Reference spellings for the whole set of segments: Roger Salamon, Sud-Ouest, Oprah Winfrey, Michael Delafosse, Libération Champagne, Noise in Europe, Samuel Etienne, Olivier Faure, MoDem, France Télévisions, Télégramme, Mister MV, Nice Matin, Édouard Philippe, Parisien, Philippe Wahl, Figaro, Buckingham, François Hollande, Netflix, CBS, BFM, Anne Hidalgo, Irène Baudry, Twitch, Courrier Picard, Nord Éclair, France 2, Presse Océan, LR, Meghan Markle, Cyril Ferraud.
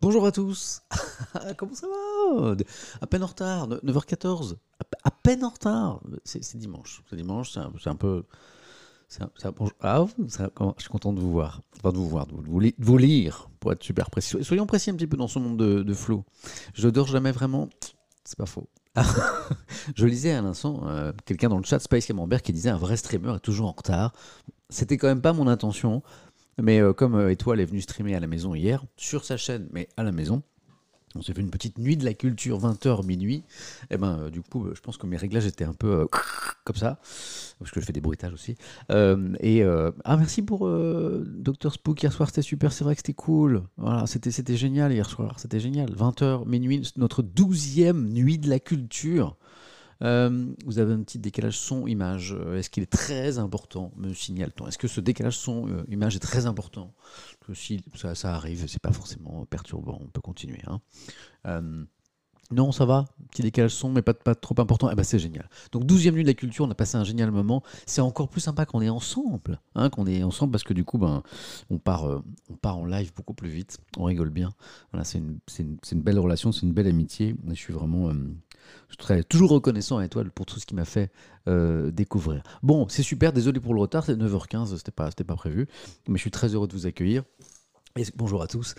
Bonjour à tous. Comment ça va? À peine en retard, 9h14. À peine en retard. C'est dimanche. C'est dimanche, c'est un peu... je suis content de vous voir. Enfin, de vous lire, pour être super précis. Soyons précis un petit peu dans ce monde de flou. Je dors jamais vraiment. C'est pas faux. Je lisais à l'instant quelqu'un dans le chat, Space Camembert, qui disait un vrai streamer est toujours en retard. C'était quand même pas mon intention. Mais comme Étoile est venue streamer à la maison hier, sur sa chaîne, mais à la maison, on s'est fait une petite nuit de la culture, 20h, minuit. Et ben, du coup, je pense que mes réglages étaient un peu comme ça, parce que je fais des bruitages aussi. Merci pour Dr Spook hier soir, c'était super, c'est vrai que c'était cool. Voilà, c'était génial hier soir, c'était génial. 20h, minuit, notre 12e nuit de la culture. Vous avez un petit décalage son-image. Est-ce qu'il est très important, me signale-t-on? Est-ce que ce décalage son-image est très important? Que si ça arrive, c'est pas forcément perturbant, on peut continuer. Hein. Non, ça va, petit décalage son, mais pas trop important. Eh ben, c'est génial. Donc 12e nuit de la culture, on a passé un génial moment. C'est encore plus sympa qu'on est ensemble, hein, parce que du coup, ben, on part en live beaucoup plus vite. On rigole bien. Voilà, c'est une belle relation, c'est une belle amitié. Et je suis vraiment, je serai toujours reconnaissant à Étoile pour tout ce qui m'a fait découvrir. Bon, c'est super. Désolé pour le retard. C'est 9h15, c'était pas prévu, mais je suis très heureux de vous accueillir. Et bonjour à tous.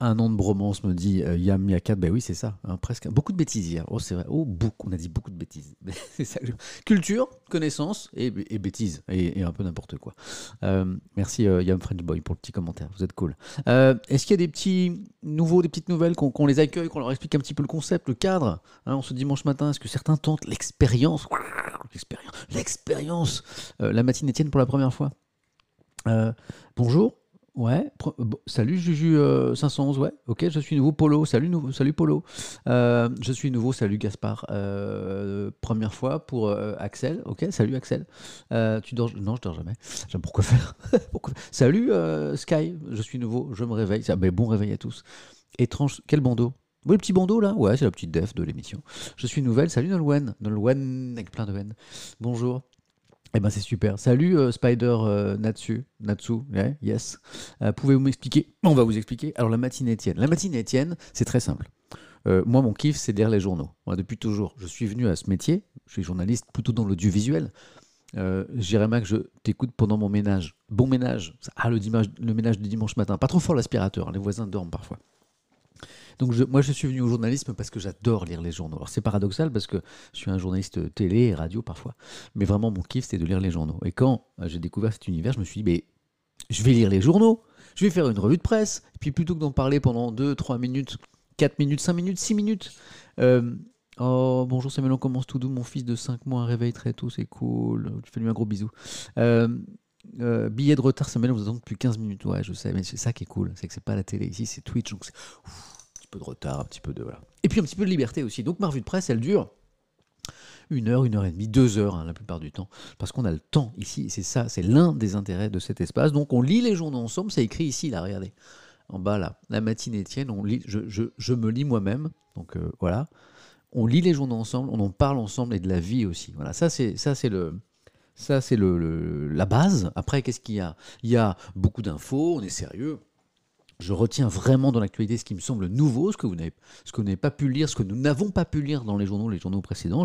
Un an de bromance, me dit Yam Yaka. Ben oui, c'est ça, hein, presque. Beaucoup de bêtises hier. Oh, c'est vrai. Oh, beaucoup. On a dit beaucoup de bêtises. C'est ça. Culture, connaissance et bêtises. Et un peu n'importe quoi. Merci Yam French Boy pour le petit commentaire. Vous êtes cool. Est-ce qu'il y a des petites nouvelles, qu'on les accueille, qu'on leur explique un petit peu le concept, le cadre, hein, on se dimanche matin, est-ce que certains tentent l'expérience. La matinée Etienne pour la première fois. Bonjour. Ouais, salut Juju 511, ouais, ok, je suis nouveau, Polo, salut Polo, je suis nouveau, salut Gaspard, première fois pour Axel, ok, salut Axel, tu dors, non je dors jamais, j'aime pourquoi faire, salut Sky, je suis nouveau, je me réveille, mais bon réveil à tous, étrange, quel bandeau, vous voyez le petit bandeau là, ouais c'est la petite def de l'émission, je suis nouvelle, salut Nolwenn avec plein de N, bonjour. Eh ben c'est super. Salut Spider Natsu, ouais, yes. Pouvez-vous m'expliquer? On va vous expliquer. Alors la matinée Etienne. La matinée Etienne, c'est très simple. Moi, mon kiff, c'est de lire les journaux. Moi, depuis toujours, je suis venu à ce métier. Je suis journaliste plutôt dans l'audiovisuel. J'irais mal que je t'écoute pendant mon ménage. Bon ménage. Ah, le ménage du dimanche matin. Pas trop fort l'aspirateur, hein, les voisins dorment parfois. Donc moi je suis venu au journalisme parce que j'adore lire les journaux. Alors c'est paradoxal parce que je suis un journaliste télé et radio parfois, mais vraiment mon kiff c'est de lire les journaux. Et quand j'ai découvert cet univers, je me suis dit mais je vais lire les journaux, je vais faire une revue de presse, et puis plutôt que d'en parler pendant 2, 3 minutes, 4 minutes, 5 minutes, 6 minutes, oh bonjour Samuel, on commence tout doux, mon fils de 5 mois réveille très tôt, c'est cool, tu fais lui un gros bisou. Billet de retard Samuel, on vous attend depuis 15 minutes, ouais je sais, mais c'est ça qui est cool, c'est que c'est pas la télé, ici c'est Twitch, donc c'est... peu de retard, un petit peu de... Voilà. Et puis un petit peu de liberté aussi. Donc ma revue de presse, elle dure 1 heure, 1 heure et demie, 2 heures hein, la plupart du temps. Parce qu'on a le temps ici. Et c'est ça, c'est l'un des intérêts de cet espace. Donc on lit les journaux ensemble. C'est écrit ici, là, regardez. En bas, là. La matinée Etienne, on lit, je me lis moi-même. Donc voilà. On lit les journaux ensemble, on en parle ensemble et de la vie aussi. Voilà, ça c'est la base. Après, qu'est-ce qu'il y a? Il y a beaucoup d'infos, on est sérieux. Je retiens vraiment dans l'actualité ce qui me semble nouveau, ce que nous n'avons pas pu lire dans les journaux précédents.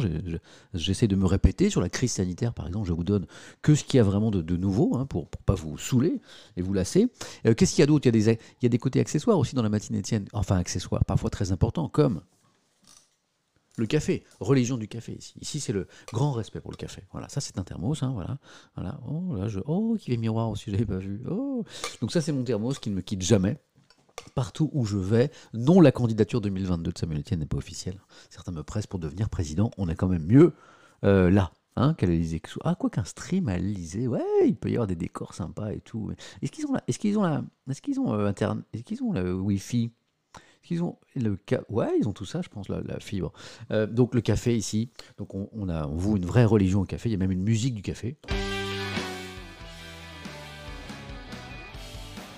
J'essaie de me répéter sur la crise sanitaire, par exemple. Je vous donne que ce qu'il y a vraiment de nouveau, hein, pour ne pas vous saouler et vous lasser. Qu'est-ce qu'il y a d'autre? Il y a des côtés accessoires aussi dans la matinée Etienne. Enfin, accessoires, parfois très importants, comme le café, religion du café ici. Ici, c'est le grand respect pour le café. Voilà, ça c'est un thermos, hein, voilà. Oh, là, oh, qu'il est miroir aussi, je l'avais pas vu. Oh. Donc ça, c'est mon thermos qui ne me quitte jamais. Partout où je vais, non, la candidature 2022 de Samuel Etienne n'est pas officielle. Certains me pressent pour devenir président. On est quand même mieux là, hein, qu'à l'Élysée. Ah, quoi qu'un stream à l'Élysée, ouais, il peut y avoir des décors sympas et tout. Est-ce qu'ils ont le Wi-Fi? Qu'ils ont le ouais, ils ont tout ça, je pense, la fibre. Donc le café ici, donc on voue une vraie religion au café, il y a même une musique du café.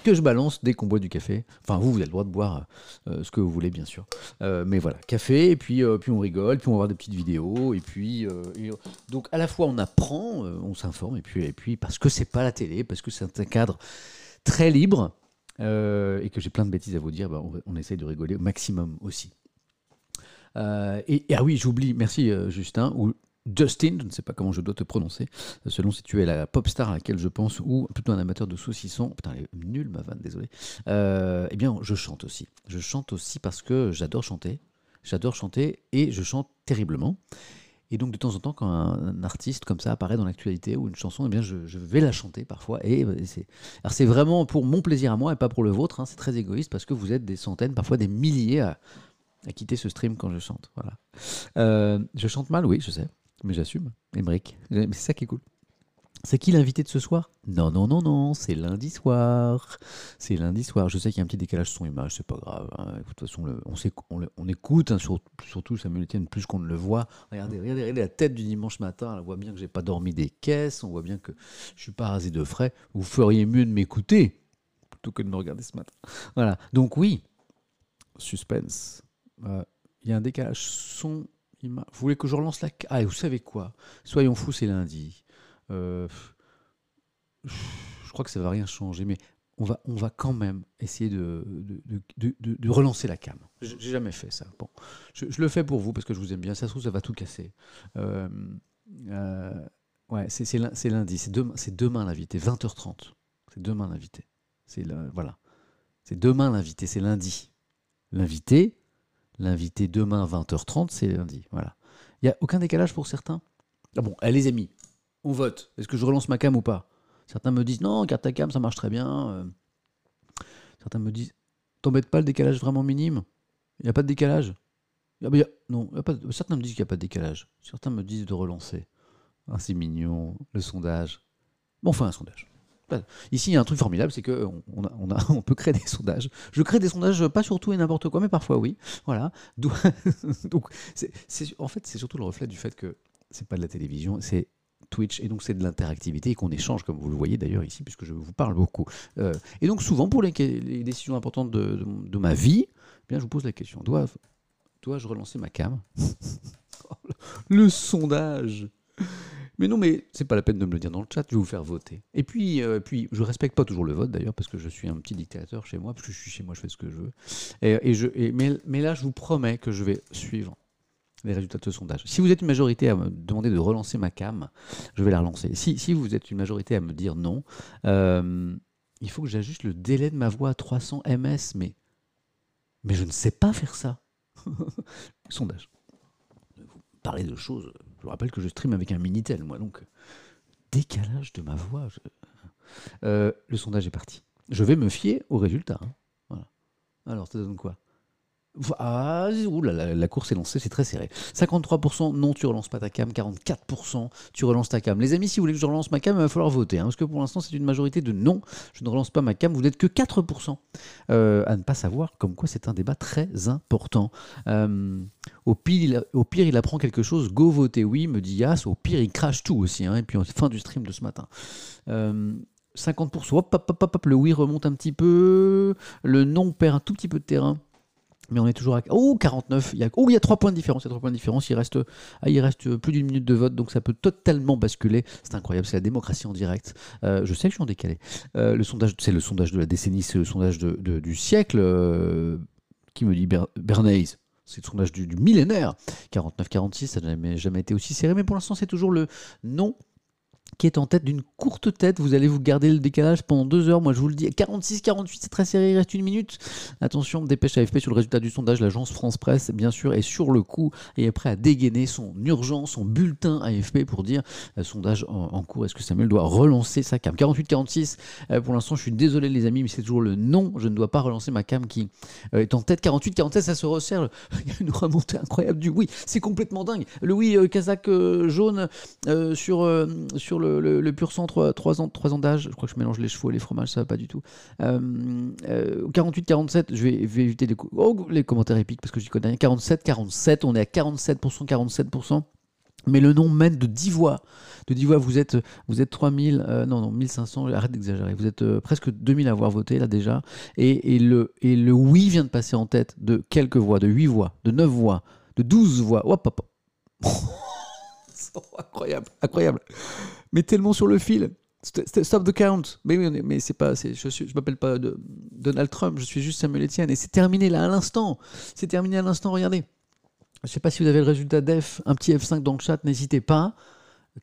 Que je balance dès qu'on boit du café. Enfin, vous avez le droit de boire ce que vous voulez, bien sûr. Mais voilà, café, et puis on rigole, puis on va voir des petites vidéos, et puis... donc à la fois on apprend, on s'informe, et puis parce que c'est pas la télé, parce que c'est un cadre très libre, et que j'ai plein de bêtises à vous dire, bah, on essaye de rigoler au maximum aussi. Ah oui, j'oublie, merci Justin, ou Justin, je ne sais pas comment je dois te prononcer, selon si tu es la pop star à laquelle je pense, ou plutôt un amateur de saucisson. Putain, elle est nulle ma vanne, désolé. Eh bien, je chante aussi. Je chante aussi parce que j'adore chanter. J'adore chanter et je chante terriblement. Et donc, de temps en temps, quand un artiste comme ça apparaît dans l'actualité ou une chanson, eh bien, je vais la chanter parfois. Alors, c'est vraiment pour mon plaisir à moi et pas pour le vôtre. Hein. C'est très égoïste parce que vous êtes des centaines, parfois des milliers à quitter ce stream quand je chante. Voilà. Je chante mal, oui, je sais. Mais j'assume, Aymeric. Mais c'est ça qui est cool. C'est qui l'invité de ce soir ? Non, non, non, non, c'est lundi soir. C'est lundi soir. Je sais qu'il y a un petit décalage son-image, c'est pas grave. Hein. De toute façon, on écoute, hein, surtout Samuel Etienne, plus qu'on ne le voit. Regardez la tête du dimanche matin. On voit bien que j'ai pas dormi des caisses. On voit bien que je suis pas rasé de frais. Vous feriez mieux de m'écouter plutôt que de me regarder ce matin. Voilà. Donc oui, suspense. Il y a un décalage son. Vous voulez que je relance la... Ah, vous savez quoi ? Soyons fous, c'est lundi. Je crois que ça ne va rien changer, mais on va quand même essayer de relancer la cam. Je n'ai jamais fait ça. Bon. Je le fais pour vous, parce que je vous aime bien. Ça se trouve, ça va tout casser. Ouais, c'est lundi. C'est demain l'invité, 20h30. C'est demain l'invité. Voilà. C'est demain l'invité, c'est lundi. L'invité demain 20h30, c'est lundi. Voilà. Il n'y a aucun décalage pour certains. Ah bon, les amis, on vote. Est-ce que je relance ma cam ou pas ? Certains me disent non, garde ta cam, ça marche très bien. Certains me disent t'embête pas, le décalage vraiment minime. Il n'y a pas de décalage. Non, y a pas de... Certains me disent qu'il n'y a pas de décalage. Certains me disent de relancer. Ah, c'est mignon, le sondage. Bon, enfin, un sondage. Ici, il y a un truc formidable, c'est qu'on peut créer des sondages. Je crée des sondages, pas sur tout et n'importe quoi, mais parfois oui. Voilà. Donc, en fait, c'est surtout le reflet du fait que c'est pas de la télévision, c'est Twitch, et donc c'est de l'interactivité et qu'on échange, comme vous le voyez d'ailleurs ici, puisque je vous parle beaucoup. Et donc, souvent, pour les décisions importantes de ma vie, eh bien, je vous pose la question, dois-je relancer ma cam ? Le sondage ! Mais non, mais c'est pas la peine de me le dire dans le chat, je vais vous faire voter. Et puis, je respecte pas toujours le vote d'ailleurs, parce que je suis un petit dictateur chez moi, parce que je suis chez moi, je fais ce que je veux. Mais là, je vous promets que je vais suivre les résultats de ce sondage. Si vous êtes une majorité à me demander de relancer ma cam, je vais la relancer. Si vous êtes une majorité à me dire non, il faut que j'ajuste le délai de ma voix à 300 ms, mais je ne sais pas faire ça. Sondage. Vous parlez de choses... Je vous rappelle que je stream avec un Minitel, moi, donc décalage de ma voix. Le sondage est parti. Je vais me fier aux résultats. Hein. Voilà. Alors, ça donne quoi ? Ah, la course est lancée, c'est très serré. 53% non, tu relances pas ta cam. 44% tu relances ta cam. Les amis, si vous voulez que je relance ma cam, il va falloir voter. Hein, parce que pour l'instant, c'est une majorité de non, je ne relance pas ma cam. Vous n'êtes que 4% à ne pas savoir, comme quoi c'est un débat très important. Au pire, il apprend quelque chose. Go voter, oui, me dit Yass. Au pire, il crache tout aussi. Hein, et puis, fin du stream de ce matin. 50%, hop, hop, hop, hop, le oui remonte un petit peu. Le non perd un tout petit peu de terrain. Mais on est toujours à... Oh, 49, il y a 3 points de différence, il reste plus d'une minute de vote, donc ça peut totalement basculer, c'est incroyable, c'est la démocratie en direct, je sais que je suis en décalé, le sondage, c'est le sondage de la décennie, c'est le sondage du siècle, qui me dit Bernays, c'est le sondage du millénaire, 49-46, ça n'a jamais été aussi serré, mais pour l'instant c'est toujours le non qui est en tête d'une courte tête. Vous allez vous garder le décalage pendant 2 heures, moi je vous le dis. 46-48, c'est très serré, il reste 1 minute. Attention, dépêche AFP sur le résultat du sondage. L'agence France-Presse, bien sûr, est sur le coup et est prêt à dégainer son urgence, son bulletin AFP pour dire sondage en cours, est-ce que Samuel doit relancer sa cam ? 48-46, pour l'instant, je suis désolé les amis, mais c'est toujours le non, je ne dois pas relancer ma cam qui est en tête. 48-47, ça se resserre, il y a une remontée incroyable du oui, c'est complètement dingue. Le oui, casaque jaune sur le pur sang, 3 ans d'âge, je crois que je mélange les chevaux et les fromages, ça va pas du tout. 48-47, je vais éviter les commentaires épiques parce que j'y connais rien. 47-47, on est à 47%. Mais le nom mène de 10 voix. De 10 voix, vous êtes 3000, non, 1500, arrête d'exagérer, vous êtes presque 2000 à avoir voté là déjà. Et le oui vient de passer en tête de quelques voix, de 8 voix, de 9 voix, de 12 voix. Hop, hop, hop. Oh, incroyable, incroyable. Mais tellement sur le fil. Stop the count. Mais c'est pas, je m'appelle pas Donald Trump, je suis juste Samuel Etienne. Et c'est terminé là à l'instant. C'est terminé à l'instant, regardez. Je ne sais pas si vous avez le résultat d'F, un petit F5 dans le chat, n'hésitez pas.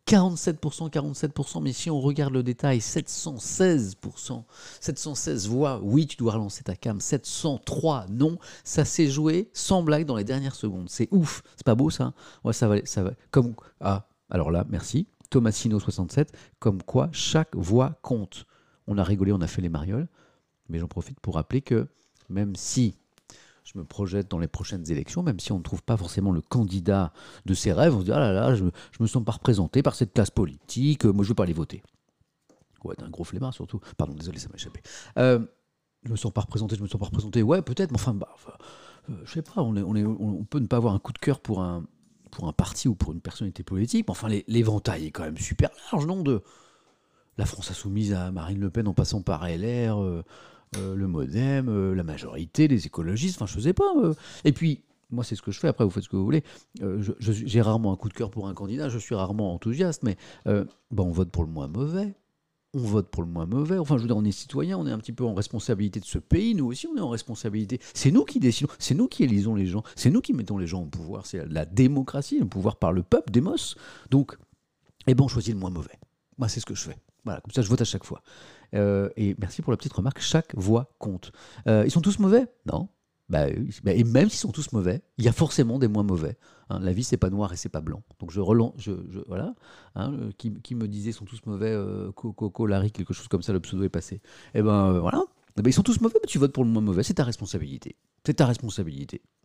47%, mais si on regarde le détail, 716%. 716 voix, oui, tu dois relancer ta cam. 703, non. Ça s'est joué sans blague dans les dernières secondes. C'est ouf. C'est pas beau, ça? Ouais, ça va. Ça va. Comme... Ah, alors là, merci. Thomasino67, comme quoi chaque voix compte. On a rigolé, on a fait les marioles, mais j'en profite pour rappeler que même si je me projette dans les prochaines élections, même si on ne trouve pas forcément le candidat de ses rêves, on se dit « Ah là là, je me sens pas représenté par cette classe politique, moi je veux pas aller voter. » Ouais, d'un gros flemmard surtout. Pardon, désolé, ça m'a échappé. Je me sens pas représenté, ouais, peut-être, mais enfin, je sais pas, on peut ne pas avoir un coup de cœur pour un parti ou pour une personnalité politique, mais enfin, l'éventail est quand même super large, non, de la France insoumise à Marine Le Pen en passant par LR, le Modem, la majorité, les écologistes, enfin, je faisais pas. Et puis, moi, c'est ce que je fais, après, vous faites ce que vous voulez. J'ai rarement un coup de cœur pour un candidat, je suis rarement enthousiaste, mais on vote pour le moins mauvais. Enfin, je veux dire, on est citoyen, on est un petit peu en responsabilité de ce pays, nous aussi, on est en responsabilité. C'est nous qui décidons, c'est nous qui élisons les gens, c'est nous qui mettons les gens au pouvoir. C'est la démocratie, le pouvoir par le peuple, démos. Donc, on choisit le moins mauvais. Moi, c'est ce que je fais. Voilà, comme ça, je vote à chaque fois. Et merci pour la petite remarque, chaque voix compte. Ils sont tous mauvais? Non. Et même s'ils sont tous mauvais, il y a forcément des moins mauvais. Hein, la vie, c'est pas noir et c'est pas blanc. Donc je relance, voilà. Hein, qui me disait sont tous mauvais, Coco, Larry, quelque chose comme ça, le pseudo est passé. Voilà. Ils sont tous mauvais, mais tu votes pour le moins mauvais. C'est ta responsabilité.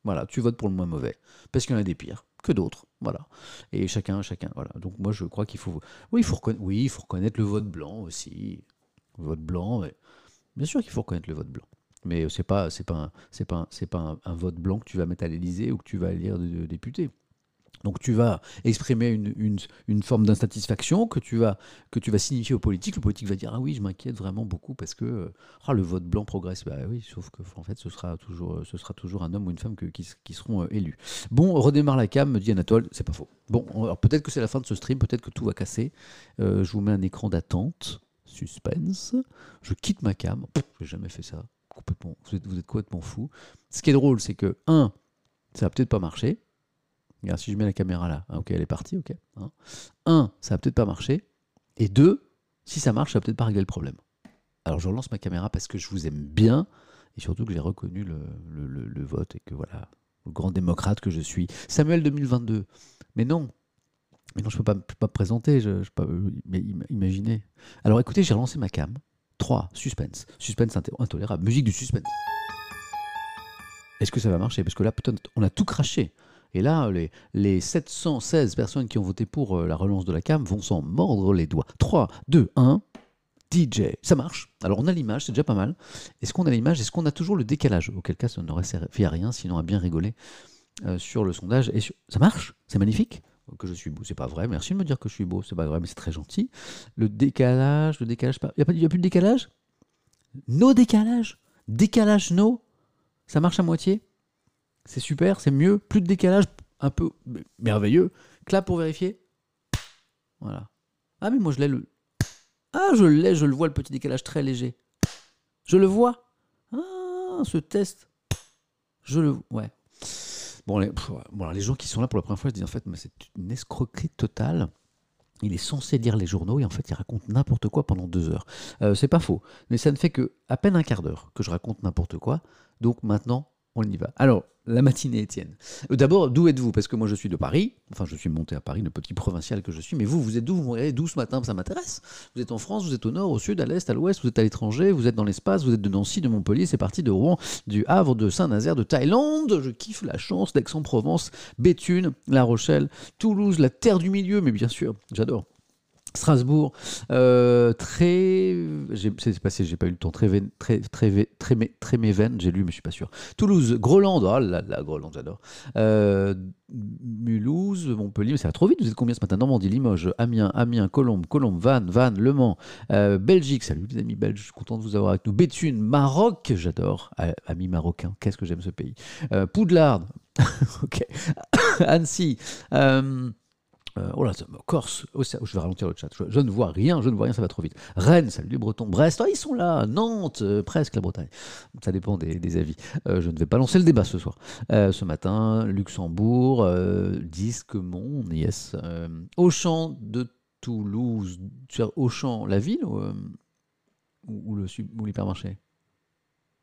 Voilà, tu votes pour le moins mauvais. Parce qu'il y en a des pires que d'autres. Voilà. Et chacun. Voilà. Donc moi, je crois qu'il faut... Oui, il faut reconnaître le vote blanc aussi. Le vote blanc, ouais. Bien sûr qu'il faut reconnaître le vote blanc. Mais c'est pas un vote blanc que tu vas mettre à l'Élysée ou que tu vas élire de député. Donc tu vas exprimer une forme d'insatisfaction que tu vas signifier aux politiques. Le politique va dire « Ah oui, je m'inquiète vraiment beaucoup parce que le vote blanc progresse. » Bah oui, sauf que en fait, ce sera toujours un homme ou une femme qui seront élus. Bon, redémarre la cam, me dit Anatole, c'est pas faux. Bon, alors peut-être que c'est la fin de ce stream, peut-être que tout va casser. Je vous mets un écran d'attente, suspense. Je quitte ma cam. J'ai jamais fait ça. Vous êtes complètement fou. Ce qui est drôle, c'est que, ça va peut-être pas marcher. Regarde, si je mets la caméra là, ok, elle est partie, ok. Ça va peut-être pas marcher. Et 2, si ça marche, ça va peut-être pas régler le problème. Alors je relance ma caméra parce que je vous aime bien et surtout que j'ai reconnu le vote et que voilà, le grand démocrate que je suis. Samuel 2022. Mais non, je peux pas me présenter, mais imaginez. Alors écoutez, j'ai relancé ma cam. 3. Suspense intolérable. Musique du suspense. Est-ce que ça va marcher? Parce que là, putain, on a tout craché. Et là, les 716 personnes qui ont voté pour la relance de la cam vont s'en mordre les doigts. 3, 2, 1... DJ, ça marche. Alors on a l'image, c'est déjà pas mal. Est-ce qu'on a l'image? Est-ce qu'on a toujours le décalage? Auquel cas, ça n'aurait servi à rien, sinon on a bien rigolé sur le sondage. Et ça marche? C'est magnifique? Que je suis beau, c'est pas vrai, merci de me dire que je suis beau, c'est pas vrai, mais c'est très gentil. Le décalage, il n'y a plus de décalage? No décalage? Décalage no? Ça marche à moitié? C'est super, c'est mieux, plus de décalage, un peu merveilleux. Clap pour vérifier. Voilà. Ah mais moi je l'ai le... Ah je le vois le petit décalage très léger. Je le vois. Ah, ce test. Je le... Ouais. Bon, alors les gens qui sont là pour la première fois, je dis en fait, mais c'est une escroquerie totale. Il est censé lire les journaux et en fait, il raconte n'importe quoi pendant 2 heures. C'est pas faux, mais ça ne fait que à peine un quart d'heure que je raconte n'importe quoi. Donc maintenant, on y va. Alors, la matinée, Étienne. D'abord, d'où êtes-vous? Parce que moi, je suis de Paris. Enfin, je suis monté à Paris, le petit provincial que je suis. Mais vous êtes d'où? Vous regardez d'où ce matin? Ça m'intéresse. Vous êtes en France, vous êtes au nord, au sud, à l'est, à l'ouest, vous êtes à l'étranger, vous êtes dans l'espace, vous êtes de Nancy, de Montpellier, c'est parti de Rouen, du Havre, de Saint-Nazaire, de Thaïlande. Je kiffe la chance d'Aix-en-Provence, Béthune, La Rochelle, Toulouse, la terre du milieu, mais bien sûr, j'adore. Strasbourg, c'est passé, j'ai pas eu le temps, Tréméven, j'ai lu mais je suis pas sûr. Toulouse, Groland, oh là là, Groland, j'adore. Mulhouse, Montpellier, mais ça va trop vite, vous êtes combien ce matin? Normandie, Limoges, Amiens, Colombes, Vannes, Le Mans, Belgique, salut les amis belges, je suis content de vous avoir avec nous. Béthune, Maroc, j'adore, amis marocains, qu'est-ce que j'aime ce pays. Poudlard, ok, Annecy, Oh là, Corse, je vais ralentir le chat. Je ne vois rien, ça va trop vite. Rennes, salut les Bretons. Brest, oh, ils sont là. Nantes, presque la Bretagne. Ça dépend des avis. Je ne vais pas lancer le débat ce soir. Ce matin, Luxembourg, Disquemont, yes. Auchan de Toulouse. Tu as Auchan, la ville ou l'hypermarché?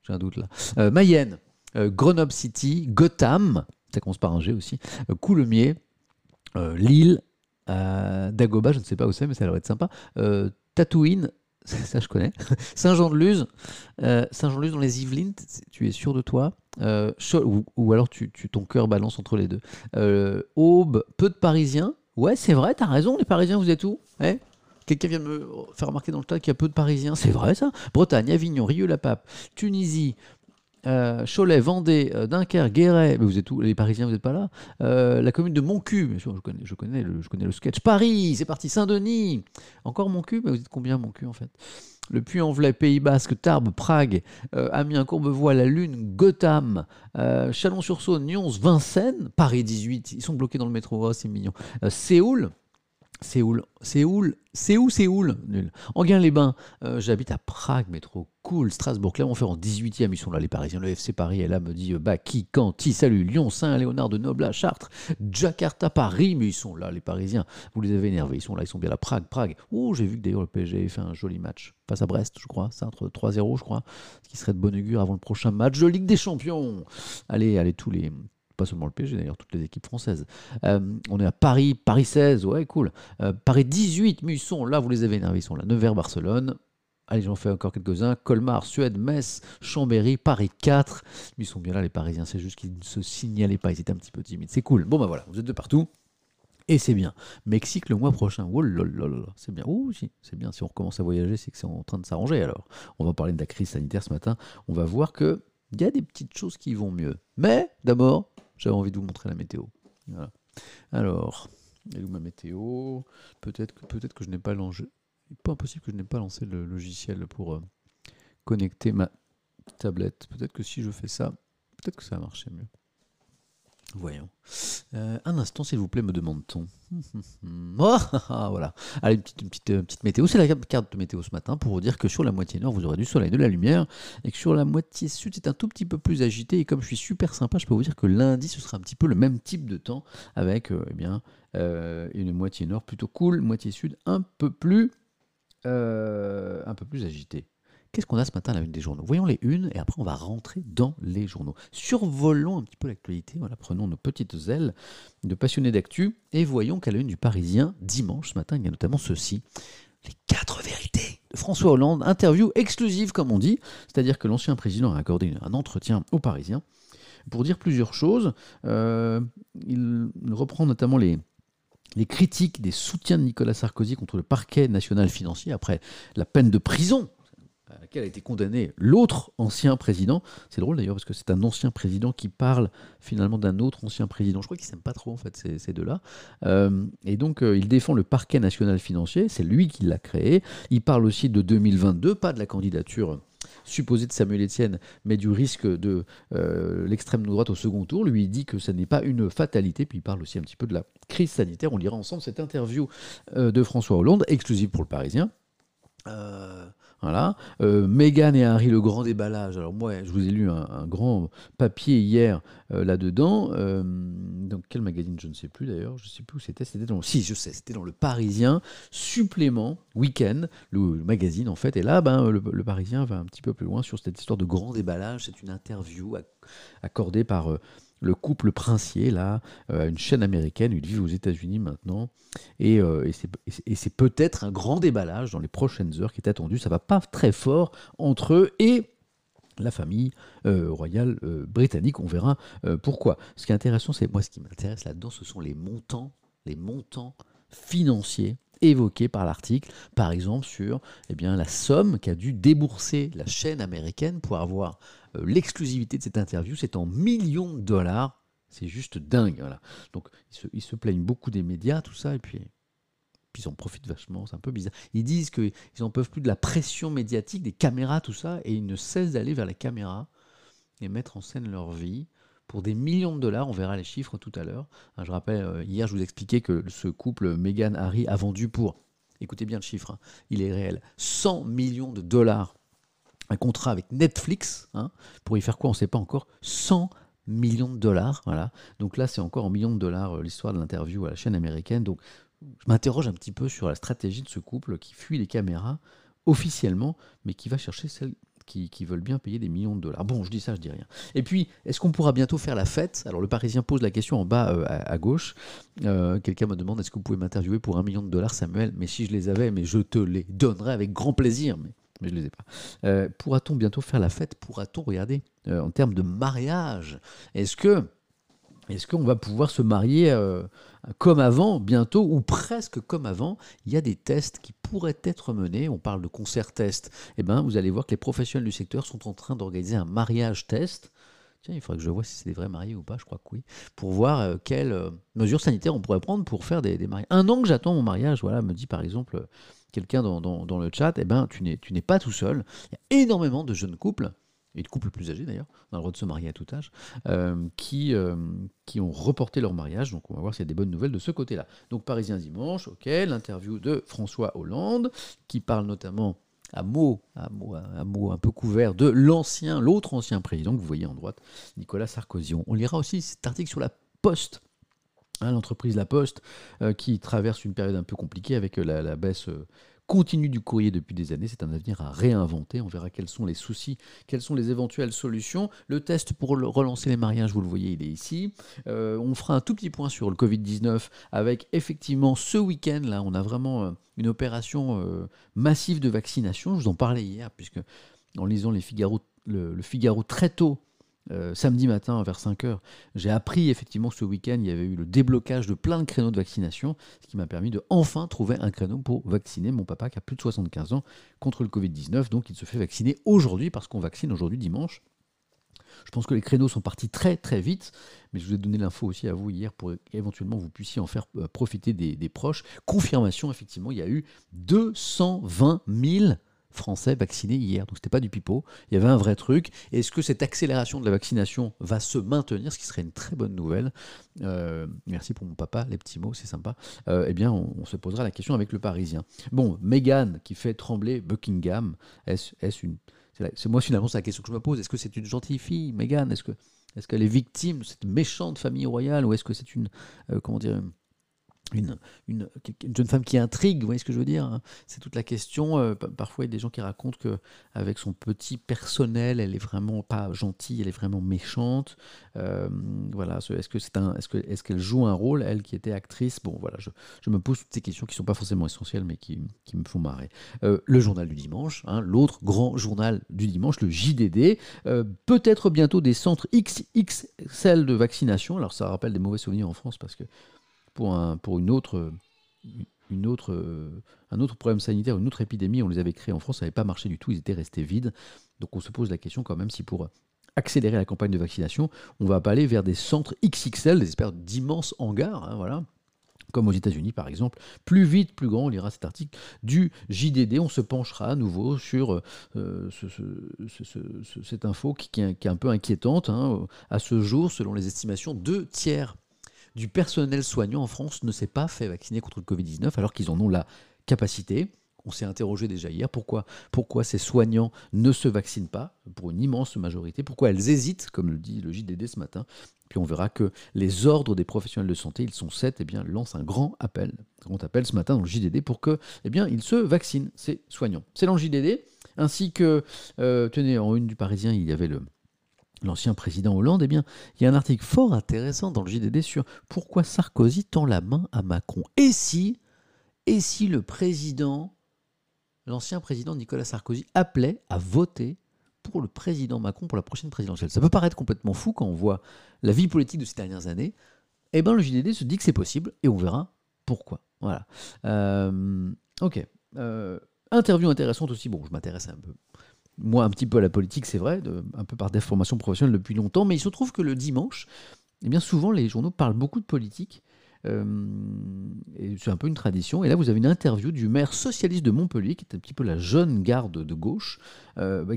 J'ai un doute là. Mayenne, Grenoble City, Gotham, ça commence par un G aussi, Coulommiers, Lille, Dagoba, je ne sais pas où c'est, mais ça doit être sympa. Tatooine, ça je connais. Saint-Jean-de-Luz, Saint-Jean-de-Luz dans les Yvelines, tu es sûr de toi? Ou alors ton cœur balance entre les deux. Aube, peu de Parisiens. Ouais, c'est vrai, t'as raison, les Parisiens, vous êtes où? Quelqu'un vient de me faire remarquer dans le tas qu'il y a peu de Parisiens. C'est vrai, ça. Bretagne, Avignon, Rieux-la-Pape, Tunisie, Cholet, Vendée, Dunkerque, Guéret. Mais vous êtes où? Les Parisiens, vous n'êtes pas là. La commune de Montcuq. Bien sûr, je connais le sketch. Paris, c'est parti. Saint-Denis. Encore Montcuq. Mais vous êtes combien, Montcuq, en fait? Le Puy-en-Velay, Pays Basque, Tarbes, Prague, Amiens, Courbevoie, La Lune, Gotham, Chalon-sur-Saône, Nyons, Vincennes, Paris 18. Ils sont bloqués dans le métro. Oh, c'est mignon. Séoul, c'est où Séoul? Nul. Enghien-les-Bains, j'habite à Prague, mais trop cool. Strasbourg, Clermont-Ferrand, en 18e, ils sont là les Parisiens. Le FC Paris, elle là me dit Baki, Canty, salut, Lyon, Saint-Léonard de Nobla, Chartres, Jakarta, Paris, mais ils sont là les Parisiens. Vous les avez énervés, ils sont là, ils sont bien là. Prague. Oh, j'ai vu que d'ailleurs le PSG fait un joli match face à Brest, je crois. C'est entre 3-0, je crois. Ce qui serait de bon augure avant le prochain match de Ligue des Champions. Allez, pas seulement le PSG, d'ailleurs, toutes les équipes françaises. On est à Paris, Paris 16, ouais, cool. Paris 18, mais ils sont là, vous les avez énervés, ils sont là. Nevers, Barcelone, allez, j'en fais encore quelques-uns. Colmar, Suède, Metz, Chambéry, Paris 4. Ils sont bien là, les Parisiens, c'est juste qu'ils ne se signalaient pas, ils étaient un petit peu timides. C'est cool. Bon, ben voilà, vous êtes de partout. Et c'est bien. Mexique le mois prochain. Oh là là là, c'est bien. Oh, c'est bien. Si on recommence à voyager, c'est que c'est en train de s'arranger, alors. On va parler de la crise sanitaire ce matin. On va voir qu'il y a des petites choses qui vont mieux. Mais, d'abord, j'avais envie de vous montrer la météo. Voilà. Alors, elle est où ma météo? Peut-être que je n'ai pas lancé. Il n'est pas impossible que je n'ai pas lancé le logiciel pour connecter ma tablette. Peut-être que si je fais ça, peut-être que ça va marcher mieux. Voyons. Un instant, s'il vous plaît, me demande-t-on. Oh, voilà. Allez, une petite météo. C'est la carte de météo ce matin pour vous dire que sur la moitié nord, vous aurez du soleil, de la lumière, et que sur la moitié sud, c'est un tout petit peu plus agité. Et comme je suis super sympa, je peux vous dire que lundi, ce sera un petit peu le même type de temps avec une moitié nord plutôt cool, moitié sud un peu plus agitée. Qu'est-ce qu'on a ce matin à la une des journaux? Voyons les unes et après on va rentrer dans les journaux. Survolons un petit peu l'actualité, voilà, prenons nos petites ailes de passionnés d'actu et voyons qu'à la une du Parisien, dimanche ce matin, il y a notamment ceci. Les 4 vérités de François Hollande, interview exclusive comme on dit, c'est-à-dire que l'ancien président a accordé un entretien aux Parisiens pour dire plusieurs choses. Il reprend notamment les critiques des soutiens de Nicolas Sarkozy contre le Parquet National Financier après la peine de prison à laquelle a été condamné l'autre ancien président. C'est drôle d'ailleurs parce que c'est un ancien président qui parle finalement d'un autre ancien président. Je crois qu'ils ne s'aiment pas trop en fait ces deux-là. Et donc il défend le Parquet National Financier, c'est lui qui l'a créé. Il parle aussi de 2022, pas de la candidature supposée de Samuel Etienne, mais du risque de l'extrême droite au second tour. Lui, il dit que ça n'est pas une fatalité. Puis il parle aussi un petit peu de la crise sanitaire. On lira ensemble cette interview de François Hollande, exclusive pour le Parisien. Voilà. Meghan et Harry, le grand déballage. Alors moi, je vous ai lu un grand papier hier là-dedans. Dans quel magazine? Je ne sais plus d'ailleurs. Je ne sais plus où c'était. C'était dans le Parisien. Supplément, week-end, le magazine en fait. Et là, le Parisien va un petit peu plus loin sur cette histoire de grand déballage. C'est une interview accordée par... le couple princier, là, une chaîne américaine, ils vivent aux États-Unis maintenant, et c'est peut-être un grand déballage dans les prochaines heures qui est attendu. Ça va pas très fort entre eux et la famille royale britannique. On verra pourquoi. Ce qui est intéressant, ce qui m'intéresse là-dedans, ce sont les montants financiers évoqués par l'article, par exemple sur la somme qu'a dû débourser la chaîne américaine pour avoir l'exclusivité de cette interview. C'est en $millions. C'est juste dingue. Voilà. Donc, ils se plaignent beaucoup des médias, tout ça, et puis ils en profitent vachement. C'est un peu bizarre. Ils disent qu'ils n'en peuvent plus de la pression médiatique, des caméras, tout ça, et ils ne cessent d'aller vers les caméras et mettre en scène leur vie pour des millions de dollars. On verra les chiffres tout à l'heure. Je rappelle, hier, je vous expliquais que ce couple Meghan Harry a vendu pour, écoutez bien le chiffre, hein, il est réel, 100 millions de dollars. Un contrat avec Netflix, hein, pour y faire quoi, on ne sait pas encore, 100 millions de dollars. Voilà. Donc là, c'est encore en millions de dollars l'histoire de l'interview à la chaîne américaine. Donc je m'interroge un petit peu sur la stratégie de ce couple qui fuit les caméras officiellement, mais qui va chercher celles qui veulent bien payer des millions de dollars. Bon, je dis ça, je dis rien. Et puis, est-ce qu'on pourra bientôt faire la fête? Alors, le Parisien pose la question en bas à gauche. Quelqu'un me demande, est-ce que vous pouvez m'interviewer pour $1 million, Samuel? Mais si je les avais, mais je te les donnerais avec grand plaisir. Mais je ne les ai pas. Pourra-t-on bientôt faire la fête? Pourra-t-on regarder en termes de mariage? Est-ce qu'on va pouvoir se marier comme avant, bientôt, ou presque comme avant? Il y a des tests qui pourraient être menés. On parle de concert-test. Eh bien, vous allez voir que les professionnels du secteur sont en train d'organiser un mariage-test. Tiens, il faudrait que je vois si c'est des vrais mariés ou pas, je crois que oui, pour voir quelles mesures sanitaires on pourrait prendre pour faire des mariages. Un an que j'attends mon mariage, voilà, me dit par exemple quelqu'un dans le chat, eh ben, tu n'es pas tout seul. Il y a énormément de jeunes couples, et de couples plus âgés d'ailleurs, on a le droit de se marier à tout âge, qui ont reporté leur mariage. Donc on va voir s'il y a des bonnes nouvelles de ce côté-là. Donc Parisien Dimanche, ok, l'interview de François Hollande, qui parle notamment... à mots un peu couvert de l'autre ancien président que vous voyez en droite, Nicolas Sarkozy. On lira aussi cet article sur La Poste, hein, l'entreprise La Poste, qui traverse une période un peu compliquée avec la baisse continue du courrier depuis des années. C'est un avenir à réinventer. On verra quels sont les soucis, quelles sont les éventuelles solutions. Le test pour relancer les mariages, vous le voyez, il est ici. On fera un tout petit point sur le Covid-19 avec effectivement ce week-end, là, on a vraiment... une opération massive de vaccination. Je vous en parlais hier, puisque en lisant le Figaro très tôt, samedi matin vers 5h, j'ai appris effectivement que ce week-end, il y avait eu le déblocage de plein de créneaux de vaccination, ce qui m'a permis de enfin trouver un créneau pour vacciner mon papa qui a plus de 75 ans contre le Covid-19. Donc il se fait vacciner aujourd'hui, parce qu'on vaccine aujourd'hui dimanche. Je pense que les créneaux sont partis très très vite, mais je vous ai donné l'info aussi à vous hier pour éventuellement vous puissiez en faire profiter des proches. Confirmation, effectivement, il y a eu 220 000 Français vaccinés hier, donc ce n'était pas du pipeau, il y avait un vrai truc. Est-ce que cette accélération de la vaccination va se maintenir, ce qui serait une très bonne nouvelle? Merci pour mon papa, les petits mots, c'est sympa. Eh bien, on se posera la question avec le Parisien. Bon, Meghan qui fait trembler Buckingham, est-ce une... C'est moi finalement, c'est la question que je me pose. Est-ce que c'est une gentille fille, Meghan? Est-ce qu'elle est victime de cette méchante famille royale? Ou est-ce que c'est une jeune femme qui intrigue? Vous voyez ce que je veux dire? C'est toute la question. Parfois, il y a des gens qui racontent qu'avec son petit personnel, elle est vraiment pas gentille, elle est vraiment méchante. Voilà. Est-ce qu'elle joue un rôle, elle qui était actrice? Bon, voilà, je me pose toutes ces questions qui ne sont pas forcément essentielles, mais qui me font marrer. Le journal du dimanche, hein, l'autre grand journal du dimanche, le JDD. Peut-être bientôt des centres XXL de vaccination. Alors, ça rappelle des mauvais souvenirs en France, parce que pour un autre problème sanitaire, une autre épidémie, on les avait créés en France, ça n'avait pas marché du tout, ils étaient restés vides. Donc on se pose la question quand même si pour accélérer la campagne de vaccination, on ne va pas aller vers des centres XXL, des espèces d'immenses hangars, hein, voilà, comme aux États-Unis par exemple. Plus vite, plus grand, on lira cet article du JDD. On se penchera à nouveau sur cette info qui est un peu inquiétante. Hein. À ce jour, selon les estimations, 2/3 du personnel soignant en France ne s'est pas fait vacciner contre le Covid-19 alors qu'ils en ont la capacité. On s'est interrogé déjà hier, pourquoi ces soignants ne se vaccinent pas pour une immense majorité, pourquoi elles hésitent, comme le dit le JDD ce matin. Puis on verra que les ordres des professionnels de santé, ils sont 7, eh bien, lancent un grand appel ce matin dans le JDD pour que, eh bien, ils se vaccinent, ces soignants. C'est dans le JDD, ainsi que, tenez, en une du Parisien, il y avait l'ancien président Hollande. Eh bien, il y a un article fort intéressant dans le JDD sur pourquoi Sarkozy tend la main à Macron. Et si l'ancien président Nicolas Sarkozy appelait à voter pour le président Macron pour la prochaine présidentielle? Ça peut paraître complètement fou quand on voit la vie politique de ces dernières années. Eh bien, le JDD se dit que c'est possible et on verra pourquoi. Voilà. Ok. Interview intéressante aussi. Bon, je m'intéresse un peu. Moi, un petit peu à la politique, c'est vrai, un peu par déformation professionnelle depuis longtemps, mais il se trouve que le dimanche, eh bien souvent les journaux parlent beaucoup de politique, C'est un peu une tradition. Et là, vous avez une interview du maire socialiste de Montpellier, qui est un petit peu la jeune garde de gauche,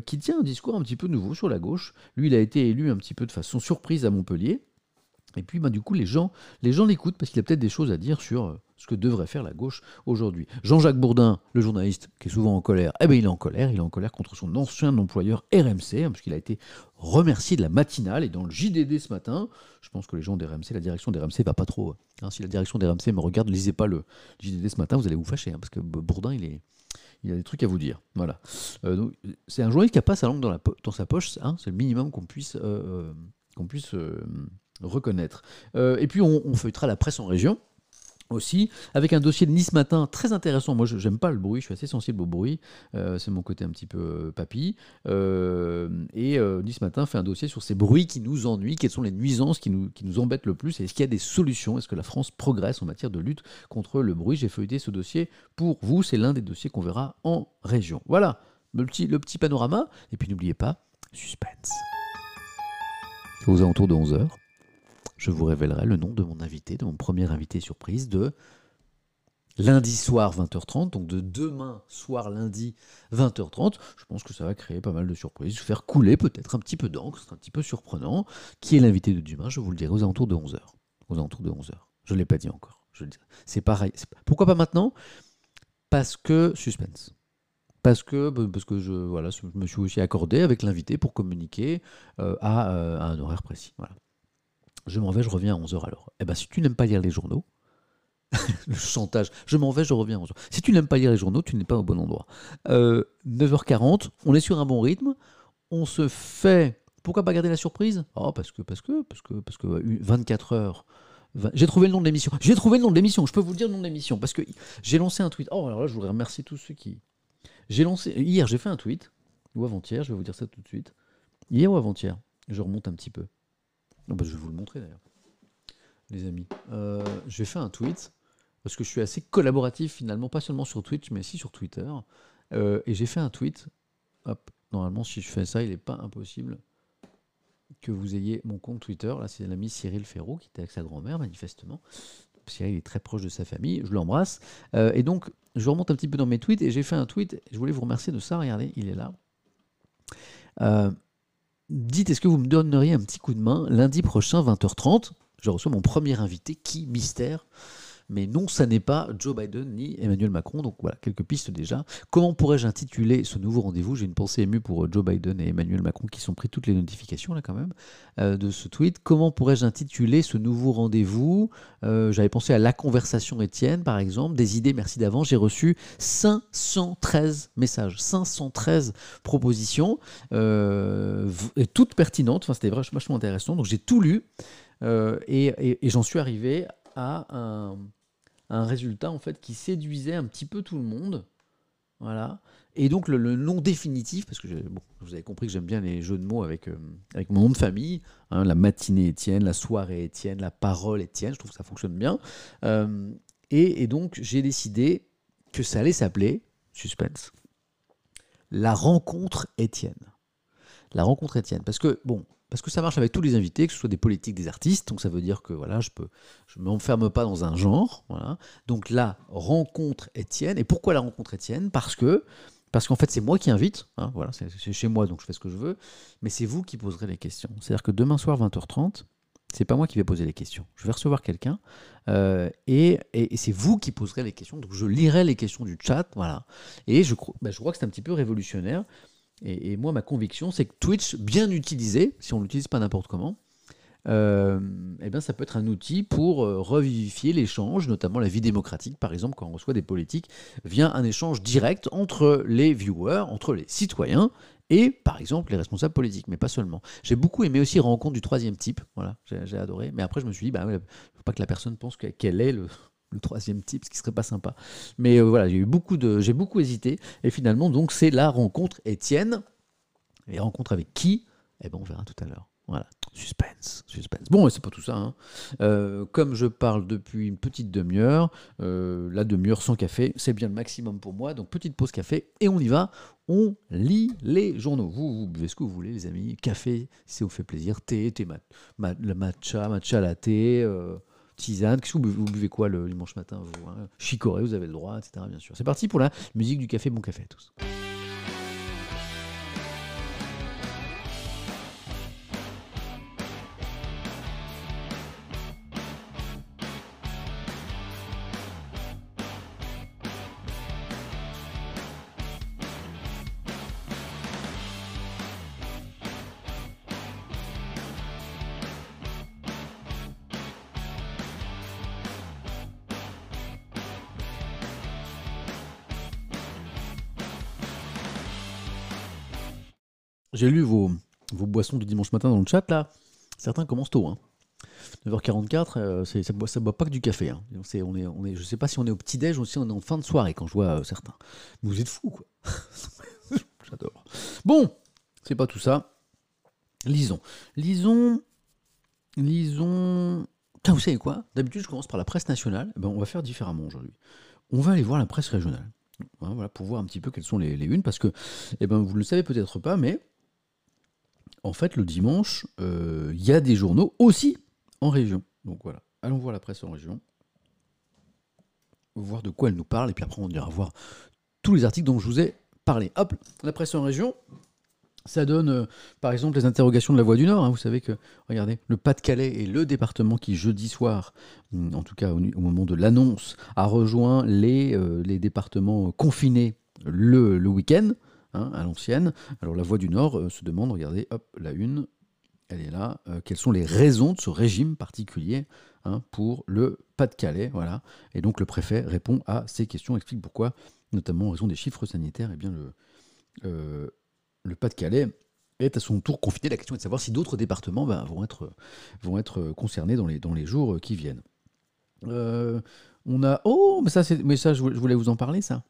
qui tient un discours un petit peu nouveau sur la gauche. Lui, il a été élu un petit peu de façon surprise à Montpellier. Et puis, du coup, les gens l'écoutent parce qu'il a peut-être des choses à dire sur ce que devrait faire la gauche aujourd'hui. Jean-Jacques Bourdin, le journaliste qui est souvent en colère, il est en colère. Il est en colère contre son ancien employeur RMC, parce qu'il a été remercié de la matinale. Et dans le JDD ce matin, je pense que les gens d'RMC, la direction d'RMC ne va pas trop. Si la direction d'RMC me regarde, ne lisez pas le JDD ce matin, vous allez vous fâcher, parce que Bourdin, il a des trucs à vous dire. Voilà. Donc, c'est un journaliste qui n'a pas sa langue dans sa poche. C'est le minimum qu'on puisse reconnaître. Et puis on feuilletera la presse en région aussi, avec un dossier de Nice Matin très intéressant. Moi, j'aime pas le bruit, je suis assez sensible au bruit, c'est mon côté un petit peu papy. Et Nice Matin fait un dossier sur ces bruits qui nous ennuient, quelles sont les nuisances qui nous embêtent le plus, et est-ce qu'il y a des solutions, est-ce que la France progresse en matière de lutte contre le bruit. J'ai feuilleté ce dossier pour vous, c'est l'un des dossiers qu'on verra en région. Voilà, le petit panorama, et puis n'oubliez pas, suspense. Aux alentours de 11h, je vous révélerai le nom de mon invité, de mon premier invité surprise de lundi soir 20h30, donc de demain soir lundi 20h30. Je pense que ça va créer pas mal de surprises, faire couler peut-être un petit peu d'encre, c'est un petit peu surprenant. Qui est l'invité de demain? Je vous le dirai aux alentours de 11h. Aux alentours de 11h. Je ne l'ai pas dit encore. C'est pareil. Pourquoi pas maintenant? Parce que suspense. Parce que je me suis aussi accordé avec l'invité pour communiquer à un horaire précis. Voilà. Je m'en vais, je reviens à 11h alors. Eh bien, si tu n'aimes pas lire les journaux, le chantage, je m'en vais, je reviens à 11h. Si tu n'aimes pas lire les journaux, tu n'es pas au bon endroit. 9h40, on est sur un bon rythme, on se fait... Pourquoi pas garder la surprise? Oh, parce que 24h... J'ai trouvé le nom de l'émission. Je peux vous le dire le nom de l'émission, parce que j'ai lancé un tweet. Oh, alors là, je voudrais remercier tous ceux qui... Hier, j'ai fait un tweet, ou avant-hier, je vais vous dire ça tout de suite. Hier ou avant-hier, je remonte un petit peu. Non, je vais vous le montrer d'ailleurs, les amis. J'ai fait un tweet, parce que je suis assez collaboratif finalement, pas seulement sur Twitch, mais aussi sur Twitter. Et j'ai fait un tweet. Hop, normalement, si je fais ça, il n'est pas impossible que vous ayez mon compte Twitter. Là, c'est l'ami Cyril Ferraud, qui était avec sa grand-mère, manifestement. Cyril est très proche de sa famille, je l'embrasse. Et donc, je remonte un petit peu dans mes tweets, et j'ai fait un tweet, je voulais vous remercier de ça, regardez, il est là. Dites, est-ce que vous me donneriez un petit coup de main lundi prochain, 20h30, je reçois mon premier invité, qui mystère. Mais non, ça n'est pas Joe Biden ni Emmanuel Macron, donc voilà, quelques pistes déjà. Comment pourrais-je intituler ce nouveau rendez-vous? J'ai une pensée émue pour Joe Biden et Emmanuel Macron qui sont pris toutes les notifications, là quand même, de ce tweet. Comment pourrais-je intituler ce nouveau rendez-vous? J'avais pensé à la conversation Étienne, par exemple. Des idées, merci d'avance. J'ai reçu 513 messages, 513 propositions, et toutes pertinentes. Enfin, c'était vachement intéressant, donc j'ai tout lu, et j'en suis arrivé à un résultat en fait qui séduisait un petit peu tout le monde, voilà. Et donc le nom définitif, parce que vous avez compris que j'aime bien les jeux de mots avec mon nom de famille, la matinée Étienne, la soirée Étienne, la parole Étienne, je trouve que ça fonctionne bien. Et donc j'ai décidé que ça allait s'appeler, suspense, la rencontre Étienne. La rencontre Étienne, parce que ça marche avec tous les invités, que ce soit des politiques, des artistes, donc ça veut dire que voilà, je ne m'enferme pas dans un genre. Voilà. Donc la rencontre Étienne, et pourquoi la rencontre Étienne ? Parce qu'en fait c'est moi qui invite, voilà, c'est chez moi donc je fais ce que je veux, mais c'est vous qui poserez les questions. C'est-à-dire que demain soir 20h30, c'est pas moi qui vais poser les questions. Je vais recevoir quelqu'un et c'est vous qui poserez les questions, donc je lirai les questions du chat, voilà. Et je crois que c'est un petit peu révolutionnaire. Et moi, ma conviction, c'est que Twitch, bien utilisé, si on ne l'utilise pas n'importe comment, ça peut être un outil pour revivifier l'échange, notamment la vie démocratique, par exemple, quand on reçoit des politiques, via un échange direct entre les viewers, entre les citoyens et, par exemple, les responsables politiques, mais pas seulement. J'ai beaucoup aimé aussi Rencontre du troisième type, voilà, j'ai adoré, mais après je me suis dit, il ne faut pas que la personne pense qu'elle est le troisième type, ce qui serait pas sympa. Mais voilà, j'ai beaucoup hésité. Et finalement, donc, c'est la rencontre Étienne. Et rencontre avec qui? On verra tout à l'heure. Voilà, suspense. Bon, mais c'est pas tout ça. Comme je parle depuis une petite demi-heure, la demi-heure sans café, c'est bien le maximum pour moi. Donc, petite pause café et on y va. On lit les journaux. Vous buvez ce que vous voulez, les amis. Café, si ça vous fait plaisir. Thé, le matcha latte... tisane. Qu'est-ce que vous buvez quoi le dimanche matin, vous hein? Chicorée, vous avez le droit, etc. Bien sûr. C'est parti pour la musique du café. Bon café à tous. J'ai lu vos boissons du dimanche matin dans le chat, là. Certains commencent tôt. Hein. 9h44, ça ne boit pas que du café. Hein. On est, je ne sais pas si on est au petit-déj ou si on est en fin de soirée quand je vois certains. Mais vous êtes fous, quoi. J'adore. Bon, c'est pas tout ça. Lisons. Putain, vous savez quoi? D'habitude, je commence par la presse nationale. Eh ben, on va faire différemment aujourd'hui. On va aller voir la presse régionale. Voilà, pour voir un petit peu quelles sont les unes. Parce que, eh ben, vous ne le savez peut-être pas, mais... En fait, le dimanche, y a des journaux aussi en région. Donc voilà, allons voir la presse en région, voir de quoi elle nous parle, et puis après on ira voir tous les articles dont je vous ai parlé. Hop, la presse en région, ça donne par exemple les interrogations de la Voix du Nord. Hein, vous savez que, regardez, le Pas-de-Calais est le département qui, jeudi soir, en tout cas au moment de l'annonce, a rejoint les départements confinés le week-end. Hein, à l'ancienne. Alors la Voix du Nord se demande, regardez, hop, la une, elle est là. Quelles sont les raisons de ce régime particulier hein, pour le Pas-de-Calais, voilà. Et donc le préfet répond à ces questions, explique pourquoi, notamment en raison des chiffres sanitaires, et eh bien le Pas-de-Calais est à son tour confiné. La question est de savoir si d'autres départements bah, vont être concernés dans les jours qui viennent. On a, oh, mais ça, je voulais vous en parler, ça.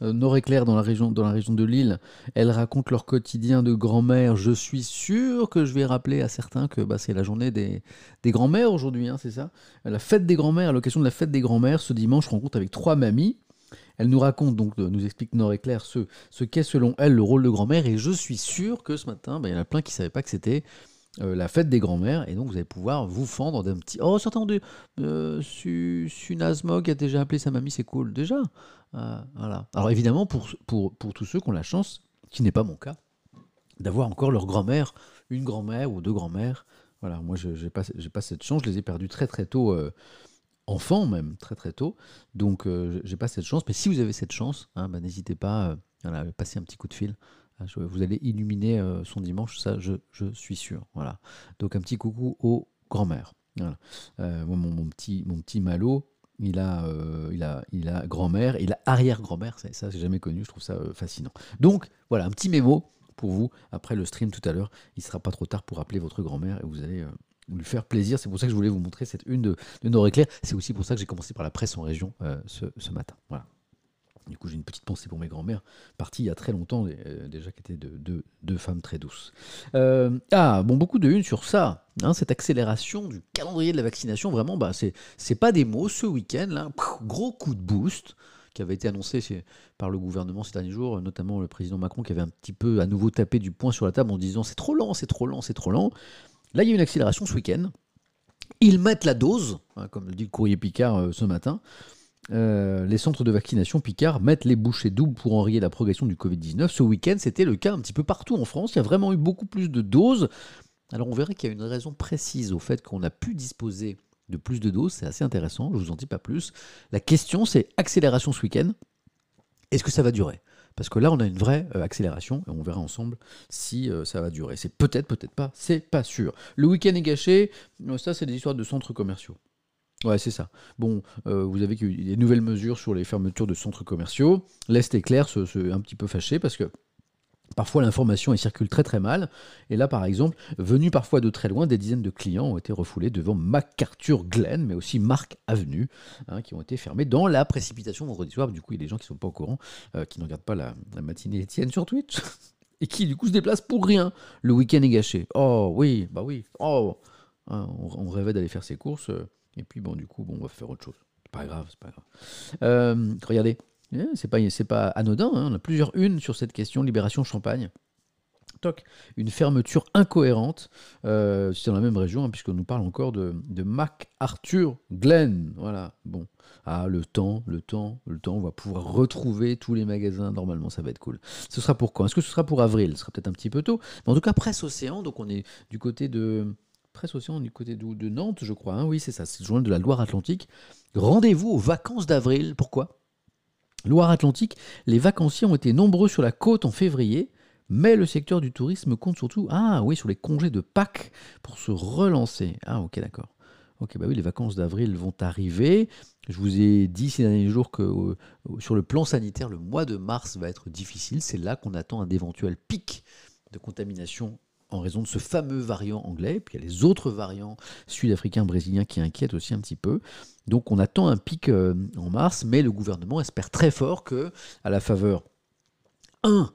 Nord Éclair dans la région de Lille, elle raconte leur quotidien de grand-mère. Je suis sûr que je vais rappeler à certains que bah, c'est la journée des grand-mères aujourd'hui, hein, c'est ça. La fête des grand-mères, à l'occasion de la fête des grand-mères, ce dimanche, je rencontre avec 3 mamies. Elle nous raconte donc, nous explique Nord Éclair ce qu'est selon elle le rôle de grand-mère. Et je suis sûr que ce matin, bah, y en a plein qui ne savaient pas que c'était la fête des grand-mères. Et donc vous allez pouvoir vous fendre d'un petit. Oh, certains ont dit Sunazmog a déjà appelé sa mamie, c'est cool déjà. Voilà. Alors évidemment, pour tous ceux qui ont la chance, qui n'est pas mon cas, d'avoir encore leur grand-mère, une grand-mère ou deux grand-mères. Voilà, moi, j'ai pas cette chance, je les ai perdus très très tôt, enfant même, très très tôt. Donc, j'ai pas cette chance. Mais si vous avez cette chance, hein, bah, n'hésitez pas à passer un petit coup de fil. Vous allez illuminer son dimanche, ça, je suis sûr. Voilà. Donc, un petit coucou aux grand-mères. Voilà. Mon petit Malo. Il a grand-mère, il a arrière-grand-mère, ça j'ai jamais connu, je trouve ça fascinant. Donc voilà, un petit mémo pour vous, après le stream tout à l'heure, il ne sera pas trop tard pour appeler votre grand-mère et vous allez lui faire plaisir. C'est pour ça que je voulais vous montrer cette une de Nord Éclair, c'est aussi pour ça que j'ai commencé par la presse en région ce matin. Voilà. Du coup j'ai une petite pensée pour mes grand-mères, parties il y a très longtemps déjà, qui étaient deux femmes très douces. Beaucoup de une sur ça, hein, cette accélération du calendrier de la vaccination, vraiment, bah, c'est pas des mots, ce week-end, là, gros coup de boost qui avait été annoncé par le gouvernement ces derniers jours, notamment le président Macron qui avait un petit peu à nouveau tapé du poing sur la table en disant c'est trop lent. Là il y a une accélération ce week-end, ils mettent la dose, hein, comme le dit le Courrier Picard ce matin. Les centres de vaccination Picard mettent les bouchées doubles pour enrayer la progression du Covid-19. Ce week-end, c'était le cas un petit peu partout en France. Il y a vraiment eu beaucoup plus de doses. Alors, on verrait qu'il y a une raison précise au fait qu'on a pu disposer de plus de doses. C'est assez intéressant, je ne vous en dis pas plus. La question, c'est accélération ce week-end. Est-ce que ça va durer ? Parce que là, on a une vraie accélération et on verra ensemble si ça va durer. C'est peut-être pas, c'est pas sûr. Le week-end est gâché. Ça, c'est des histoires de centres commerciaux. Ouais, c'est ça. Bon, vous avez qu'il y a eu des nouvelles mesures sur les fermetures de centres commerciaux. L'Est est clair, se un petit peu fâché parce que parfois l'information elle circule très très mal. Et là, par exemple, venus parfois de très loin, des dizaines de clients ont été refoulés devant MacArthur Glen, mais aussi Mark Avenue, hein, qui ont été fermés dans la précipitation vendredi soir. Du coup, il y a des gens qui ne sont pas au courant, qui ne regardent pas la matinée Etienne sur Twitch et qui du coup se déplacent pour rien. Le week-end est gâché. Oh oui, bah oui. Oh, hein, on rêvait d'aller faire ses courses. Et puis, bon, du coup, bon, on va faire autre chose. C'est pas grave. Regardez, c'est pas anodin. Hein. On a plusieurs unes sur cette question. Libération Champagne. TikTok, une fermeture incohérente. C'est dans la même région, hein, puisqu'on nous parle encore de Mac Arthur Glenn. Voilà, bon. Ah, le temps, on va pouvoir retrouver tous les magasins, normalement ça va être cool. Ce sera pour quand? Est-ce que ce sera pour avril? Ce sera peut-être un petit peu tôt. Mais en tout cas, Presse Océan, donc on est du côté de... Presse Océan, du côté de Nantes, je crois. Hein, oui, c'est ça, c'est le journal de la Loire-Atlantique. Rendez-vous aux vacances d'avril. Pourquoi? Loire-Atlantique, les vacanciers ont été nombreux sur la côte en février, mais le secteur du tourisme compte surtout, ah oui, sur les congés de Pâques pour se relancer. Ah ok, d'accord. Ok, bah oui, les vacances d'avril vont arriver. Je vous ai dit ces derniers jours que sur le plan sanitaire, le mois de mars va être difficile. C'est là qu'on attend un éventuel pic de contamination en raison de ce fameux variant anglais. Et puis il y a les autres variants sud-africains, brésiliens qui inquiètent aussi un petit peu. Donc on attend un pic en mars, mais le gouvernement espère très fort que, à la faveur 1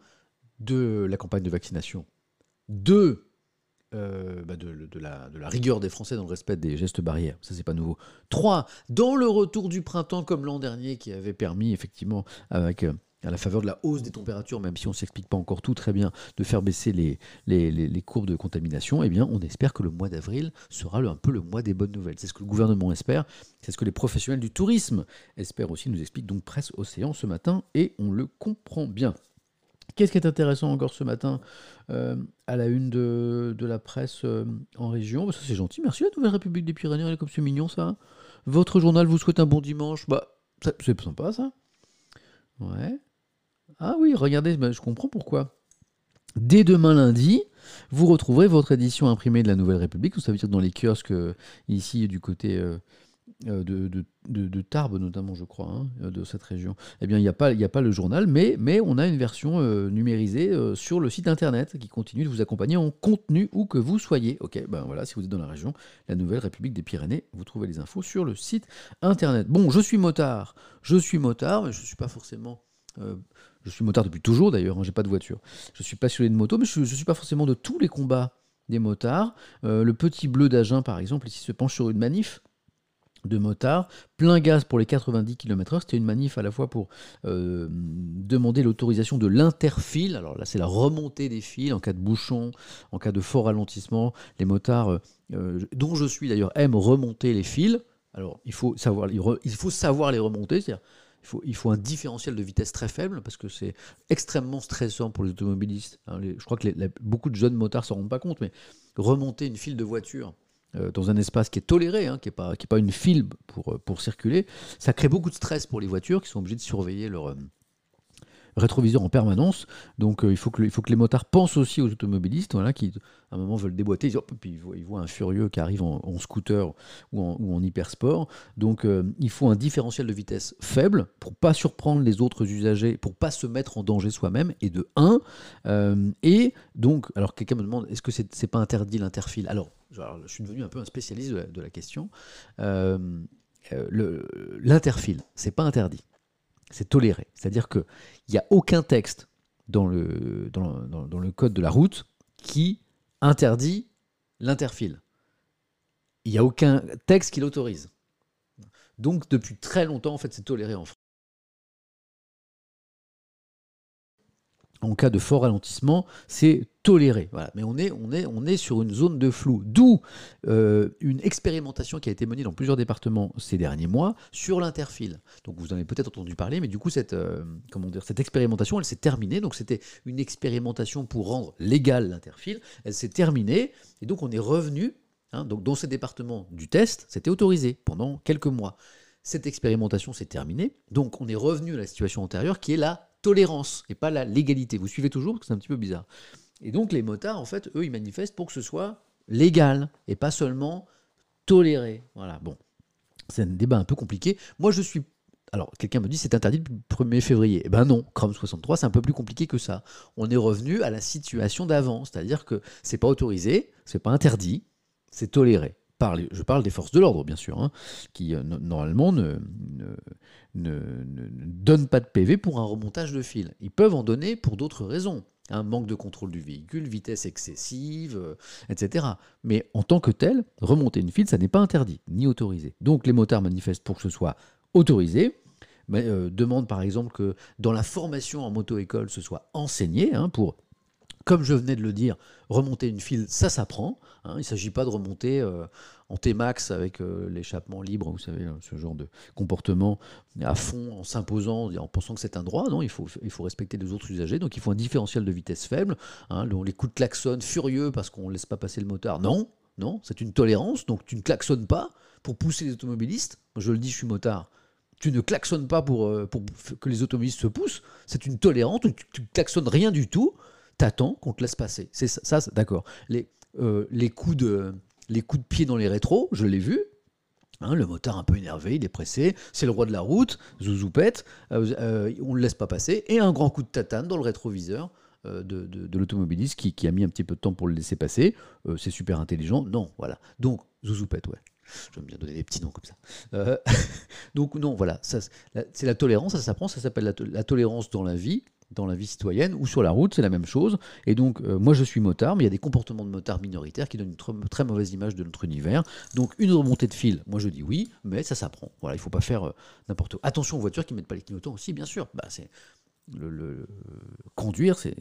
de la campagne de vaccination, 2 de la rigueur des Français dans le respect des gestes barrières, ça c'est pas nouveau. 3, dans le retour du printemps comme l'an dernier qui avait permis effectivement avec à la faveur de la hausse des températures, même si on ne s'explique pas encore tout très bien, de faire baisser les courbes de contamination, eh bien, on espère que le mois d'avril sera un peu le mois des bonnes nouvelles. C'est ce que le gouvernement espère, c'est ce que les professionnels du tourisme espèrent aussi, nous explique donc Presse Océan ce matin, et on le comprend bien. Qu'est-ce qui est intéressant encore ce matin à la une de la presse en région? Bah, ça c'est gentil, merci la Nouvelle République des Pyrénées, elle est comme c'est mignon ça. Votre journal vous souhaite un bon dimanche, bah c'est sympa ça. Ouais. Ah oui, regardez, ben je comprends pourquoi. Dès demain lundi, vous retrouverez votre édition imprimée de la Nouvelle République. Ça veut dire dans les kiosques ici du côté de Tarbes notamment, je crois, hein, de cette région. Eh bien, il n'y a pas le journal, mais on a une version numérisée sur le site internet qui continue de vous accompagner en contenu où que vous soyez. Ok, ben voilà, si vous êtes dans la région, la Nouvelle République des Pyrénées, vous trouvez les infos sur le site internet. Bon, je suis motard, mais je ne suis pas forcément... je suis motard depuis toujours d'ailleurs, hein, j'ai pas de voiture. Je suis passionné de moto, mais je ne suis pas forcément de tous les combats des motards. Le petit bleu d'Agen, par exemple, ici se penche sur une manif de motards, plein gaz pour les 90 km/h. C'était une manif à la fois pour demander l'autorisation de l'interfile. Alors là, c'est la remontée des fils en cas de bouchon, en cas de fort ralentissement. Les motards, dont je suis d'ailleurs, aiment remonter les fils. Alors il faut savoir les remonter, c'est-à-dire... Il faut un différentiel de vitesse très faible parce que c'est extrêmement stressant pour les automobilistes. Je crois que beaucoup de jeunes motards ne s'en rendent pas compte, mais remonter une file de voiture dans un espace qui est toléré, hein, qui est pas une file pour circuler, ça crée beaucoup de stress pour les voitures qui sont obligées de surveiller leur rétroviseur en permanence. Donc il faut que les motards pensent aussi aux automobilistes, voilà, qui à un moment veulent déboîter, ils disent, oh, puis ils voient un furieux qui arrive en scooter ou en hypersport. Donc il faut un différentiel de vitesse faible pour pas surprendre les autres usagers, pour pas se mettre en danger soi-même, et de 1. Et donc, alors quelqu'un me demande, est-ce que c'est pas interdit l'interfile? Alors, je suis devenu un peu un spécialiste de la question. L'interfile, c'est pas interdit. C'est toléré. C'est-à-dire qu'il n'y a aucun texte dans le code de la route qui interdit l'interfile. Il n'y a aucun texte qui l'autorise. Donc, depuis très longtemps, en fait, c'est toléré en France. En cas de fort ralentissement, c'est toléré. Voilà. Mais on est sur une zone de flou. D'où une expérimentation qui a été menée dans plusieurs départements ces derniers mois sur l'interfile. Donc vous en avez peut-être entendu parler, mais du coup cette expérimentation, elle s'est terminée. Donc c'était une expérimentation pour rendre légal l'interfile. Elle s'est terminée et donc on est revenu. Hein, donc dans ces départements du test, c'était autorisé pendant quelques mois. Cette expérimentation s'est terminée. Donc on est revenu à la situation antérieure qui est la tolérance et pas la légalité. Vous suivez toujours parce que c'est un petit peu bizarre. Et donc les motards, en fait, eux, ils manifestent pour que ce soit légal et pas seulement toléré. Voilà, bon. C'est un débat un peu compliqué. Moi, je suis... Alors, quelqu'un me dit c'est interdit depuis le 1er février. Eh ben non, Chrome 63, c'est un peu plus compliqué que ça. On est revenu à la situation d'avant, c'est-à-dire que c'est pas autorisé, c'est pas interdit, c'est toléré. Je parle des forces de l'ordre, bien sûr, hein, qui normalement ne donnent pas de PV pour un remontage de fil. Ils peuvent en donner pour d'autres raisons. Un manque de contrôle du véhicule, vitesse excessive, etc. Mais en tant que tel, remonter une file, ça n'est pas interdit, ni autorisé. Donc les motards manifestent pour que ce soit autorisé. Mais, demandent par exemple que dans la formation en moto-école, ce soit enseigné, hein, pour comme je venais de le dire, remonter une file, ça s'apprend. Hein, il ne s'agit pas de remonter en T-max avec l'échappement libre, vous savez, ce genre de comportement à fond, en s'imposant, en pensant que c'est un droit. Non, il faut respecter les autres usagers. Donc, il faut un différentiel de vitesse faible. Hein, les coups de klaxon furieux parce qu'on ne laisse pas passer le motard. Non, non, c'est une tolérance. Donc, tu ne klaxonnes pas pour pousser les automobilistes. Je le dis, je suis motard. Tu ne klaxonnes pas pour que les automobilistes se poussent. C'est une tolérance. Tu ne klaxonnes rien du tout. T'attends qu'on te laisse passer. C'est ça, ça d'accord. Les coups de pied dans les rétros, je l'ai vu. Hein, le motard un peu énervé, il est pressé. C'est le roi de la route, zouzoupette. On ne le laisse pas passer. Et un grand coup de tatane dans le rétroviseur de l'automobiliste qui a mis un petit peu de temps pour le laisser passer. C'est super intelligent. Non, voilà. Donc, zouzoupette, ouais. J'aime bien donner des petits noms comme ça. Donc, non, voilà. C'est la tolérance, ça s'apprend. Ça s'appelle la tolérance dans la vie citoyenne ou sur la route, c'est la même chose. Et donc, moi, je suis motard, mais il y a des comportements de motards minoritaires qui donnent une très mauvaise image de notre univers. Donc, une remontée de fil, moi, je dis oui, mais ça s'apprend. Voilà, il ne faut pas faire n'importe quoi. Attention aux voitures qui ne mettent pas les clignotants aussi, bien sûr. Bah, c'est le conduire, c'est...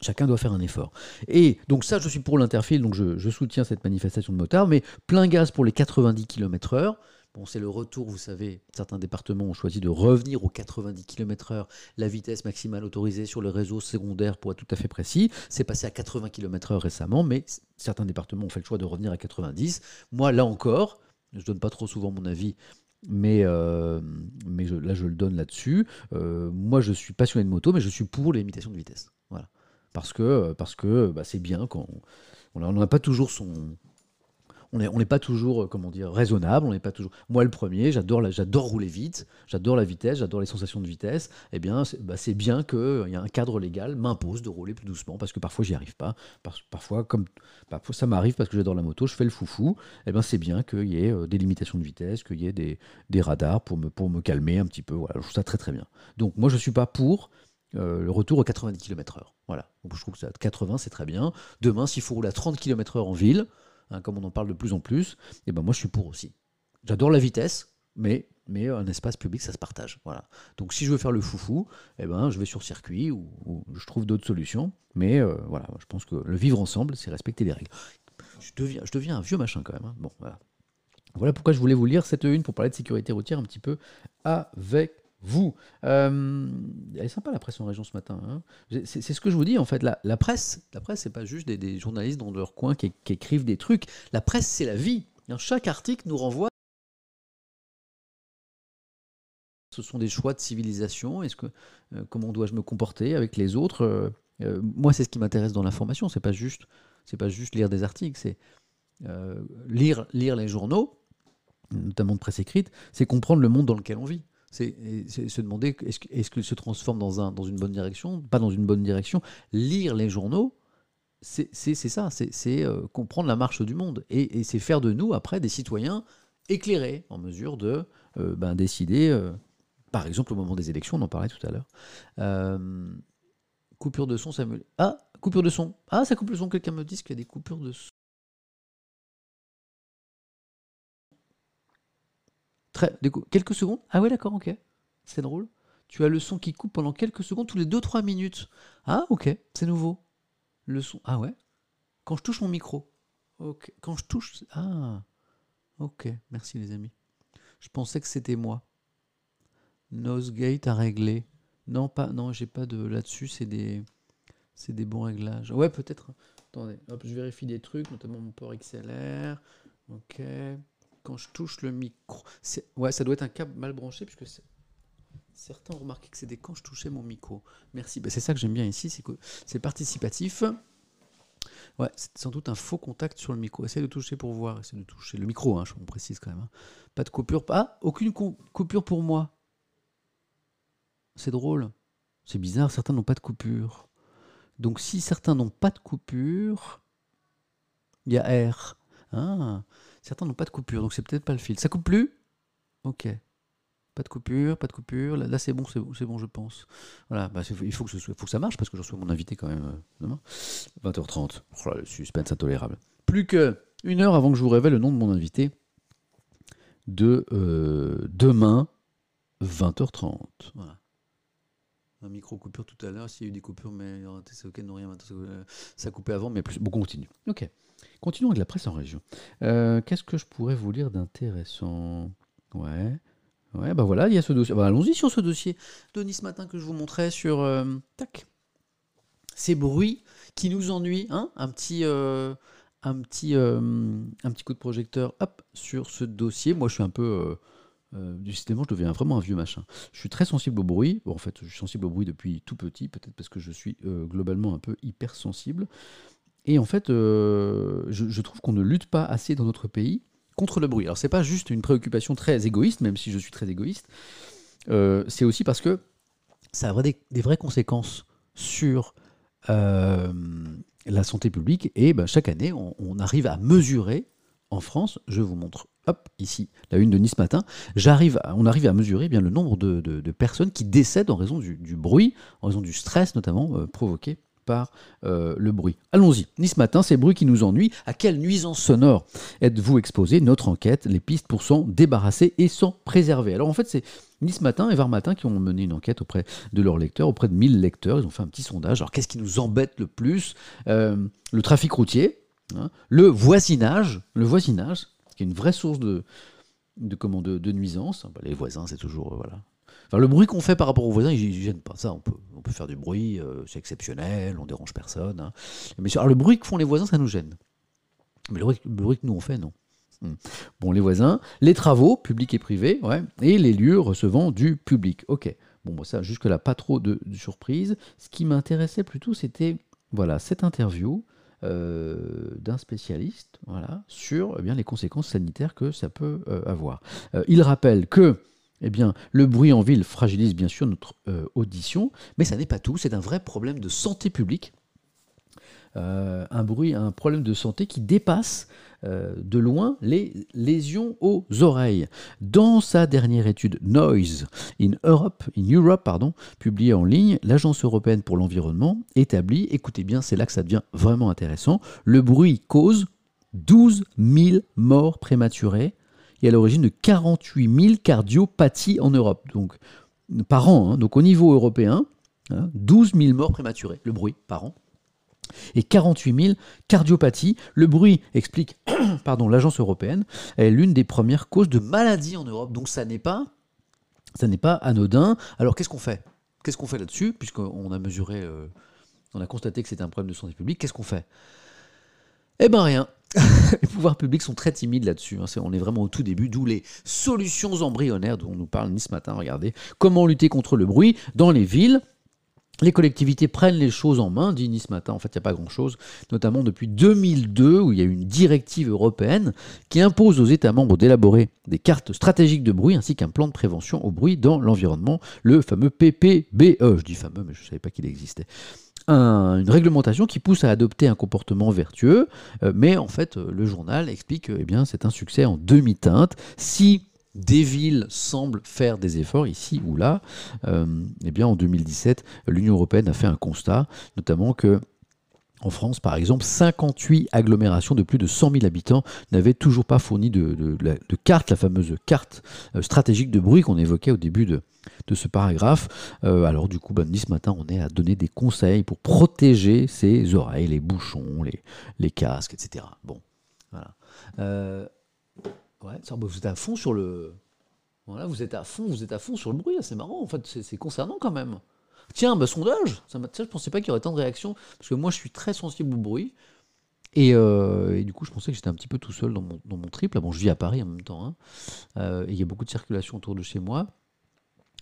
Chacun doit faire un effort. Et donc ça, je suis pour l'interfile, donc je soutiens cette manifestation de motards, mais plein gaz pour les 90 km/h. Bon, c'est le retour, vous savez, certains départements ont choisi de revenir aux 90 km/h, la vitesse maximale autorisée sur le réseau secondaire, pour être tout à fait précis. C'est passé à 80 km/h récemment, mais certains départements ont fait le choix de revenir à 90. Moi, là encore, je ne donne pas trop souvent mon avis, mais là, je le donne là-dessus. Moi, je suis passionné de moto, mais je suis pour les limitations de vitesse. Voilà. Parce que bah, c'est bien quand on n'a pas toujours son... On n'est pas toujours, comment dire, raisonnable, on n'est pas toujours... Moi, le premier, j'adore rouler vite, j'adore la vitesse, j'adore les sensations de vitesse. Eh bien, c'est bien qu'il y a un cadre légal m'impose de rouler plus doucement, parce que parfois, j'y arrive pas. Parfois, comme ça m'arrive parce que j'adore la moto, je fais le foufou. Eh bien, c'est bien qu'il y ait des limitations de vitesse, qu'il y ait des radars pour me calmer un petit peu. Voilà, je trouve ça très, très bien. Donc, moi, je ne suis pas pour... le retour aux 90 km/h. Voilà. Donc, je trouve que ça, 80, c'est très bien. Demain, s'il faut rouler à 30 km/h en ville, hein, comme on en parle de plus en plus, eh ben, moi, je suis pour aussi. J'adore la vitesse, mais un espace public, ça se partage. Voilà. Donc, si je veux faire le foufou, eh ben, je vais sur circuit ou je trouve d'autres solutions. Mais voilà, je pense que le vivre ensemble, c'est respecter les règles. Je deviens un vieux machin quand même. Hein. Bon, voilà. Voilà pourquoi je voulais vous lire cette une pour parler de sécurité routière un petit peu avec... Vous, elle est sympa la presse en région ce matin. Hein. C'est ce que je vous dis en fait. La presse, c'est pas juste des journalistes dans leur coin qui écrivent des trucs. La presse, c'est la vie. Chaque article nous renvoie. Ce sont des choix de civilisation. Est-ce que comment dois-je me comporter avec les autres? Moi, c'est ce qui m'intéresse dans l'information. C'est pas juste lire des articles. C'est lire les journaux, notamment de presse écrite. C'est comprendre le monde dans lequel on vit. C'est se demander est-ce qu'il se transforme dans une bonne direction, pas dans une bonne direction. Lire les journaux, c'est ça, c'est comprendre la marche du monde. Et c'est faire de nous, après, des citoyens éclairés, en mesure de décider, par exemple au moment des élections, on en parlait tout à l'heure. Coupure de son, Samuel. Ah, coupure de son. Ah, ça coupe le son, quelqu'un me dit qu'il y a des coupures de son. Quelques secondes? Ah ouais, d'accord, ok. C'est drôle. Tu as le son qui coupe pendant quelques secondes, tous les 2-3 minutes. Ah, ok, c'est nouveau. Le son... Ah ouais? Quand je touche mon micro. Ok. Quand je touche... Ah, ok. Merci, les amis. Je pensais que c'était moi. Nosegate à régler. Non, pas... Non, j'ai pas de... Là-dessus, c'est des bons réglages. Ouais, peut-être. Attendez, hop, je vérifie des trucs, notamment mon port XLR. Ok... Quand je touche le micro... Ouais, ça doit être un câble mal branché, puisque certains ont remarqué que c'était quand je touchais mon micro. Merci. Ben, c'est ça que j'aime bien ici, c'est que c'est participatif. Ouais, c'est sans doute un faux contact sur le micro. Essayez de toucher pour voir. Essayez de toucher le micro, hein, on précise quand même. Hein. Pas de coupure. Ah, aucune coupure pour moi. C'est drôle. C'est bizarre, certains n'ont pas de coupure. Donc, si certains n'ont pas de coupure, il y a R. Ah. Certains n'ont pas de coupure, donc c'est peut-être pas le fil. Ça coupe plus? Ok. Pas de coupure. Là, c'est bon, je pense. Voilà, bah, il faut que ça marche, parce que je reçois mon invité quand même demain. 20h30. Oh là, le suspense intolérable. Plus qu'une heure avant que je vous révèle le nom de mon invité de demain, 20h30. Voilà. un micro-coupure tout à l'heure. S'il y a eu des coupures, mais c'est OK, non, rien. Ça a coupé avant, mais plus. Bon, continue. OK. Continuons avec la presse en région. Qu'est-ce que je pourrais vous lire d'intéressant? Ouais. Ouais, bah voilà, il y a ce dossier. Bah, allons-y sur ce dossier de Nice Matin que je vous montrais sur... Tac. Ces bruits qui nous ennuient. Hein, un petit coup de projecteur, hop, sur ce dossier. Moi, je suis un peu... décidément, je deviens vraiment un vieux machin. Je suis très sensible au bruit. Bon, en fait, je suis sensible au bruit depuis tout petit, peut-être parce que je suis globalement un peu hypersensible. Et en fait, je trouve qu'on ne lutte pas assez dans notre pays contre le bruit. Alors, ce n'est pas juste une préoccupation très égoïste, même si je suis très égoïste. C'est aussi parce que ça a des vraies conséquences sur la santé publique. Et ben, chaque année, on arrive à mesurer en France. Je vous montre, hop, ici, la une de Nice Matin. On arrive à mesurer bien, le nombre de personnes qui décèdent en raison du bruit, en raison du stress notamment provoqué par le bruit. Allons-y. Nice Matin, ces bruits qui nous ennuient. À quelle nuisance sonore êtes-vous exposé? Notre enquête, les pistes pour s'en débarrasser et s'en préserver. Alors en fait, c'est Nice Matin et Var Matin qui ont mené une enquête auprès de leurs lecteurs, auprès de 1000 lecteurs. Ils ont fait un petit sondage. Alors qu'est-ce qui nous embête le plus? Le trafic routier, hein, le voisinage, qui est une vraie source de nuisance. Ben, les voisins, c'est toujours... voilà. Enfin, le bruit qu'on fait par rapport aux voisins, ils ne gênent pas. Ça, on peut faire du bruit, c'est exceptionnel, on ne dérange personne. Hein. Mais alors, le bruit que font les voisins, ça nous gêne. Mais le bruit que nous, on fait, non. Bon, les voisins, les travaux, publics et privés, ouais, et les lieux recevant du public. OK. Bon, ça, jusque-là, pas trop de surprises. Ce qui m'intéressait plutôt, c'était voilà, cette interview d'un spécialiste voilà, sur eh bien, les conséquences sanitaires que ça peut avoir. Il rappelle que eh bien, le bruit en ville fragilise bien sûr notre audition, mais ça n'est pas tout, c'est un vrai problème de santé publique. Un problème de santé qui dépasse de loin les lésions aux oreilles. Dans sa dernière étude Noise in Europe, publiée en ligne, l'Agence européenne pour l'environnement établit, écoutez bien, c'est là que ça devient vraiment intéressant, le bruit cause 12 000 morts prématurées et à l'origine de 48 000 cardiopathies en Europe, donc par an. Hein, donc au niveau européen, hein, 12 000 morts prématurées, le bruit par an, et 48 000 cardiopathies. Le bruit, explique l'Agence européenne, est l'une des premières causes de maladies en Europe. Donc ça n'est pas anodin. Alors qu'est-ce qu'on fait là-dessus, puisqu'on a mesuré, on a constaté que c'était un problème de santé publique? Qu'est-ce qu'on fait? Eh ben rien. Les pouvoirs publics sont très timides là-dessus. On est vraiment au tout début, d'où les solutions embryonnaires dont on nous parle Nice Matin. Regardez, comment lutter contre le bruit dans les villes. Les collectivités prennent les choses en main, dit Nice Matin. En fait, il n'y a pas grand-chose, notamment depuis 2002, où il y a eu une directive européenne qui impose aux États membres d'élaborer des cartes stratégiques de bruit ainsi qu'un plan de prévention au bruit dans l'environnement, le fameux PPBE. Je dis fameux, mais je ne savais pas qu'il existait. Une réglementation qui pousse à adopter un comportement vertueux, mais en fait, le journal explique que eh bien, c'est un succès en demi-teinte. Si des villes semblent faire des efforts ici ou là, eh bien, en 2017, l'Union européenne a fait un constat, notamment que en France, par exemple, 58 agglomérations de plus de 100 000 habitants n'avaient toujours pas fourni de carte, la fameuse carte stratégique de bruit qu'on évoquait au début de ce paragraphe. Alors du coup, ben, Nice Matin, on est à donner des conseils pour protéger ses oreilles, les bouchons, les casques, etc. Bon, voilà. Ouais, vous êtes à fond sur le... Voilà, vous êtes à fond sur le bruit, c'est marrant, en fait, c'est concernant quand même. Tiens, bah, sondage, je ne pensais pas qu'il y aurait tant de réactions, parce que moi je suis très sensible au bruit, et du coup je pensais que j'étais un petit peu tout seul dans mon triple. Ah, bon, je vis à Paris en même temps, hein. Et il y a beaucoup de circulation autour de chez moi.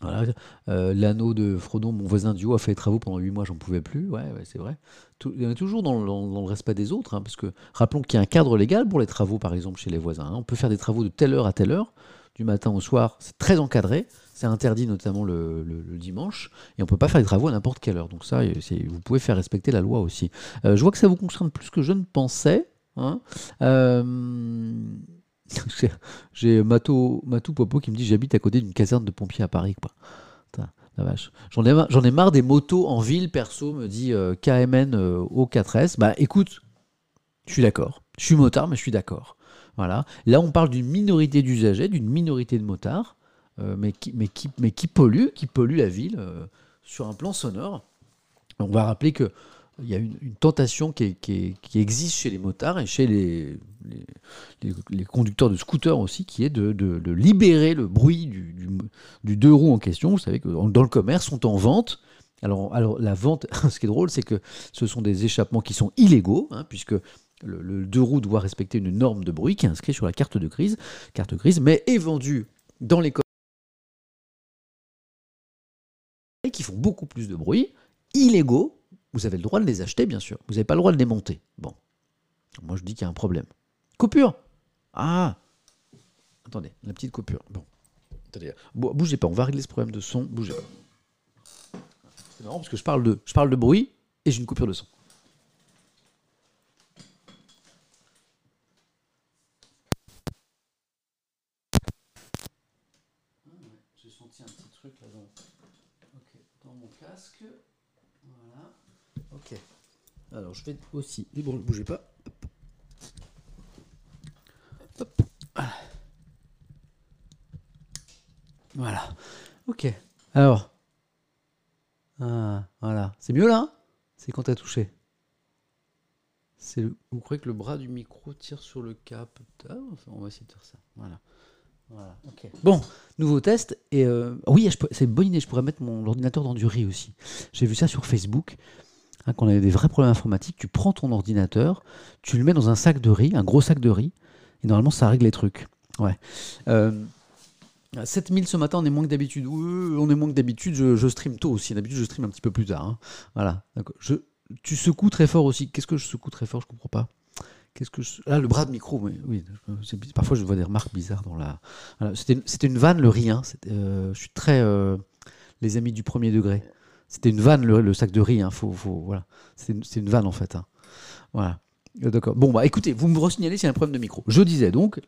Voilà. L'anneau de Frodon, mon voisin du haut, a fait les travaux pendant 8 mois, j'en pouvais plus, ouais, c'est vrai. On est toujours dans le respect des autres, hein, parce que rappelons qu'il y a un cadre légal pour les travaux, par exemple, chez les voisins, hein. On peut faire des travaux de telle heure à telle heure, du matin au soir, c'est très encadré, c'est interdit notamment le dimanche, et on ne peut pas faire des travaux à n'importe quelle heure, donc ça, vous pouvez faire respecter la loi aussi. Je vois que ça vous concerne plus que je ne pensais, hein. J'ai Matou Popo qui me dit j'habite à côté d'une caserne de pompiers à Paris, quoi. Putain, la vache. J'en ai marre des motos en ville, perso, me dit KMN O4S. Bah écoute, je suis d'accord. Je suis motard, mais je suis d'accord. Voilà. Là, on parle d'une minorité d'usagers, d'une minorité de motards, mais qui polluent la ville. sur un plan sonore. On va rappeler qu'il y a une tentation qui existe chez les motards et chez les conducteurs de scooters aussi, qui est de libérer le bruit du deux roues en question. Vous savez que dans le commerce, sont en vente. Alors la vente, ce qui est drôle, c'est que ce sont des échappements qui sont illégaux, hein, puisque le deux roues doit respecter une norme de bruit qui est inscrite sur la carte grise, mais est vendue dans les commerces qui font beaucoup plus de bruit, illégaux. Vous avez le droit de les acheter, bien sûr. Vous n'avez pas le droit de les monter. Bon. Moi, je dis qu'il y a un problème. Coupure. Ah. Attendez, la petite coupure. Bon. Attendez. Bougez pas, on va régler ce problème de son. Bougez pas. C'est marrant parce que je parle de bruit et j'ai une coupure de son. J'ai senti un petit truc là-dedans. Ok, dans mon casque. Voilà. Ok. Alors je vais aussi. Bon, ne bougez pas. Hop. Voilà. Ok. Alors. Ah, voilà. C'est mieux là? C'est quand t'as touché. Vous croyez que le bras du micro tire sur le cap? On va essayer de faire ça. Voilà. Voilà. Okay. Bon, nouveau test. Et oui, c'est une bonne idée. Je pourrais mettre mon ordinateur dans du riz aussi. J'ai vu ça sur Facebook. Hein, quand on avait des vrais problèmes informatiques, tu prends ton ordinateur, tu le mets dans un sac de riz, un gros sac de riz, et normalement ça règle les trucs. Ouais. 7000 ce matin, on est moins que d'habitude. On est moins que d'habitude. Je stream tôt aussi. D'habitude, je stream un petit peu plus tard. Hein. Voilà. Tu secoues très fort aussi. Qu'est-ce que je secoue très fort? Je comprends pas. Là, le bras de micro, oui. Parfois, je vois des remarques bizarres dans la. Voilà, c'était une vanne, le rien. Je suis très. Les amis du premier degré. C'était une vanne, le sac de riz. Hein, voilà. C'est une vanne, en fait. Hein. Voilà. D'accord. Bon, bah écoutez, vous me resignalez s'il y a un problème de micro. Je disais donc,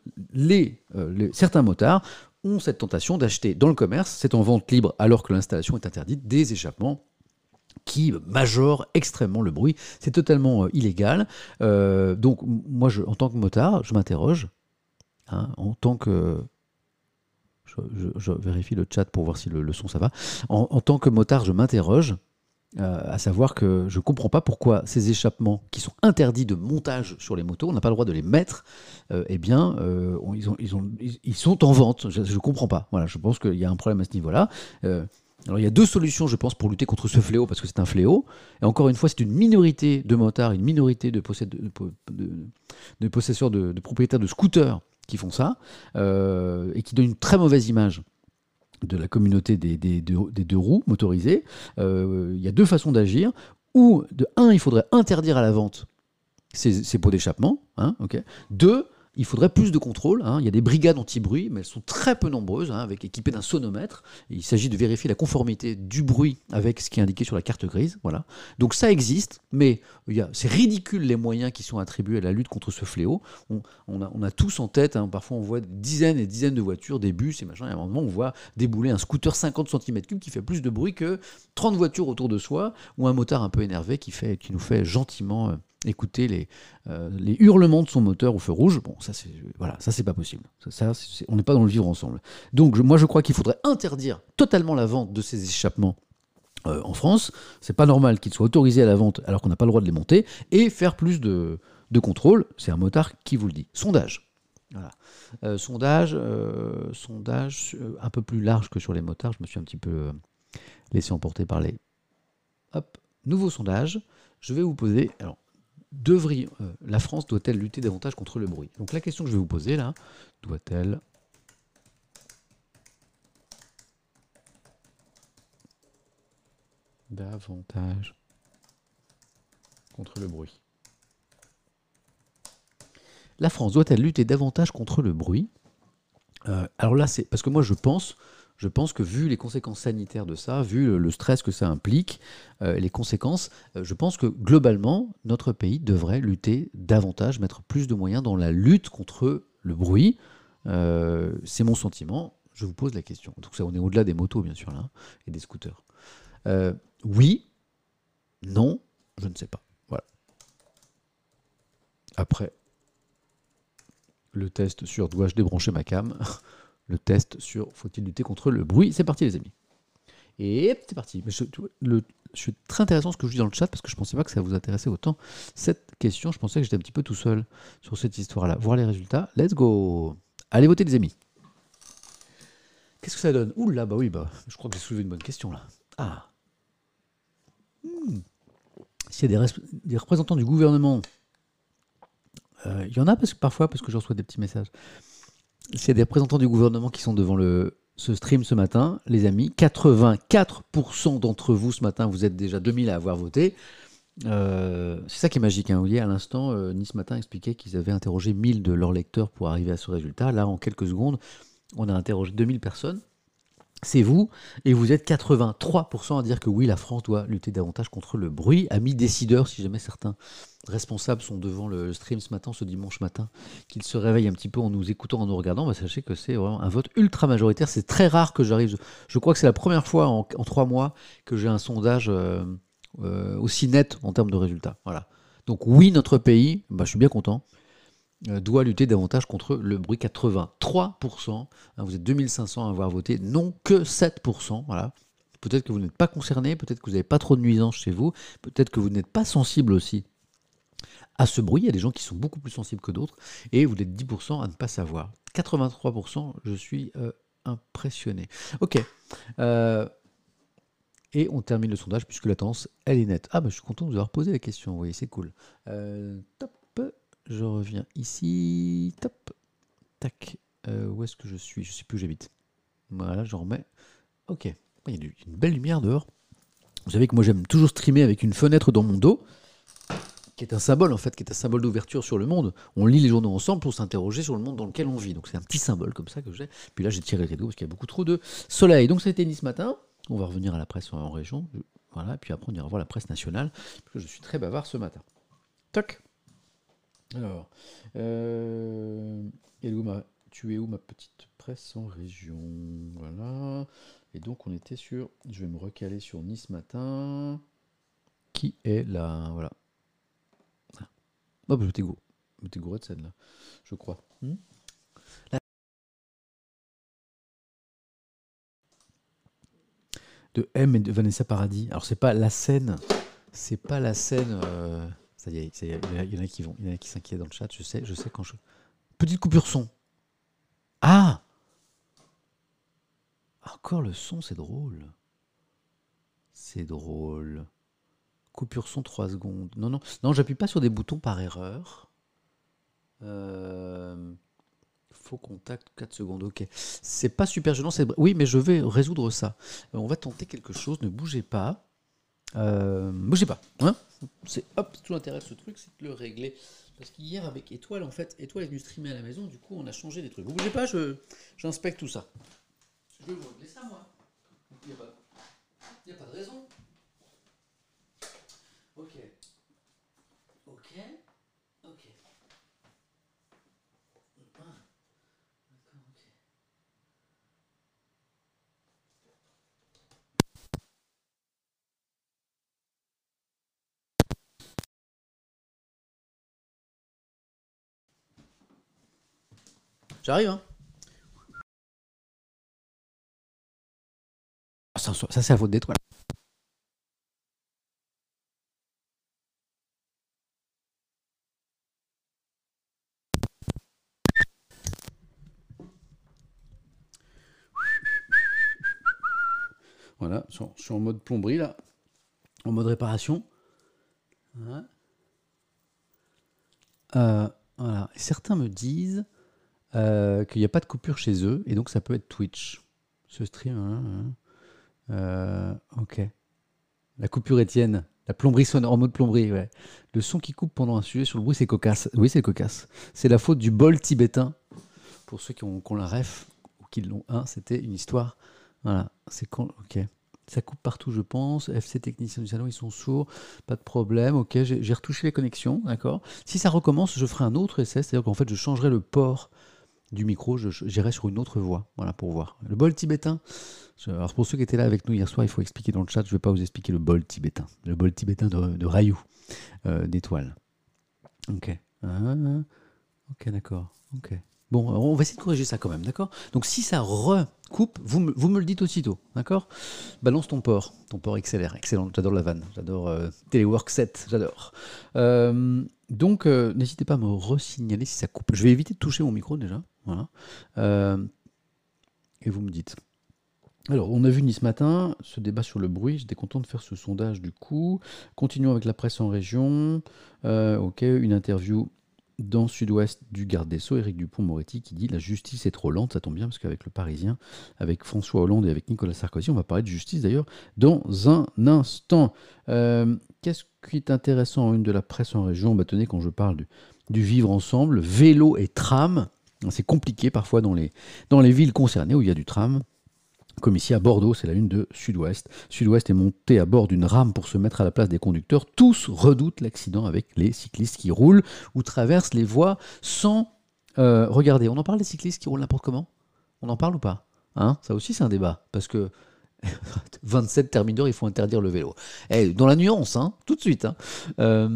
certains motards ont cette tentation d'acheter dans le commerce, c'est en vente libre alors que l'installation est interdite, des échappements qui majorent extrêmement le bruit. C'est totalement illégal. Donc moi, en tant que motard, je m'interroge. Hein, en tant que... Je vérifie le chat pour voir si le son ça va. En tant que motard, je m'interroge. À savoir que je ne comprends pas pourquoi ces échappements qui sont interdits de montage sur les motos, on n'a pas le droit de les mettre, ils sont en vente. Je ne comprends pas. Voilà, je pense qu'il y a un problème à ce niveau-là. Alors il y a deux solutions, je pense, pour lutter contre ce fléau, parce que c'est un fléau. Et encore une fois, c'est une minorité de motards, une minorité de possesseurs, de propriétaires de scooters qui font ça, et qui donnent une très mauvaise image de la communauté des deux roues motorisées. Il y a deux façons d'agir. Ou, il faudrait interdire à la vente ces pots d'échappement. Hein, okay. Deux, il faudrait plus de contrôle. Hein. Il y a des brigades anti-bruit, mais elles sont très peu nombreuses, hein, équipées d'un sonomètre. Il s'agit de vérifier la conformité du bruit avec ce qui est indiqué sur la carte grise. Voilà. Donc ça existe, mais c'est ridicule les moyens qui sont attribués à la lutte contre ce fléau. On a tous en tête, hein, parfois on voit des dizaines et dizaines de voitures, des bus et machin, et à un moment on voit débouler un scooter 50 cm3 qui fait plus de bruit que 30 voitures autour de soi, ou un motard un peu énervé qui nous fait gentiment... écouter les hurlements de son moteur au feu rouge. Bon, ça c'est pas possible. On n'est pas dans le vivre ensemble. Donc moi je crois qu'il faudrait interdire totalement la vente de ces échappements en France. C'est pas normal qu'ils soient autorisés à la vente alors qu'on n'a pas le droit de les monter, et faire plus de contrôle. C'est un motard qui vous le dit. Sondage. Voilà. Sondage un peu plus large que sur les motards. Je me suis un petit peu laissé emporter par les... Hop, nouveau sondage. Je vais vous poser... Alors, la France doit-elle lutter davantage contre le bruit? Donc la question que je vais vous poser là, doit-elle davantage contre le bruit? La France doit-elle lutter davantage contre le bruit? Alors là, c'est parce que moi je pense que vu les conséquences sanitaires de ça, vu le stress que ça implique, les conséquences, je pense que globalement, notre pays devrait lutter davantage, mettre plus de moyens dans la lutte contre le bruit. C'est mon sentiment, je vous pose la question. Donc ça, on est au-delà des motos, bien sûr, là, et des scooters. Oui, non, je ne sais pas. Voilà. Après, le test sur « Dois-je débrancher ma cam ?» Le test sur « Faut-il lutter contre le bruit ?» C'est parti les amis. Et c'est parti. Je suis très intéressant ce que je dis dans le chat parce que je ne pensais pas que ça vous intéressait autant. Cette question, je pensais que j'étais un petit peu tout seul sur cette histoire-là. Voir les résultats. Let's go. Allez voter, les amis. Qu'est-ce que ça donne? Ouh là, bah oui, bah, je crois que j'ai soulevé une bonne question là. Ah. S'il y a des représentants du gouvernement, il y en a parce que, parfois, parce que je reçois des petits messages. S'il y a des représentants du gouvernement qui sont devant ce stream ce matin, les amis, 84% d'entre vous ce matin, vous êtes déjà 2000 à avoir voté. C'est ça qui est magique, hein, vous voyez, à l'instant, Nice Matin expliquait qu'ils avaient interrogé 1000 de leurs lecteurs pour arriver à ce résultat. Là, en quelques secondes, on a interrogé 2000 personnes. C'est vous, et vous êtes 83% à dire que oui, la France doit lutter davantage contre le bruit. Amis décideurs, si jamais certains responsables sont devant le stream ce matin, ce dimanche matin, qu'ils se réveillent un petit peu en nous écoutant, en nous regardant, bah, sachez que c'est vraiment un vote ultra majoritaire. C'est très rare que j'arrive. Je crois que c'est la première fois en 3 mois que j'ai un sondage aussi net en termes de résultats. Voilà. Donc oui, notre pays, bah, je suis bien content, doit lutter davantage contre le bruit. 83%, hein, vous êtes 2500 à avoir voté, non que 7%. Voilà. Peut-être que vous n'êtes pas concerné, peut-être que vous n'avez pas trop de nuisances chez vous, peut-être que vous n'êtes pas sensible aussi à ce bruit. Il y a des gens qui sont beaucoup plus sensibles que d'autres, et vous êtes 10% à ne pas savoir. 83%, je suis impressionné. Ok. Et on termine le sondage, puisque la tendance, elle est nette. Ah, bah, je suis content de vous avoir posé la question, vous voyez, c'est cool. Top. Je reviens ici, top, tac, où est-ce que je suis? Je ne sais plus où j'habite. Voilà, j'en remets. Ok, il y a une belle lumière dehors. Vous savez que moi j'aime toujours streamer avec une fenêtre dans mon dos, qui est un symbole en fait, qui est un symbole d'ouverture sur le monde. On lit les journaux ensemble pour s'interroger sur le monde dans lequel on vit. Donc c'est un petit symbole comme ça que j'ai. Puis là j'ai tiré le rideau parce qu'il y a beaucoup trop de soleil. Donc ça a été Nice Matin. On va revenir à la presse en région. Voilà, et puis après on ira voir la presse nationale, parce que je suis très bavard ce matin. Toc. Alors, tu es où ma petite presse en région? Voilà. Et donc on était sur, je vais me recaler sur Nice Matin. Qui est là? Voilà. Ah. Oh, bah, je t'ai gouré de celle-là, je crois. De M et de Vanessa Paradis. Alors c'est pas la scène, il y en a qui vont, il y en a qui s'inquiètent dans le chat, je sais quand je... Petite coupure son. Ah! Encore le son, c'est drôle. C'est drôle. Coupure son 3 secondes. Non, non, non, j'appuie pas sur des boutons par erreur. Faux contact, 4 secondes, ok. C'est pas super gênant, c'est... Oui, mais je vais résoudre ça. On va tenter quelque chose, ne bougez pas. Bougez pas, hein, c'est hop, tout l'intérêt de ce truc, c'est de le régler. Parce qu'hier avec Étoile, en fait, Étoile est venue streamer à la maison, du coup on a changé des trucs. Vous bougez pas, j'inspecte tout ça. Je vais vous régler ça, moi. Il n'y a pas de raison. Ok. Ok. Ok. Ah. D'accord, ok. J'arrive, hein. Ça, c'est la faute d'Étoile. Voilà, je suis en mode plomberie, là. En mode réparation. Voilà. Voilà. Certains me disent... qu'il n'y a pas de coupure chez eux, et donc ça peut être Twitch. Ce stream, ok. La coupure Étienne, la plomberie sonore, en mode plomberie, ouais. Le son qui coupe pendant un sujet sur le bruit, c'est cocasse. Oui, c'est cocasse. C'est la faute du bol tibétain. Pour ceux qui ont la ref, ou qui l'ont un, c'était une histoire. Voilà, c'est quand... Ok. Ça coupe partout, je pense. FC technicien du salon, ils sont sourds. Pas de problème. Ok, j'ai retouché les connexions, d'accord. Si ça recommence, je ferai un autre essai, c'est-à-dire qu'en fait, je changerai le port du micro, j'irai sur une autre voie, voilà, pour voir. Le bol tibétain, alors pour ceux qui étaient là avec nous hier soir, il faut expliquer dans le chat, je ne vais pas vous expliquer le bol tibétain. Le bol tibétain de Rayou, d'Étoile. Ok. Ah, ok, d'accord. Ok. Bon, on va essayer de corriger ça quand même, d'accord? Donc si ça recoupe, vous me le dites aussitôt, d'accord? Balance ton porc XLR, excellent, j'adore la vanne, j'adore Telework 7, j'adore. Donc n'hésitez pas à me resignaler si ça coupe. Je vais éviter de toucher mon micro déjà, voilà. Et vous me dites. Alors, on a vu Nice Matin, ce débat sur le bruit, j'étais content de faire ce sondage du coup. Continuons avec la presse en région. Ok, une interview dans Sud-Ouest du garde des Sceaux, Éric Dupond-Moretti, qui dit « La justice est trop lente », ça tombe bien, parce qu'avec le Parisien, avec François Hollande et avec Nicolas Sarkozy, on va parler de justice d'ailleurs dans un instant. Qu'est-ce qui est intéressant en une de la presse en région? Bah, tenez, quand je parle du vivre ensemble, vélo et tram, c'est compliqué parfois dans les villes concernées où il y a du tram. Comme ici à Bordeaux, c'est la une de Sud-Ouest. Sud-Ouest est monté à bord d'une rame pour se mettre à la place des conducteurs. Tous redoutent l'accident avec les cyclistes qui roulent ou traversent les voies sans... Regardez, on en parle des cyclistes qui roulent n'importe comment? On en parle ou pas, hein? Ça aussi c'est un débat, parce que 27 Thermidor, il faut interdire le vélo. Et dans la nuance, hein, tout de suite. Hein.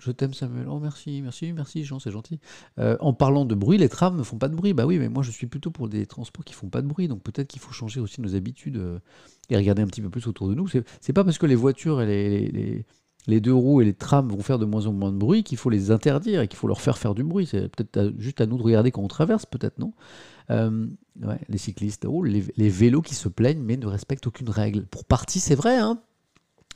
Je t'aime Samuel, oh merci, merci, merci Jean, c'est gentil. En parlant de bruit, les trams ne font pas de bruit. Bah oui, mais moi je suis plutôt pour des transports qui ne font pas de bruit, donc peut-être qu'il faut changer aussi nos habitudes et regarder un petit peu plus autour de nous. C'est pas parce que les voitures et les deux roues et les trams vont faire de moins en moins de bruit qu'il faut les interdire et qu'il faut leur faire du bruit. C'est peut-être juste à nous de regarder quand on traverse, peut-être, non? Ouais, les cyclistes, oh, les vélos qui se plaignent mais ne respectent aucune règle. Pour partie, c'est vrai, hein?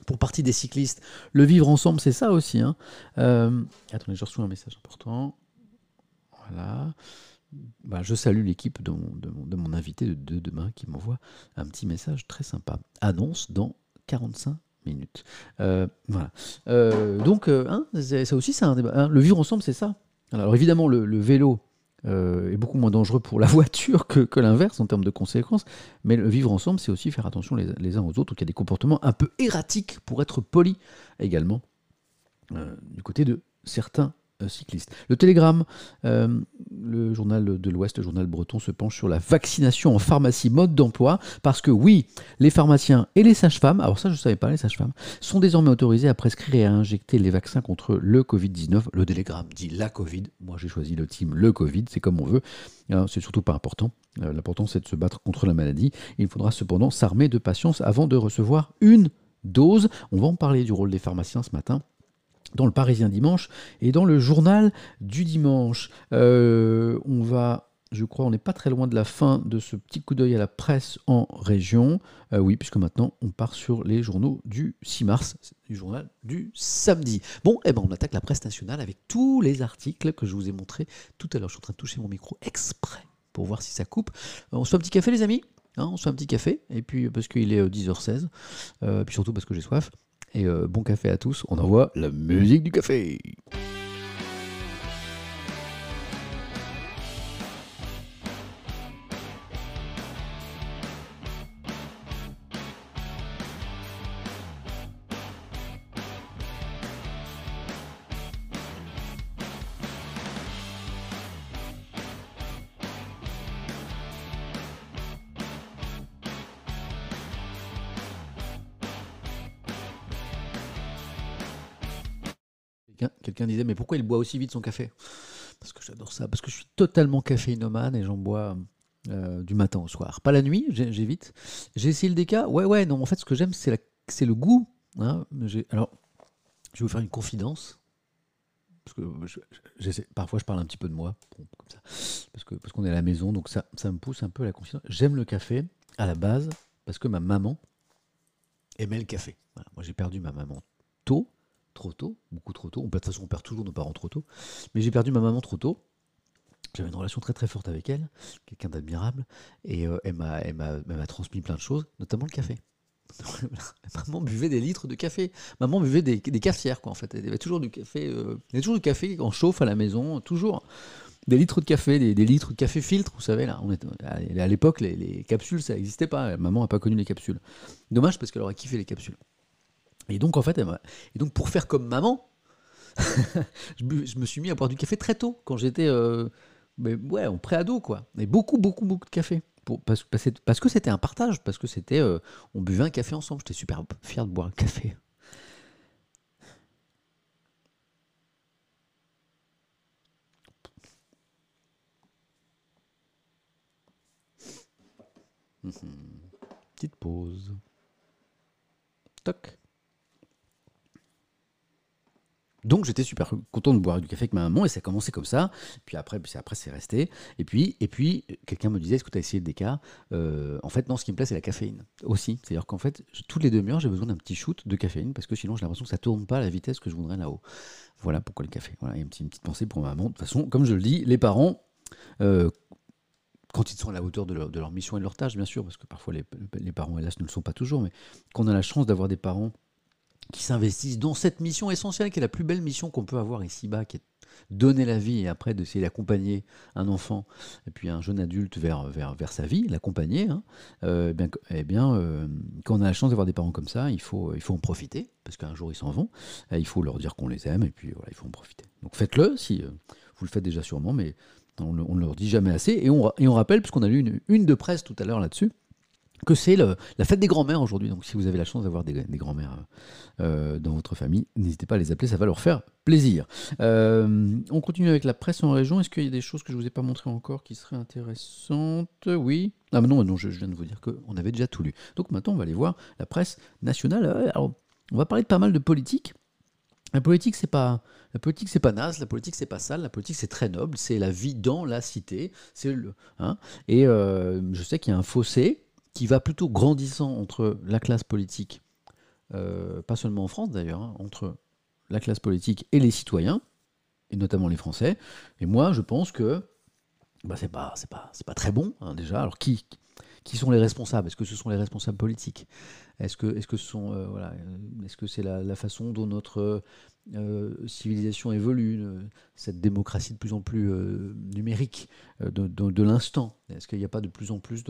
Pour partie des cyclistes, le vivre ensemble, c'est ça aussi. Hein. Attendez, je reçois un message important. Voilà. Bah, je salue l'équipe de mon invité de demain qui m'envoie un petit message très sympa. Annonce dans 45 minutes. Voilà. Donc, hein, ça aussi, c'est un débat. Hein. Le vivre ensemble, c'est ça. Alors, évidemment, le vélo est beaucoup moins dangereux pour la voiture que l'inverse en termes de conséquences, mais le vivre ensemble, c'est aussi faire attention les uns aux autres, donc il y a des comportements un peu erratiques pour être poli également du côté de certains cyclistes. Le Télégramme, le journal de l'Ouest, le journal breton, se penche sur la vaccination en pharmacie, mode d'emploi, parce que oui, les pharmaciens et les sages-femmes, alors ça je ne savais pas, les sages-femmes, sont désormais autorisés à prescrire et à injecter les vaccins contre le Covid-19. Le Télégramme dit la Covid, moi j'ai choisi le team le Covid, c'est comme on veut, c'est surtout pas important, l'important c'est de se battre contre la maladie, il faudra cependant s'armer de patience avant de recevoir une dose. On va en parler du rôle des pharmaciens ce matin, dans le Parisien dimanche et dans le Journal du dimanche. On va, je crois, on n'est pas très loin de la fin de ce petit coup d'œil à la presse en région. Oui, puisque maintenant, on part sur les journaux du 6 mars, du journal du samedi. Bon, eh ben, on attaque la presse nationale avec tous les articles que je vous ai montrés tout à l'heure. Je suis en train de toucher mon micro exprès pour voir si ça coupe. On se fait un petit café, les amis, hein, on se fait un petit café, et puis parce qu'il est 10h16, et puis surtout parce que j'ai soif. Et bon café à tous, on envoie la musique du café. Quelqu'un disait, mais pourquoi il boit aussi vite son café? Parce que j'adore ça, parce que je suis totalement caféinomane et j'en bois du matin au soir. Pas la nuit, j'évite. J'ai essayé le déca. Ouais, non, en fait, ce que j'aime, c'est le goût. Hein. Alors, je vais vous faire une confidence. Parce que parfois, je parle un petit peu de moi, bon, comme ça, parce qu'on est à la maison, donc ça me pousse un peu à la confidence. J'aime le café, à la base, parce que ma maman aimait le café. Voilà, moi, j'ai perdu ma maman tôt. Trop tôt, beaucoup trop tôt. De toute façon, on perd toujours nos parents trop tôt. Mais j'ai perdu ma maman trop tôt. J'avais une relation très très forte avec elle, quelqu'un d'admirable. Et elle m'a transmis plein de choses, notamment le café. Maman buvait des litres de café. Maman buvait des cafetières, quoi, en fait. Elle avait toujours du café, il y avait toujours du café en chauffe à la maison, toujours. Des litres de café, des litres de café filtre, vous savez, là, à l'époque, les capsules, ça n'existait pas. Maman n'a pas connu les capsules. Dommage, parce qu'elle aurait kiffé les capsules. Et donc, en fait, pour faire comme maman, je me suis mis à boire du café très tôt, quand j'étais en pré-ado, quoi. Et beaucoup de café. Parce que c'était un partage, parce que c'était. On buvait un café ensemble. J'étais super fier de boire un café. Petite pause. Toc. Donc j'étais super content de boire du café avec ma maman et ça a commencé comme ça. Puis après c'est resté. Et puis quelqu'un me disait, est-ce que tu as essayé le déca? En fait non, ce qui me plaît c'est la caféine aussi. C'est-à-dire qu'en fait toutes les demi-heures j'ai besoin d'un petit shoot de caféine parce que sinon j'ai l'impression que ça tourne pas à la vitesse que je voudrais là-haut. Voilà pourquoi le café. Voilà, et une petite pensée pour ma maman. De toute façon, comme je le dis, les parents... quand ils sont à la hauteur de leur mission et de leur tâche, bien sûr, parce que parfois les parents, hélas, ne le sont pas toujours, mais qu'on a la chance d'avoir des parents qui s'investissent dans cette mission essentielle, qui est la plus belle mission qu'on peut avoir ici-bas, qui est donner la vie et après d'essayer d'accompagner un enfant et puis un jeune adulte vers sa vie, l'accompagner, hein, quand on a la chance d'avoir des parents comme ça, il faut en profiter, parce qu'un jour ils s'en vont, il faut leur dire qu'on les aime, et puis voilà, il faut en profiter. Donc faites-le, si vous le faites déjà sûrement, mais... On ne leur dit jamais assez. Et on rappelle, puisqu'on a lu une de presse tout à l'heure là-dessus, que c'est la fête des grands-mères aujourd'hui. Donc si vous avez la chance d'avoir des grands-mères dans votre famille, n'hésitez pas à les appeler, ça va leur faire plaisir. On continue avec la presse en région. Est-ce qu'il y a des choses que je ne vous ai pas montrées encore qui seraient intéressantes? Oui. Ah mais non, je viens de vous dire qu'on avait déjà tout lu. Donc maintenant, on va aller voir la presse nationale. Alors, on va parler de pas mal de politique. La politique c'est pas naze, la politique c'est pas sale, la politique c'est très noble, c'est la vie dans la cité, c'est le hein. Et je sais qu'il y a un fossé qui va plutôt grandissant entre la classe politique, pas seulement en France d'ailleurs, hein, entre la classe politique et les citoyens, et notamment les Français. Et moi je pense que bah, c'est pas très bon, hein, déjà. Alors qui sont les responsables? Est-ce que ce sont les responsables politiques? Est-ce que ce sont voilà, est-ce que c'est la façon dont notre civilisation évolue, cette démocratie de plus en plus numérique de l'instant? Est-ce qu'il n'y a pas de plus en plus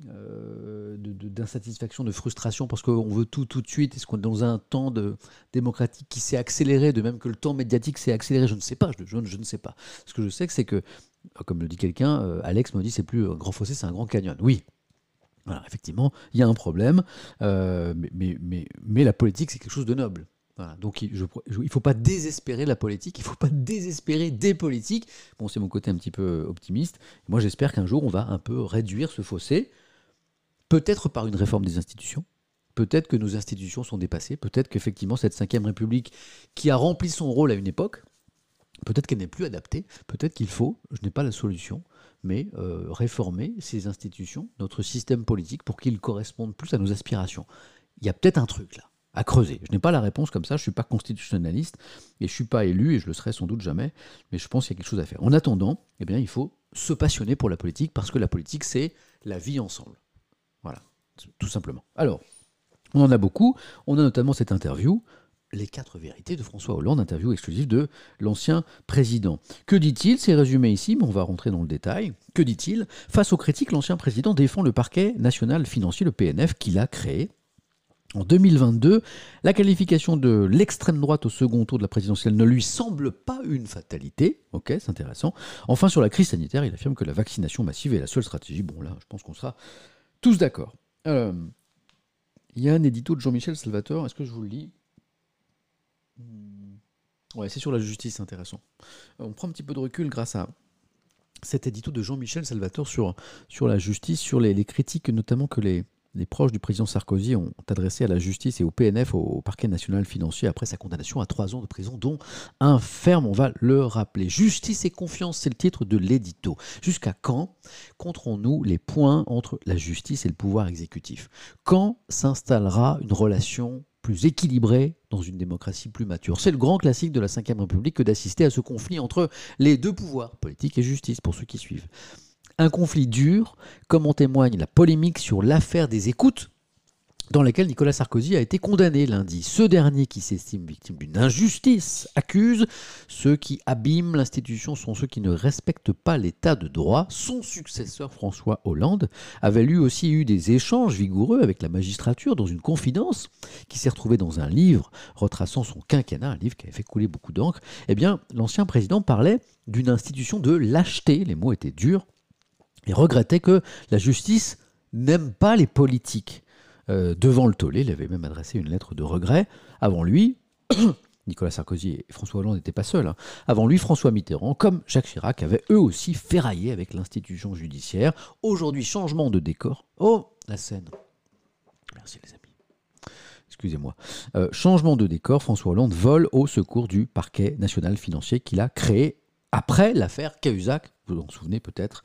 d'insatisfaction, de frustration parce qu'on veut tout de suite? Est-ce qu'on est dans un temps démocratique qui s'est accéléré, de même que le temps médiatique s'est accéléré? Je ne sais pas, je ne sais pas. Ce que je sais, c'est que, comme le dit quelqu'un, Alex me dit, c'est plus un grand fossé, c'est un grand canyon. Oui. Voilà, effectivement, il y a un problème, mais la politique, c'est quelque chose de noble. Voilà, donc il ne faut pas désespérer la politique, il ne faut pas désespérer des politiques. Bon, c'est mon côté un petit peu optimiste. Moi, j'espère qu'un jour, on va un peu réduire ce fossé, peut-être par une réforme des institutions. Peut-être que nos institutions sont dépassées. Peut-être qu'effectivement, cette 5e République, qui a rempli son rôle à une époque, peut-être qu'elle n'est plus adaptée. Peut-être qu'il faut, je n'ai pas la solution, mais réformer ces institutions, notre système politique, pour qu'il corresponde plus à nos aspirations. Il y a peut-être un truc là, à creuser. Je n'ai pas la réponse comme ça, je ne suis pas constitutionnaliste, et je ne suis pas élu, et je le serai sans doute jamais, mais je pense qu'il y a quelque chose à faire. En attendant, eh bien, il faut se passionner pour la politique, parce que la politique, c'est la vie ensemble. Voilà, tout simplement. Alors, on en a beaucoup, on a notamment cette interview, Les 4 vérités de François Hollande, interview exclusive de l'ancien président. Que dit-il? C'est résumé ici, mais on va rentrer dans le détail. Que dit-il? Face aux critiques, l'ancien président défend le Parquet National Financier, le PNF, qu'il a créé en 2022. La qualification de l'extrême droite au second tour de la présidentielle ne lui semble pas une fatalité. Ok, c'est intéressant. Enfin, sur la crise sanitaire, il affirme que la vaccination massive est la seule stratégie. Bon, là, je pense qu'on sera tous d'accord. Il y a un édito de Jean-Michel Salvatore. Est-ce que je vous le lis? Ouais, c'est sur la justice, c'est intéressant. On prend un petit peu de recul grâce à cet édito de Jean-Michel Salvatore sur la justice, sur les critiques notamment que les proches du président Sarkozy ont adressées à la justice et au PNF, au Parquet National Financier, après sa condamnation à 3 ans de prison, dont un ferme, on va le rappeler. Justice et confiance, c'est le titre de l'édito. Jusqu'à quand compterons-nous les points entre la justice et le pouvoir exécutif? Quand s'installera une relation plus équilibré dans une démocratie plus mature? C'est le grand classique de la 5e République que d'assister à ce conflit entre les deux pouvoirs, politique et justice, pour ceux qui suivent. Un conflit dur, comme en témoigne la polémique sur l'affaire des écoutes, dans laquelle Nicolas Sarkozy a été condamné lundi. Ce dernier, qui s'estime victime d'une injustice, accuse ceux qui abîment l'institution sont ceux qui ne respectent pas l'état de droit. Son successeur, François Hollande, avait lui aussi eu des échanges vigoureux avec la magistrature dans une confidence qui s'est retrouvée dans un livre retraçant son quinquennat, un livre qui avait fait couler beaucoup d'encre. Eh bien, l'ancien président parlait d'une institution de lâcheté, les mots étaient durs, et regrettait que la justice n'aime pas les politiques. Devant le tollé, il avait même adressé une lettre de regret. Avant lui, Nicolas Sarkozy et François Hollande n'étaient pas seuls. Avant lui, François Mitterrand, comme Jacques Chirac, avaient eux aussi ferraillé avec l'institution judiciaire. Aujourd'hui, changement de décor. Oh, la scène. Merci les amis. Excusez-moi. Changement de décor, François Hollande vole au secours du Parquet National Financier qu'il a créé après l'affaire Cahuzac. Vous vous en souvenez peut-être.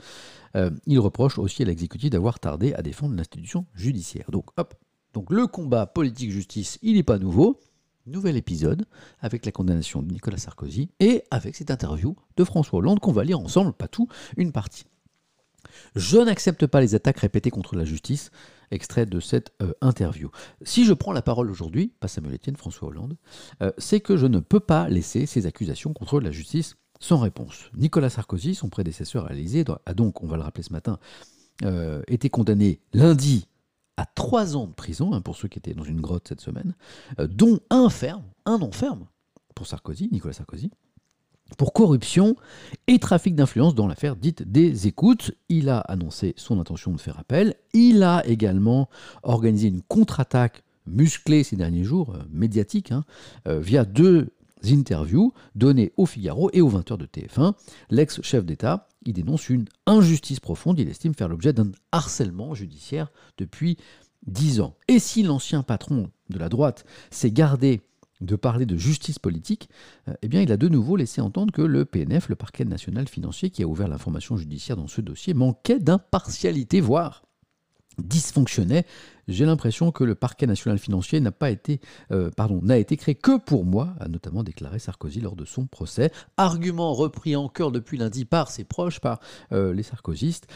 Il reproche aussi à l'exécutif d'avoir tardé à défendre l'institution judiciaire. Donc, hop. Donc le combat politique-justice, il n'est pas nouveau. Nouvel épisode avec la condamnation de Nicolas Sarkozy et avec cette interview de François Hollande qu'on va lire ensemble, pas tout, une partie. « Je n'accepte pas les attaques répétées contre la justice », extrait de cette interview. Si je prends la parole aujourd'hui, pas Samuel Etienne, François Hollande, c'est que je ne peux pas laisser ces accusations contre la justice sans réponse. Nicolas Sarkozy, son prédécesseur à l'Élysée, a donc, on va le rappeler ce matin, été condamné lundi à 3 ans de prison, pour ceux qui étaient dans une grotte cette semaine, dont un an ferme pour Sarkozy, Nicolas Sarkozy, pour corruption et trafic d'influence dans l'affaire dite des écoutes. Il a annoncé son intention de faire appel. Il a également organisé une contre-attaque musclée ces derniers jours, médiatique, via 2 interviews données au Figaro et aux 20h de TF1. L'ex-chef d'État, il dénonce une injustice profonde. Il estime faire l'objet d'un harcèlement judiciaire depuis 10 ans. Et si l'ancien patron de la droite s'est gardé de parler de justice politique, eh bien, il a de nouveau laissé entendre que le PNF, le Parquet National Financier, qui a ouvert l'information judiciaire dans ce dossier, manquait d'impartialité, voire dysfonctionnait. J'ai l'impression que le Parquet National Financier n'a été créé que pour moi, a notamment déclaré Sarkozy lors de son procès. Argument repris en chœur depuis lundi par ses proches, par les sarkozystes,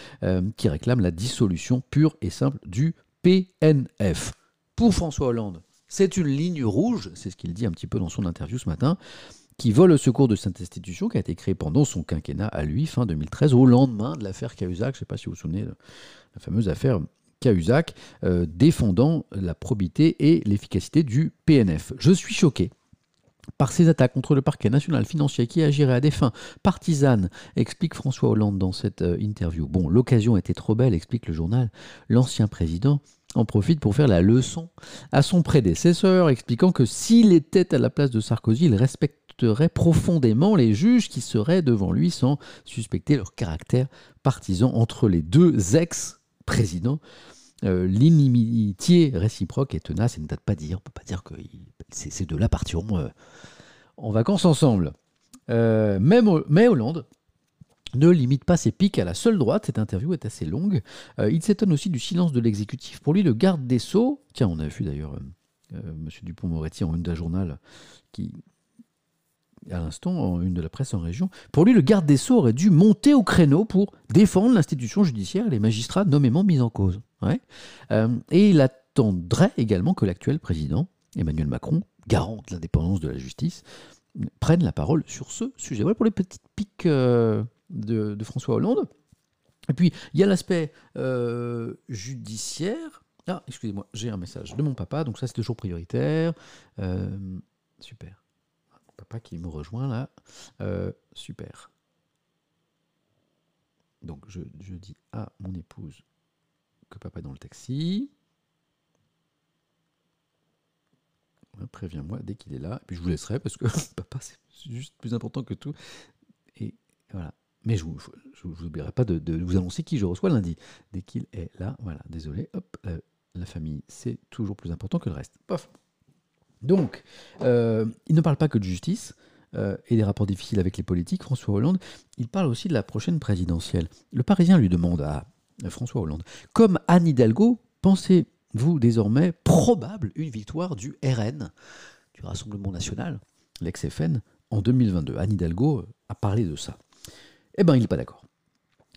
qui réclament la dissolution pure et simple du PNF. Pour François Hollande, c'est une ligne rouge, c'est ce qu'il dit un petit peu dans son interview ce matin, qui vole au secours de cette institution qui a été créée pendant son quinquennat à lui, fin 2013, au lendemain de l'affaire Cahuzac. Je ne sais pas si vous vous souvenez de la fameuse affaire Cahuzac, défendant la probité et l'efficacité du PNF. Je suis choqué par ces attaques contre le Parquet National Financier qui agirait à des fins partisanes, explique François Hollande dans cette interview. Bon, l'occasion était trop belle, explique le journal. L'ancien président en profite pour faire la leçon à son prédécesseur, expliquant que s'il était à la place de Sarkozy, il respecterait profondément les juges qui seraient devant lui sans suspecter leur caractère partisan. Entre les 2 ex-présidents, l'inimitié réciproque est tenace et ne date pas d'hier. On ne peut pas dire que ces deux-là partiront en vacances ensemble. Mais Hollande ne limite pas ses pics à la seule droite. Cette interview est assez longue. Il s'étonne aussi du silence de l'exécutif. Pour lui, le garde des Sceaux... Tiens, on a vu d'ailleurs M. Dupond-Moretti en une d'un journal qui... à l'instant, en une de la presse en région. Pour lui, le garde des Sceaux aurait dû monter au créneau pour défendre l'institution judiciaire et les magistrats nommément mis en cause. Ouais. Et il attendrait également que l'actuel président, Emmanuel Macron, garant de l'indépendance de la justice, prenne la parole sur ce sujet. Voilà pour les petites piques de François Hollande. Et puis, il y a l'aspect judiciaire. Ah, excusez-moi, j'ai un message de mon papa, donc ça c'est toujours prioritaire. Super. Papa qui me rejoint là. Super. Donc je dis à mon épouse que papa est dans le taxi. Préviens-moi dès qu'il est là. Et puis je vous laisserai parce que papa, c'est juste plus important que tout. Et voilà. Mais je ne vous oublierai pas de vous annoncer qui je reçois lundi. Dès qu'il est là. Voilà. Désolé. Hop. La famille, c'est toujours plus important que le reste. Pof. Donc, il ne parle pas que de justice et des rapports difficiles avec les politiques. François Hollande, il parle aussi de la prochaine présidentielle. Le Parisien lui demande à François Hollande, comme Anne Hidalgo, pensez-vous désormais probable une victoire du RN, du Rassemblement National, l'ex-FN, en 2022 ? Anne Hidalgo a parlé de ça. Eh bien, il n'est pas d'accord.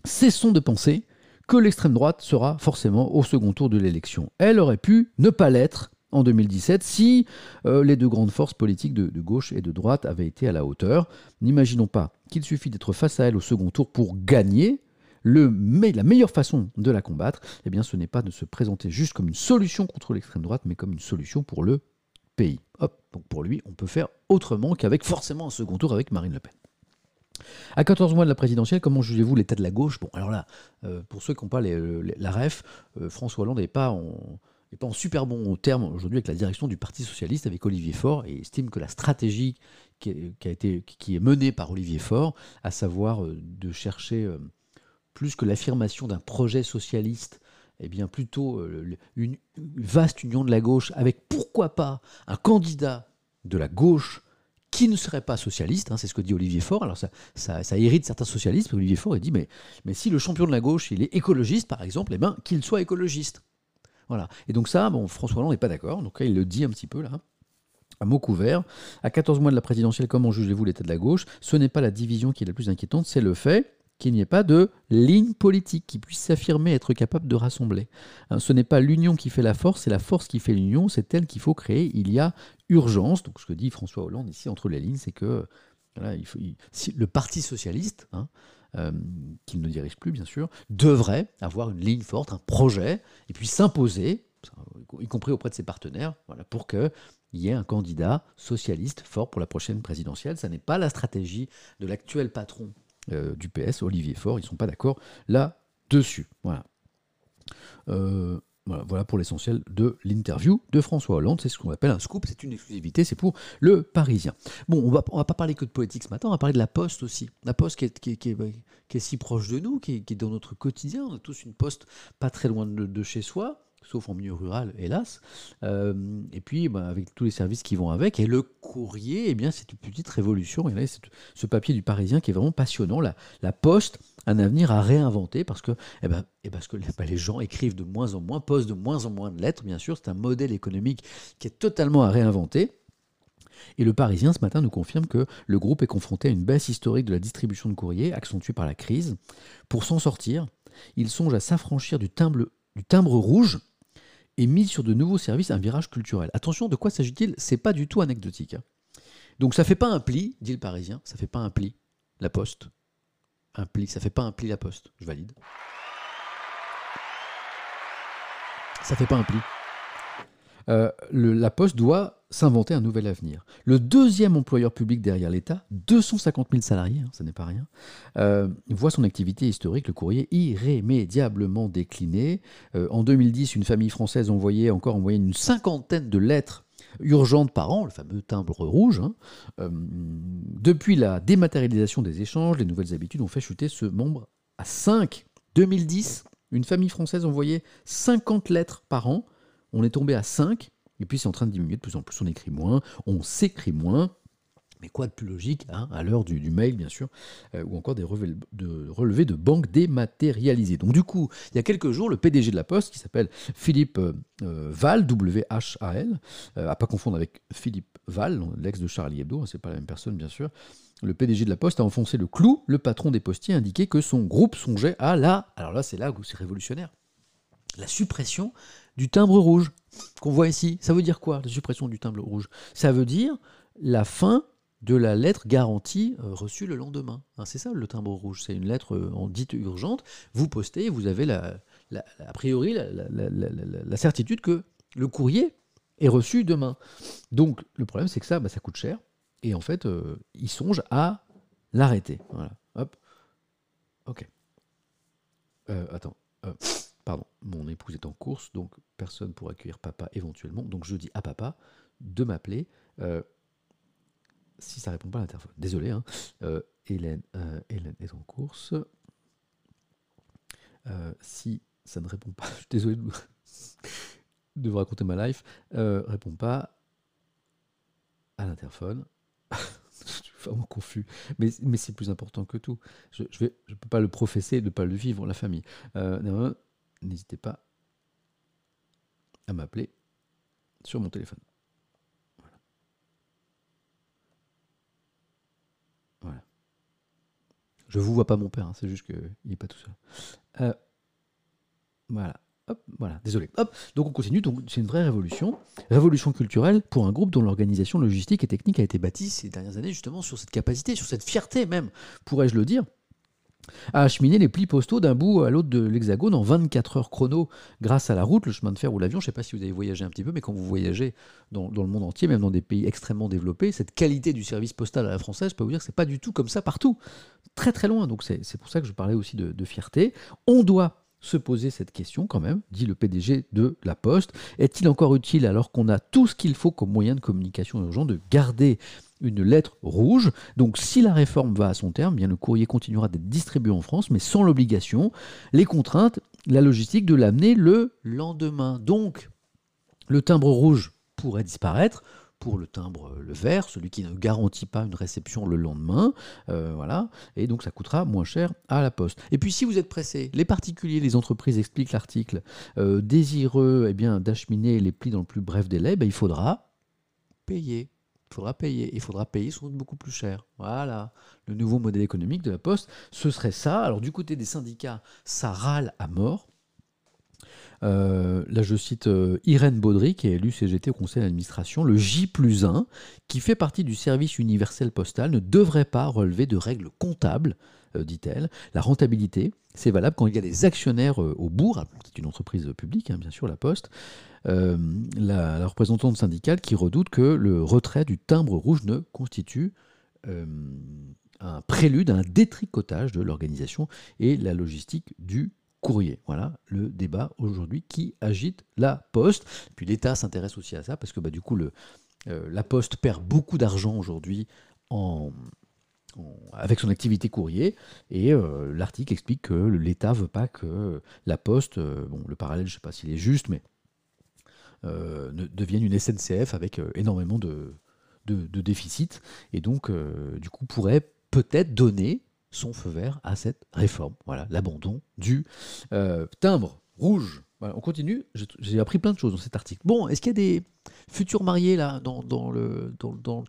Cessons de penser que l'extrême droite sera forcément au second tour de l'élection. Elle aurait pu ne pas l'être en 2017, si les deux grandes forces politiques de gauche et de droite avaient été à la hauteur. N'imaginons pas qu'il suffit d'être face à elle au second tour pour gagner. La meilleure façon de la combattre, eh bien, ce n'est pas de se présenter juste comme une solution contre l'extrême droite, mais comme une solution pour le pays. Hop, donc pour lui, on peut faire autrement qu'avec forcément un second tour avec Marine Le Pen. À 14 mois de la présidentielle, comment jugez-vous l'état de la gauche ? Bon, alors là, pour ceux qui n'ont pas la ref, François Hollande n'est pas en... n'est pas en super bon terme aujourd'hui avec la direction du Parti Socialiste, avec Olivier Faure, et estime que la stratégie qui est menée par Olivier Faure, à savoir de chercher plus que l'affirmation d'un projet socialiste, eh bien plutôt une vaste union de la gauche avec, pourquoi pas, un candidat de la gauche qui ne serait pas socialiste, hein, c'est ce que dit Olivier Faure. Alors ça hérite certains socialistes. Olivier Faure, il dit, mais si le champion de la gauche, il est écologiste, par exemple, eh bien, qu'il soit écologiste. Voilà. Et donc ça, bon, François Hollande n'est pas d'accord, donc là, il le dit un petit peu, là, à mot couvert. À 14 mois de la présidentielle, comment jugez-vous l'état de la gauche? Ce n'est pas la division qui est la plus inquiétante, c'est le fait qu'il n'y ait pas de ligne politique qui puisse s'affirmer être capable de rassembler. Hein, ce n'est pas l'union qui fait la force, c'est la force qui fait l'union, c'est elle qu'il faut créer. Il y a urgence. Donc ce que dit François Hollande ici, entre les lignes, c'est que voilà, si le Parti Socialiste, hein, qu'il ne dirige plus bien sûr, devrait avoir une ligne forte, un projet, et puis s'imposer, y compris auprès de ses partenaires, voilà, pour que il y a un candidat socialiste fort pour la prochaine présidentielle. Ça n'est pas la stratégie de l'actuel patron du PS, Olivier Faure. Ils ne sont pas d'accord là-dessus. Voilà. Voilà pour l'essentiel de l'interview de François Hollande. C'est ce qu'on appelle un scoop, c'est une exclusivité, c'est pour le Parisien. Bon, on va pas parler que de politique ce matin, on va parler de La Poste aussi. La Poste qui est si proche de nous, qui est dans notre quotidien. On a tous une poste pas très loin de chez soi, sauf en milieu rural, hélas. Et puis, avec tous les services qui vont avec. Et le courrier, eh bien, c'est une petite révolution. Et là, c'est ce papier du Parisien qui est vraiment passionnant. La Poste, un avenir à réinventer, parce que, les gens écrivent de moins en moins, postent de moins en moins de lettres, bien sûr. C'est un modèle économique qui est totalement à réinventer. Et le Parisien, ce matin, nous confirme que le groupe est confronté à une baisse historique de la distribution de courrier, accentuée par la crise. Pour s'en sortir, il songe à s'affranchir du timbre rouge, et mise sur de nouveaux services, un virage culturel. Attention, de quoi s'agit-il? C'est pas du tout anecdotique. Hein. Donc ça fait pas un pli, dit le Parisien, ça fait pas un pli, La Poste. Un pli, ça fait pas un pli, La Poste. Je valide. Ça fait pas un pli. La Poste doit s'inventer un nouvel avenir. Le deuxième employeur public derrière l'État, 250 000 salariés, hein, ça n'est pas rien, voit son activité historique, le courrier, irrémédiablement décliner. En 2010, une famille française envoyait encore en moyenne une cinquantaine de lettres urgentes par an, le fameux timbre rouge. Hein. Depuis la dématérialisation des échanges, les nouvelles habitudes ont fait chuter ce nombre à 5. 2010, une famille française envoyait 50 lettres par an. On est tombé à 5, et puis c'est en train de diminuer de plus en plus. On écrit moins, on s'écrit moins. Mais quoi de plus logique, hein, à l'heure du mail, bien sûr, ou encore des relevés de banques dématérialisées. Donc du coup, il y a quelques jours, le PDG de La Poste, qui s'appelle Philippe Val, W-H-A-L, à pas confondre avec Philippe Val, l'ex de Charlie Hebdo, hein, c'est pas la même personne, bien sûr. Le PDG de La Poste a enfoncé le clou. Le patron des postiers a indiqué que son groupe songeait à alors là, c'est là où c'est révolutionnaire. La suppression du timbre rouge qu'on voit ici. Ça veut dire quoi, la suppression du timbre rouge? Ça veut dire la fin de la lettre garantie reçue le lendemain. Hein, c'est ça le timbre rouge, c'est une lettre en dite urgente. Vous postez, vous avez a priori la certitude que le courrier est reçu demain. Donc le problème, c'est que ça, ça coûte cher. Et en fait, ils songent à l'arrêter. Voilà. Hop. Ok. Attends. Pardon, mon épouse est en course, donc personne pour accueillir papa éventuellement. Donc je dis à papa de m'appeler si ça ne répond pas à l'interphone. Désolé, hein. Hélène est en course. Si ça ne répond pas, je suis désolé de vous raconter ma life. Réponds pas à l'interphone. Vraiment confus, mais c'est plus important que tout. Je peux pas le professer, de pas le vivre, la famille. N'hésitez pas à m'appeler sur mon téléphone. Voilà. Voilà. Je vous vois pas mon père, hein, c'est juste qu'il n'est pas tout seul. Voilà. Hop, voilà, désolé. Hop. Donc on continue, donc c'est une vraie révolution. Révolution culturelle pour un groupe dont l'organisation logistique et technique a été bâtie ces dernières années justement sur cette capacité, sur cette fierté même, pourrais-je le dire, à acheminer les plis postaux d'un bout à l'autre de l'Hexagone en 24 heures chrono grâce à la route, le chemin de fer ou l'avion. Je ne sais pas si vous avez voyagé un petit peu, mais quand vous voyagez dans le monde entier, même dans des pays extrêmement développés, cette qualité du service postal à la française, je peux vous dire que ce n'est pas du tout comme ça partout. Très très loin, donc c'est pour ça que je parlais aussi de fierté. On doit se poser cette question quand même, dit le PDG de La Poste. Est-il encore utile, alors qu'on a tout ce qu'il faut comme moyen de communication aux gens, de garder une lettre rouge? Donc si la réforme va à son terme, bien le courrier continuera d'être distribué en France, mais sans l'obligation, les contraintes, la logistique de l'amener le lendemain. Donc le timbre rouge pourrait disparaître pour le timbre le vert, celui qui ne garantit pas une réception le lendemain, voilà, et donc ça coûtera moins cher à La Poste. Et puis si vous êtes pressé, les particuliers, les entreprises, explique l'article, désireux eh bien, d'acheminer les plis dans le plus bref délai, ben, il faudra payer. Il faudra payer sans doute beaucoup plus cher. Voilà, le nouveau modèle économique de La Poste, ce serait ça. Alors du côté des syndicats, ça râle à mort. Là je cite Irène Baudry qui est élue CGT au conseil d'administration. Le J+1 qui fait partie du service universel postal ne devrait pas relever de règles comptables, dit-elle. La rentabilité, c'est valable quand il y a des actionnaires au bourg. C'est une entreprise publique, hein, bien sûr, La Poste. La représentante syndicale qui redoute que le retrait du timbre rouge ne constitue un prélude à un détricotage de l'organisation et la logistique du courrier. Voilà le débat aujourd'hui qui agite La Poste. Puis l'État s'intéresse aussi à ça parce que bah, du coup, La Poste perd beaucoup d'argent aujourd'hui avec son activité courrier. Et l'article explique que l'État ne veut pas que La Poste, bon, le parallèle, je ne sais pas s'il est juste, mais devienne une SNCF avec énormément de déficits. Et donc, du coup, pourrait peut-être donner son feu vert à cette réforme. Voilà, l'abandon du timbre rouge. Voilà, on continue. J'ai appris plein de choses dans cet article. Bon, est-ce qu'il y a des futurs mariés là, dans le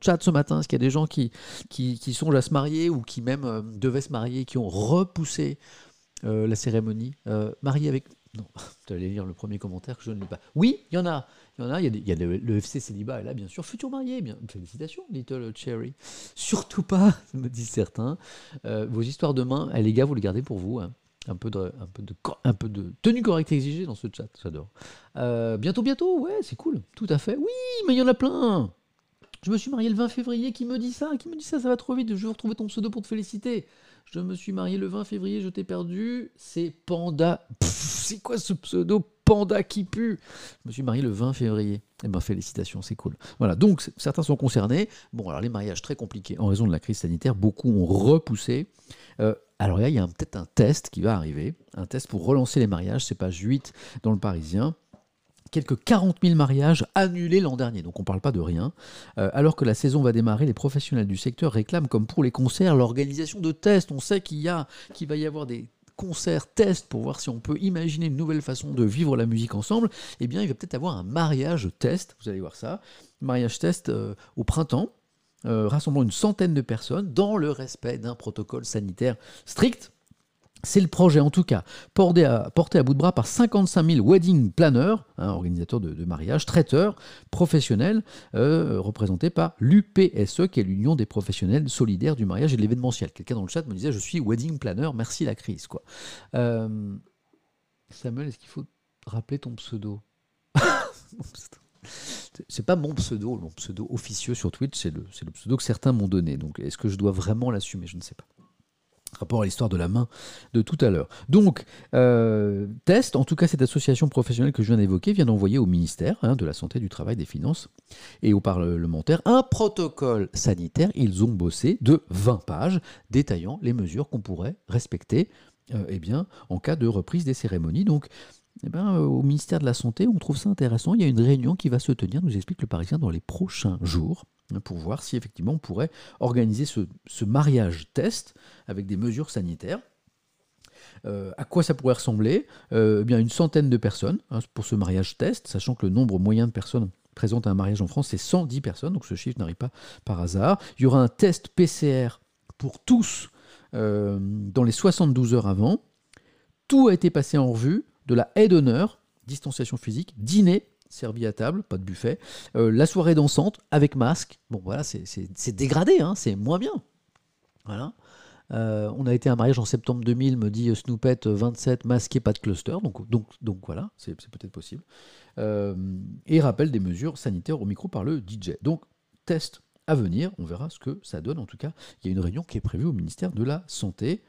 chat ce matin? Est-ce qu'il y a des gens qui songent à se marier ou qui même devaient se marier, qui ont repoussé la cérémonie mariée avec... Non, tu allais lire le premier commentaire que je ne lis pas. Oui, il y en a. Il y a le FC Célibat, et là, bien sûr, futur marié. Bien, félicitations, Little Cherry. Surtout pas, me disent certains. Vos histoires de main, les gars, vous les gardez pour vous. Hein. Un peu de tenue correcte exigée dans ce chat, j'adore. Bientôt, ouais, c'est cool. Tout à fait. Oui, mais il y en a plein. Je me suis marié le 20 février. Qui me dit ça, ça va trop vite. Je vais retrouver ton pseudo pour te féliciter. Je me suis marié le 20 février, je t'ai perdu. C'est Panda. Pff, c'est quoi ce pseudo Panda qui pue? Je me suis marié le 20 février. Eh bien, félicitations, c'est cool. Voilà, donc certains sont concernés. Bon, alors les mariages très compliqués en raison de la crise sanitaire. Beaucoup ont repoussé. Alors là, il y a peut-être un test qui va arriver. Un test pour relancer les mariages. C'est page 8 dans le Parisien. Quelques 40 000 mariages annulés l'an dernier, donc on ne parle pas de rien. Alors que la saison va démarrer, les professionnels du secteur réclament, comme pour les concerts, l'organisation de tests. On sait qu'il va y avoir des concerts tests pour voir si on peut imaginer une nouvelle façon de vivre la musique ensemble. Eh bien, il va peut-être avoir un mariage test, vous allez voir ça, mariage test au printemps, rassemblant une centaine de personnes dans le respect d'un protocole sanitaire strict. C'est le projet, en tout cas, porté à bout de bras par 55 000 wedding planners, hein, organisateurs de mariage, traiteurs, professionnels, représentés par l'UPSE, qui est l'Union des professionnels solidaires du mariage et de l'événementiel. Quelqu'un dans le chat me disait « Je suis wedding planner, merci la crise ». Samuel, est-ce qu'il faut rappeler ton pseudo? C'est pas mon pseudo officieux sur Twitch, c'est le pseudo que certains m'ont donné. Donc est-ce que je dois vraiment l'assumer? Je ne sais pas. Rapport à l'histoire de la main de tout à l'heure. Donc, test, en tout cas cette association professionnelle que je viens d'évoquer vient d'envoyer au ministère de la Santé, du Travail, des Finances et aux parlementaires un protocole sanitaire. Ils ont bossé de 20 pages détaillant les mesures qu'on pourrait respecter en cas de reprise des cérémonies. Donc, au ministère de la Santé, on trouve ça intéressant. Il y a une réunion qui va se tenir, nous explique le Parisien, dans les prochains jours, pour voir si effectivement on pourrait organiser ce mariage test avec des mesures sanitaires. À quoi ça pourrait ressembler? Une centaine de personnes pour ce mariage test, sachant que le nombre moyen de personnes présentes à un mariage en France, c'est 110 personnes, donc ce chiffre n'arrive pas par hasard. Il y aura un test PCR pour tous dans les 72 heures avant. Tout a été passé en revue, de la haie d'honneur, distanciation physique, dîner, servi à table, pas de buffet, la soirée dansante avec masque. Bon, voilà, c'est dégradé, hein, c'est moins bien. Voilà. On a été à un mariage en septembre 2000, me dit Snoopette 27, masqué, pas de cluster. Donc voilà, c'est peut-être possible. Et rappel des mesures sanitaires au micro par le DJ. Donc, test à venir, on verra ce que ça donne. En tout cas, il y a une réunion qui est prévue au ministère de la Santé.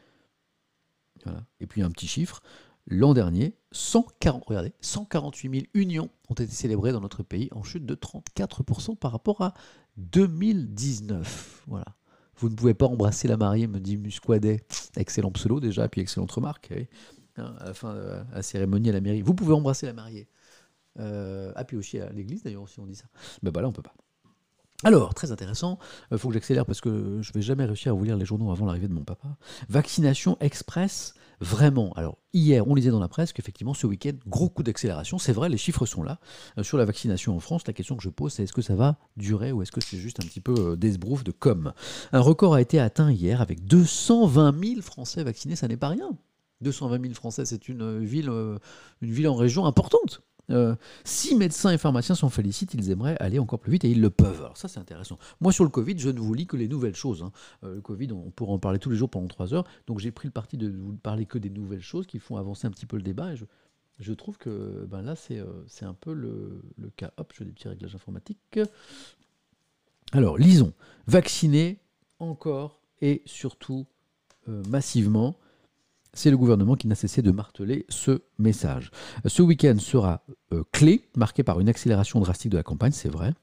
Voilà. Et puis, un petit chiffre. L'an dernier, 148 000 unions ont été célébrées dans notre pays, en chute de 34% par rapport à 2019. Voilà. Vous ne pouvez pas embrasser la mariée, me dit Musquadet. Excellent pseudo déjà, puis excellente remarque. À la fin, à la cérémonie, à la mairie. Vous pouvez embrasser la mariée. Puis aussi à l'église d'ailleurs, si on dit ça. Ben là, on ne peut pas. Alors, très intéressant, il faut que j'accélère parce que je ne vais jamais réussir à vous lire les journaux avant l'arrivée de mon papa. Vaccination express, vraiment. Alors, hier, on lisait dans la presse qu'effectivement, ce week-end, gros coup d'accélération. C'est vrai, les chiffres sont là. Sur la vaccination en France, la question que je pose, c'est est-ce que ça va durer ou est-ce que c'est juste un petit peu d'esbrouf de com. Un record a été atteint hier avec 220 000 Français vaccinés, ça n'est pas rien. 220 000 Français, c'est une ville en région importante. Si médecins et pharmaciens s'en félicitent, ils aimeraient aller encore plus vite et ils le peuvent. Alors ça, c'est intéressant. Moi, sur le Covid, je ne vous lis que les nouvelles choses. Le Covid, on pourra en parler tous les jours pendant 3 heures. Donc j'ai pris le parti de vous parler que des nouvelles choses qui font avancer un petit peu le débat. Et je trouve que là, c'est un peu le cas. Hop, je fais des petits réglages informatiques. Alors, lisons. Vacciner encore et surtout massivement. C'est le gouvernement qui n'a cessé de marteler ce message. Ce week-end sera clé, marqué par une accélération drastique de la campagne, c'est vrai.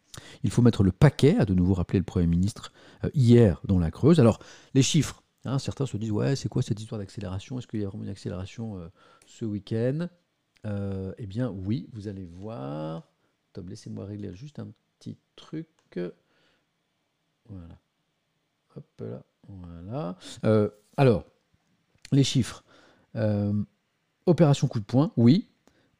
Il faut mettre le paquet, a de nouveau rappelé le Premier ministre hier dans la Creuse. Alors, les chiffres, certains se disent « Ouais, c'est quoi cette histoire d'accélération ? Est-ce qu'il y a vraiment une accélération ce week-end ?» Eh bien, oui, vous allez voir. Tom, laissez-moi régler juste un petit truc. Voilà. Hop là, voilà. Alors... Les chiffres. Opération coup de poing, oui.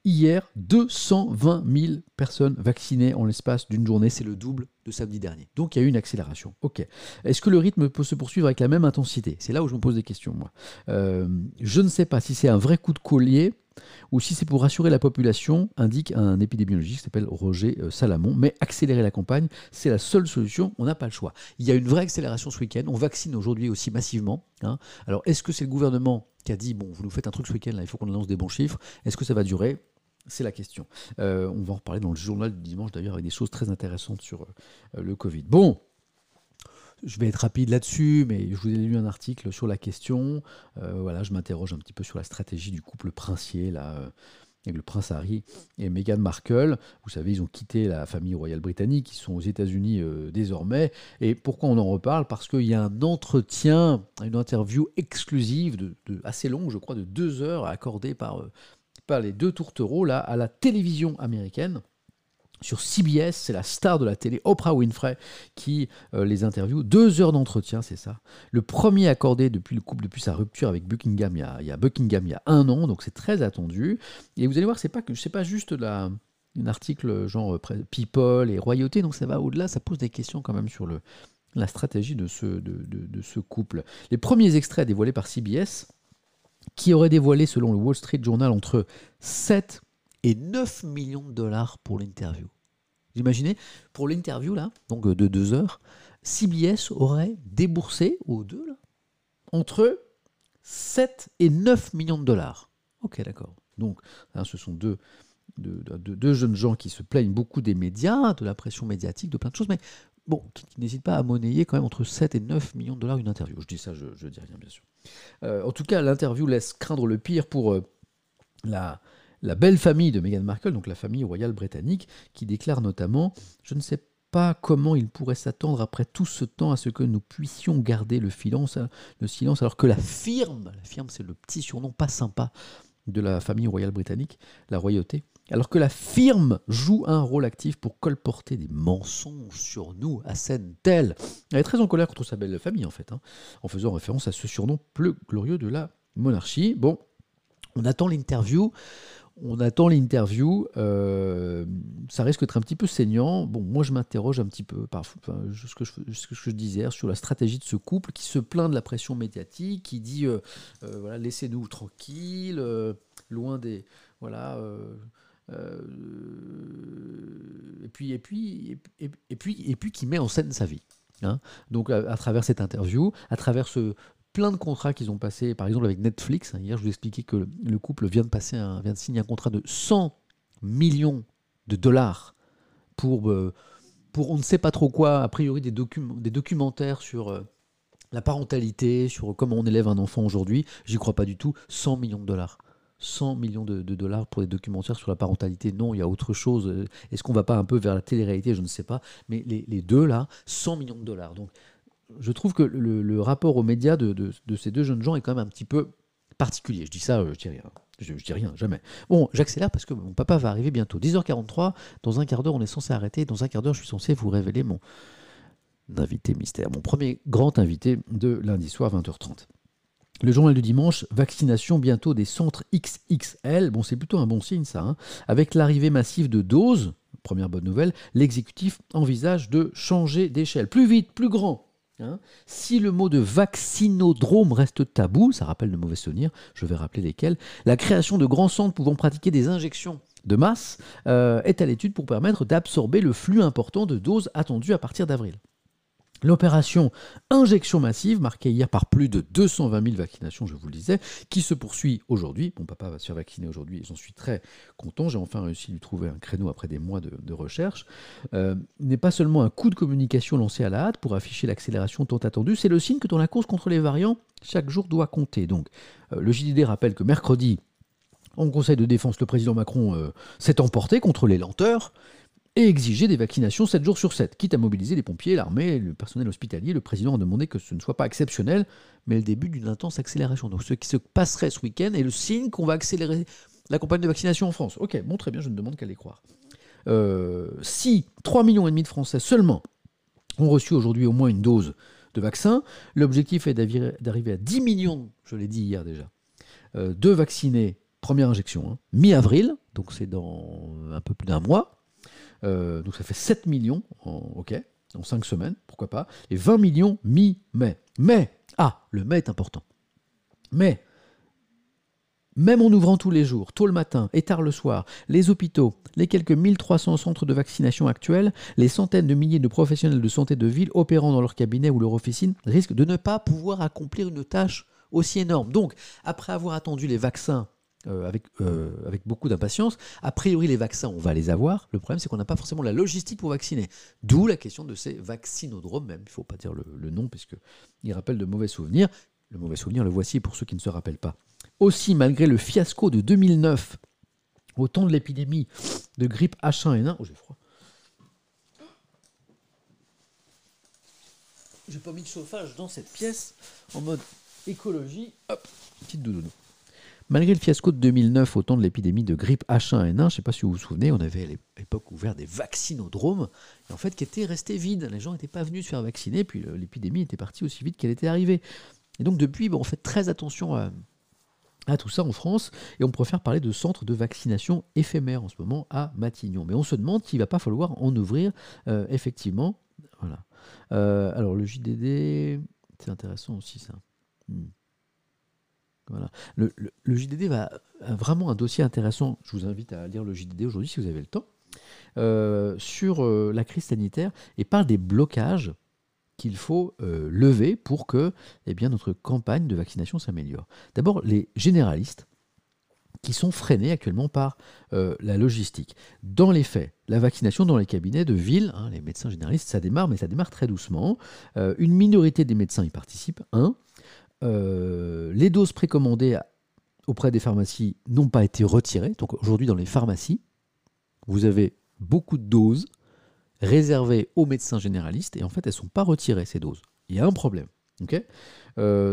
Hier, 220 000 personnes vaccinées en l'espace d'une journée. C'est le double de samedi dernier. Donc, il y a eu une accélération. OK. Est-ce que le rythme peut se poursuivre avec la même intensité ? C'est là où je me pose des questions, moi. Je ne sais pas si c'est un vrai coup de collier ou si c'est pour rassurer la population, indique un épidémiologiste qui s'appelle Roger Salamon. Mais accélérer la campagne, c'est la seule solution, on n'a pas le choix. Il y a une vraie accélération ce week-end, on vaccine aujourd'hui aussi massivement. Alors est-ce que c'est le gouvernement qui a dit « bon, vous nous faites un truc ce week-end, là, il faut qu'on annonce des bons chiffres, est-ce que ça va durer ?» C'est la question. On va en reparler dans le journal du dimanche d'ailleurs avec des choses très intéressantes sur le Covid. Bon, je vais être rapide là-dessus, mais je vous ai lu un article sur la question. Voilà, je m'interroge un petit peu sur la stratégie du couple princier, là, avec le prince Harry et Meghan Markle. Vous savez, ils ont quitté la famille royale britannique, ils sont aux États-Unis désormais. Et pourquoi on en reparle ? Parce qu'il y a un entretien, une interview exclusive, assez longue, je crois, de 2 heures, accordée par les 2 tourtereaux là, à la télévision américaine. Sur CBS, c'est la star de la télé, Oprah Winfrey, qui les interviewe. 2 heures d'entretien, c'est ça. Le premier accordé depuis sa rupture avec Buckingham, il y a 1 an, donc c'est très attendu. Et vous allez voir, c'est pas juste un article genre People et royauté, donc ça va au-delà, ça pose des questions quand même sur la stratégie de ce couple. Les premiers extraits dévoilés par CBS, qui auraient dévoilé, selon le Wall Street Journal, entre 7 et 9 millions de dollars pour l'interview. Vous imaginez, pour l'interview, là, donc de 2 heures, CBS aurait déboursé, aux deux, là, entre 7 et 9 millions de dollars. Ok, d'accord. Donc, là, ce sont deux jeunes gens qui se plaignent beaucoup des médias, de la pression médiatique, de plein de choses, mais bon, qui n'hésitent pas à monnayer quand même entre 7 et 9 millions de dollars une interview. Je dis ça, je dis rien, bien sûr. En tout cas, l'interview laisse craindre le pire pour la belle famille de Meghan Markle, donc la famille royale britannique, qui déclare notamment « Je ne sais pas comment ils pourraient s'attendre après tout ce temps à ce que nous puissions garder le silence alors que la firme c'est le petit surnom pas sympa de la famille royale britannique, la royauté, alors que la firme joue un rôle actif pour colporter des mensonges sur nous à scène telle. » Elle est très en colère contre sa belle famille en fait, en faisant référence à ce surnom plus glorieux de la monarchie. Bon, on attend l'interview. Ça risque d'être un petit peu saignant. Bon, moi, je m'interroge un petit peu, ce que je disais, sur la stratégie de ce couple qui se plaint de la pression médiatique, qui dit voilà, laissez-nous tranquilles, loin des. Voilà. Et puis qui met en scène sa vie. Donc, à travers cette interview, à travers plein de contrats qu'ils ont passés, par exemple avec Netflix. Hier, je vous expliquais que le couple vient de signer un contrat de 100 millions de dollars pour on ne sait pas trop quoi, a priori des documentaires sur la parentalité, sur comment on élève un enfant aujourd'hui. J'y crois pas du tout. 100 millions de dollars. 100 millions de dollars pour des documentaires sur la parentalité. Non, il y a autre chose. Est-ce qu'on ne va pas un peu vers la télé-réalité? Je ne sais pas. Mais les deux, là, 100 millions de dollars. Donc, je trouve que le rapport aux médias de ces deux jeunes gens est quand même un petit peu particulier. Je dis ça, je dis rien. Je dis rien, jamais. Bon, j'accélère parce que mon papa va arriver bientôt. 10h43, dans un quart d'heure, on est censé arrêter. Dans un quart d'heure, je suis censé vous révéler mon invité mystère, mon premier grand invité de lundi soir, 20h30. Le journal du dimanche, vaccination bientôt des centres XXL. Bon, c'est plutôt un bon signe, ça. Hein. Avec l'arrivée massive de doses, première bonne nouvelle, l'exécutif envisage de changer d'échelle. Plus vite, plus grand. Hein. Si le mot de vaccinodrome reste tabou, ça rappelle de mauvais souvenirs, je vais rappeler lesquels, la création de grands centres pouvant pratiquer des injections de masse est à l'étude pour permettre d'absorber le flux important de doses attendues à partir d'avril. L'opération injection massive, marquée hier par plus de 220 000 vaccinations, je vous le disais, qui se poursuit aujourd'hui. Mon papa va se faire vacciner aujourd'hui et j'en suis très content. J'ai enfin réussi à lui trouver un créneau après des mois de recherche. N'est pas seulement un coup de communication lancé à la hâte pour afficher l'accélération tant attendue, c'est le signe que dans la course contre les variants, chaque jour doit compter. Donc, le JDD rappelle que mercredi, en Conseil de défense, le président Macron s'est emporté contre les lenteurs et exiger des vaccinations 7 jours sur 7, quitte à mobiliser les pompiers, l'armée, le personnel hospitalier. Le président a demandé que ce ne soit pas exceptionnel, mais le début d'une intense accélération. Donc ce qui se passerait ce week-end est le signe qu'on va accélérer la campagne de vaccination en France. Ok, bon, très bien, je ne demande qu'à les croire. Si 3,5 millions de Français seulement ont reçu aujourd'hui au moins une dose de vaccin, l'objectif est d'arriver à 10 millions, je l'ai dit hier déjà, de vaccinés, première injection, hein, mi-avril, donc c'est dans un peu plus d'un mois. Donc ça fait 7 millions en 5 semaines, pourquoi pas, et 20 millions mi-mai. Mais, le mai est important. Mais, même en ouvrant tous les jours, tôt le matin et tard le soir, les hôpitaux, les quelques 1300 centres de vaccination actuels, les centaines de milliers de professionnels de santé de ville opérant dans leur cabinet ou leur officine risquent de ne pas pouvoir accomplir une tâche aussi énorme. Donc, après avoir attendu les vaccins, avec beaucoup d'impatience. A priori, les vaccins, on va les avoir. Le problème, c'est qu'on n'a pas forcément la logistique pour vacciner. D'où la question de ces vaccinodromes, même. Il ne faut pas dire le nom, puisqu'il rappelle de mauvais souvenirs. Le mauvais souvenir, le voici pour ceux qui ne se rappellent pas. Aussi, malgré le fiasco de 2009, au temps de l'épidémie de grippe H1N1... Oh, j'ai froid. J'ai pas mis de chauffage dans cette pièce, en mode écologie. Hop, petite doudoune. Malgré le fiasco de 2009 au temps de l'épidémie de grippe H1N1, je ne sais pas si vous vous souvenez, on avait à l'époque ouvert des vaccinodromes, et en fait qui étaient restés vides. Les gens n'étaient pas venus se faire vacciner, puis l'épidémie était partie aussi vite qu'elle était arrivée. Et donc depuis, on fait très attention à tout ça en France, et on préfère parler de centres de vaccination éphémères en ce moment à Matignon. Mais on se demande s'il ne va pas falloir en ouvrir effectivement. Voilà. Alors le JDD, c'est intéressant aussi ça. Voilà. Le JDD a vraiment un dossier intéressant. Je vous invite à lire le JDD aujourd'hui si vous avez le temps, sur la crise sanitaire, et parle des blocages qu'il faut lever pour que notre campagne de vaccination s'améliore. D'abord, les généralistes qui sont freinés actuellement par la logistique. Dans les faits, la vaccination dans les cabinets de ville, les médecins généralistes, ça démarre, mais ça démarre très doucement. Une minorité des médecins y participent, les doses précommandées auprès des pharmacies n'ont pas été retirées. Donc aujourd'hui, dans les pharmacies, vous avez beaucoup de doses réservées aux médecins généralistes, et en fait, elles ne sont pas retirées, ces doses. Il y a un problème. Okay,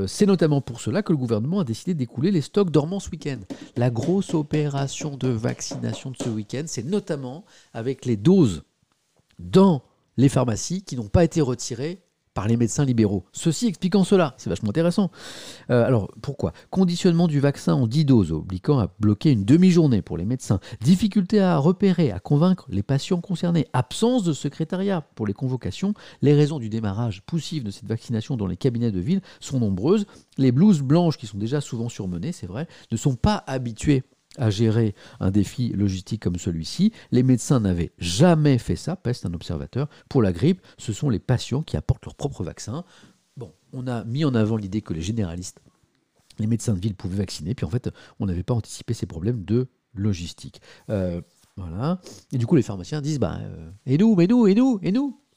c'est notamment pour cela que le gouvernement a décidé d'écouler les stocks dormants ce week-end. La grosse opération de vaccination de ce week-end, c'est notamment avec les doses dans les pharmacies qui n'ont pas été retirées par les médecins libéraux. Ceci expliquant cela, c'est vachement intéressant. Alors, pourquoi ? Conditionnement du vaccin en 10 doses, obligeant à bloquer une demi-journée pour les médecins. Difficulté à repérer, à convaincre les patients concernés. Absence de secrétariat pour les convocations. Les raisons du démarrage poussif de cette vaccination dans les cabinets de ville sont nombreuses. Les blouses blanches, qui sont déjà souvent surmenées, c'est vrai, ne sont pas habituées à gérer un défi logistique comme celui-ci. Les médecins n'avaient jamais fait ça, peste un observateur. Pour la grippe, ce sont les patients qui apportent leur propre vaccin. Bon, on a mis en avant l'idée que les généralistes, les médecins de ville pouvaient vacciner, puis en fait, on n'avait pas anticipé ces problèmes de logistique. Voilà. Et du coup, les pharmaciens disent, et nous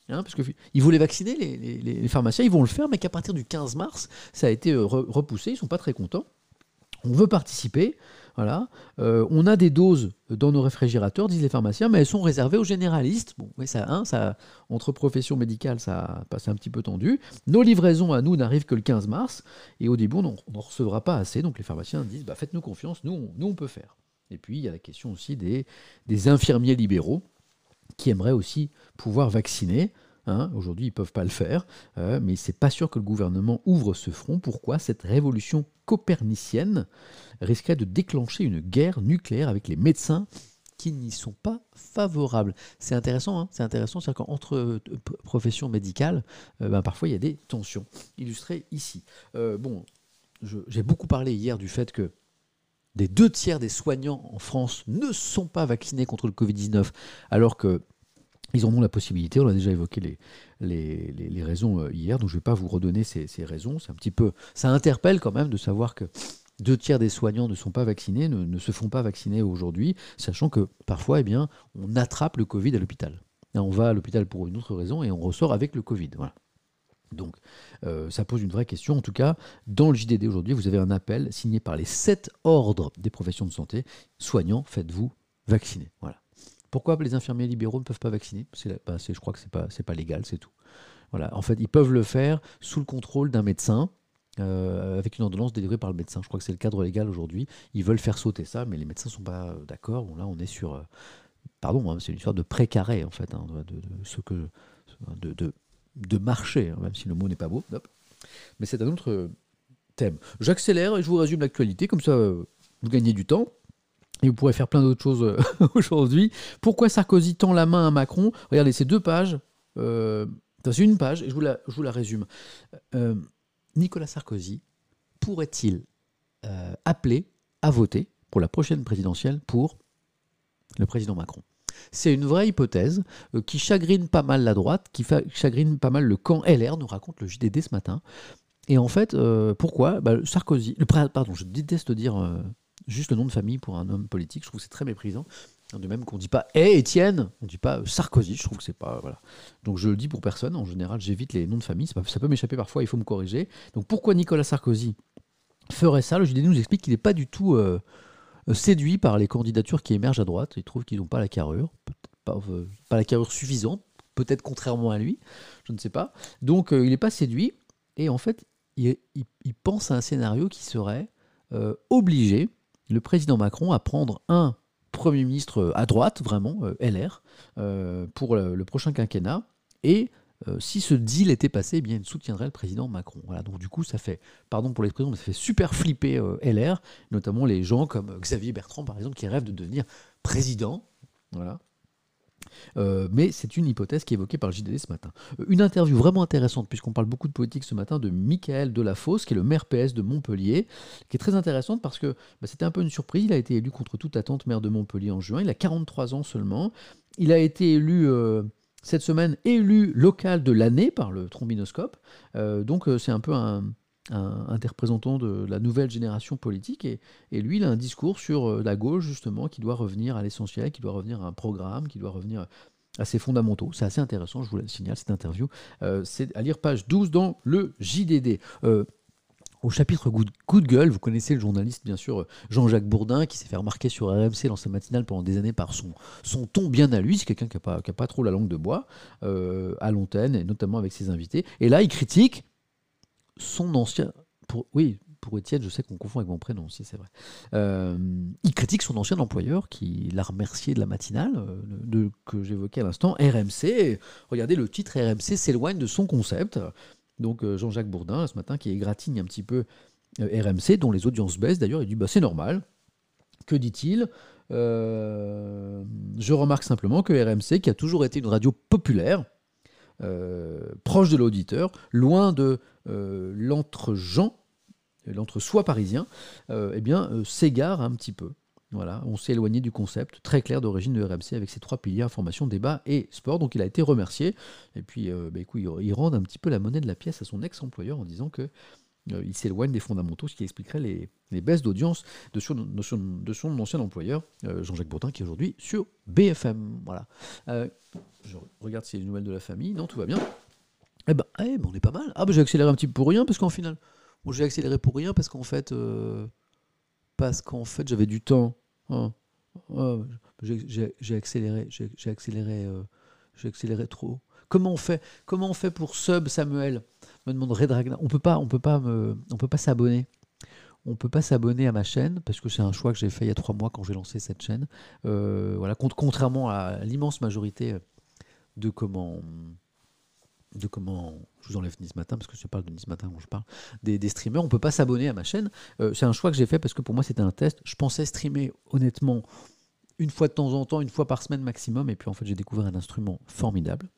parce qu'ils voulaient vacciner, les pharmaciens, ils vont le faire, mais qu'à partir du 15 mars, ça a été repoussé, ils ne sont pas très contents. On veut participer, Voilà. On a des doses dans nos réfrigérateurs, disent les pharmaciens, mais elles sont réservées aux généralistes. Bon, mais ça, hein, ça, entre professions médicales, ça passe un petit peu tendu. Nos livraisons à nous n'arrivent que le 15 mars, et au début, on n'en recevra pas assez. Donc les pharmaciens disent bah, faites-nous confiance, nous on peut faire. Et puis, il y a la question aussi des infirmiers libéraux qui aimeraient aussi pouvoir vacciner. Hein, aujourd'hui, ils ne peuvent pas le faire, mais ce n'est pas sûr que le gouvernement ouvre ce front. Pourquoi cette révolution copernicienne risquerait de déclencher une guerre nucléaire avec les médecins qui n'y sont pas favorables? C'est intéressant, hein, c'est intéressant. C'est-à-dire qu'entre professions médicales, ben, parfois, il y a des tensions illustrées ici. Bon, j'ai beaucoup parlé hier du fait que des 2/3 des soignants en France ne sont pas vaccinés contre le Covid-19, alors que ils en ont la possibilité. On a déjà évoqué les raisons hier, donc je ne vais pas vous redonner ces raisons. C'est un petit peu, ça interpelle quand même de savoir que 2/3 des soignants ne sont pas vaccinés, ne se font pas vacciner aujourd'hui, sachant que parfois, eh bien, on attrape le Covid à l'hôpital. On va à l'hôpital pour une autre raison et on ressort avec le Covid. Voilà. Donc, ça pose une vraie question. En tout cas, dans le JDD aujourd'hui, vous avez un appel signé par les 7 ordres des professions de santé. Soignants, faites-vous vacciner. Voilà. Pourquoi les infirmiers libéraux ne peuvent pas vacciner? Je crois que c'est pas légal, c'est tout. Voilà. En fait, ils peuvent le faire sous le contrôle d'un médecin, avec une ordonnance délivrée par le médecin. Je crois que c'est le cadre légal aujourd'hui. Ils veulent faire sauter ça, mais les médecins ne sont pas d'accord. Bon, là, on est sur... pardon, hein, c'est une histoire de précaré, en fait, hein, de marché, hein, même si le mot n'est pas beau. Hop. Mais c'est un autre thème. J'accélère et je vous résume l'actualité, comme ça, vous gagnez du temps. Et vous pourrez faire plein d'autres choses aujourd'hui. Pourquoi Sarkozy tend la main à Macron? Regardez, c'est 2 pages. C'est une page, et je vous la résume. Nicolas Sarkozy pourrait-il appeler à voter pour la prochaine présidentielle pour le président Macron? C'est une vraie hypothèse qui chagrine pas mal la droite, qui chagrine pas mal le camp LR, nous raconte le JDD ce matin. Et en fait, pourquoi Sarkozy... Pardon, je déteste dire... juste le nom de famille pour un homme politique, je trouve que c'est très méprisant. De même qu'on ne dit pas « Etienne », on ne dit pas « Sarkozy », je trouve que c'est pas... Voilà. Donc je le dis pour personne, en général j'évite les noms de famille, ça peut m'échapper parfois, il faut me corriger. Donc pourquoi Nicolas Sarkozy ferait ça? Le JDD nous explique qu'il n'est pas du tout séduit par les candidatures qui émergent à droite, il trouve qu'ils n'ont pas la carrure, pas la carrure suffisante, peut-être contrairement à lui, je ne sais pas. Donc il n'est pas séduit, et en fait il pense à un scénario qui serait obligé le président Macron à prendre un Premier ministre à droite, vraiment, LR, pour le prochain quinquennat. Et si ce deal était passé, eh bien, il soutiendrait le président Macron. Voilà, donc du coup, ça fait, pardon pour l'expression, mais ça fait super flipper LR, notamment les gens comme Xavier Bertrand, par exemple, qui rêvent de devenir président. Voilà. Mais c'est une hypothèse qui est évoquée par le JDD ce matin. Une interview vraiment intéressante, puisqu'on parle beaucoup de politique ce matin, de Michael Delafosse, qui est le maire PS de Montpellier, qui est très intéressante parce que c'était un peu une surprise. Il a été élu contre toute attente maire de Montpellier en juin. Il a 43 ans seulement. Il a été élu cette semaine, élu local de l'année par le trombinoscope. Donc c'est un peu un des représentants de la nouvelle génération politique, et lui il a un discours sur la gauche justement qui doit revenir à l'essentiel, qui doit revenir à un programme, qui doit revenir à ses fondamentaux. C'est assez intéressant, je vous le signale cette interview, c'est à lire page 12 dans le JDD. Au chapitre coup de gueule, vous connaissez le journaliste bien sûr Jean-Jacques Bourdin, qui s'est fait remarquer sur RMC dans sa matinale pendant des années par son ton bien à lui. C'est quelqu'un qui a pas trop la langue de bois à l'antenne, et notamment avec ses invités. Et là il critique son ancien... Pour Étienne, je sais qu'on confond avec mon prénom aussi, c'est vrai. Il critique son ancien employeur qui l'a remercié de la matinale que j'évoquais à l'instant, RMC. Regardez le titre, RMC s'éloigne de son concept. Donc Jean-Jacques Bourdin, ce matin, qui égratigne un petit peu RMC, dont les audiences baissent d'ailleurs, il dit « bah c'est normal ». Que dit-il ? Je remarque simplement que RMC, qui a toujours été une radio populaire, proche de l'auditeur, loin de l'entre-gens, l'entre-soi parisien, s'égare un petit peu. Voilà, on s'est éloigné du concept très clair d'origine de RMC avec ses 3 piliers, information, débat et sport. Donc il a été remercié. Et puis, il rend un petit peu la monnaie de la pièce à son ex-employeur en disant que il s'éloigne des fondamentaux, ce qui expliquerait les baisses d'audience de son ancien employeur, Jean-Jacques Bourdin, qui est aujourd'hui sur BFM. Voilà. Je regarde s'il y a des nouvelles de la famille. Non, tout va bien. Eh ben, on est pas mal. Ah, ben, j'ai accéléré un petit peu pour rien, parce qu'en fait, parce qu'en fait, j'avais du temps. J'ai accéléré trop. Comment on fait pour sub, Samuel? Me demanderait Dragna. On peut pas s'abonner. On ne peut pas s'abonner à ma chaîne, parce que c'est un choix que j'ai fait il y a 3 mois quand j'ai lancé cette chaîne. Voilà, contrairement à l'immense majorité de je vous enlève Nice Matin, parce que je parle de Nice Matin quand je parle, des streamers, on ne peut pas s'abonner à ma chaîne. C'est un choix que j'ai fait parce que pour moi c'était un test. Je pensais streamer honnêtement une fois de temps en temps, une fois par semaine maximum, et puis en fait j'ai découvert un instrument formidable.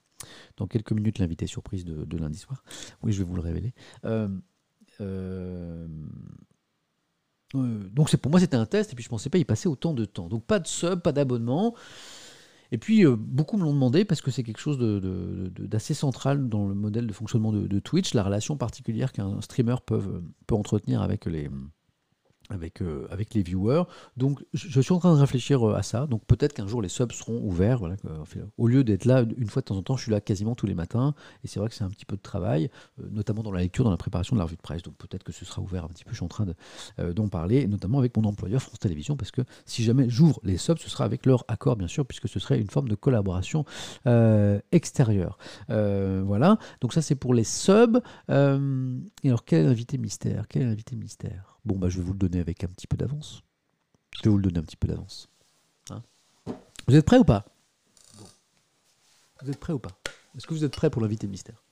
Dans quelques minutes, l'invité surprise de lundi soir. Oui, je vais vous le révéler. Donc pour moi c'était un test, et puis je ne pensais pas y passer autant de temps. Donc pas de sub, pas d'abonnement. Et puis beaucoup me l'ont demandé parce que c'est quelque chose d'assez central dans le modèle de fonctionnement de Twitch, la relation particulière qu'un streamer peut entretenir avec les viewers. Donc je suis en train de réfléchir à ça. Donc peut-être qu'un jour les subs seront ouverts. Voilà, au lieu d'être là une fois de temps en temps, je suis là quasiment tous les matins. Et c'est vrai que c'est un petit peu de travail, notamment dans la lecture, dans la préparation de la revue de presse. Donc peut-être que ce sera ouvert un petit peu. Je suis en train d'en parler, notamment avec mon employeur France Télévisions, parce que si jamais j'ouvre les subs, ce sera avec leur accord, bien sûr, puisque ce serait une forme de collaboration extérieure. Voilà. Donc ça c'est pour les subs. Et alors quel invité mystère? Bon, bah, je vais vous le donner avec un petit peu d'avance. Hein? Vous êtes prêts ou pas? Bon. Est-ce que vous êtes prêts pour l'invité mystère?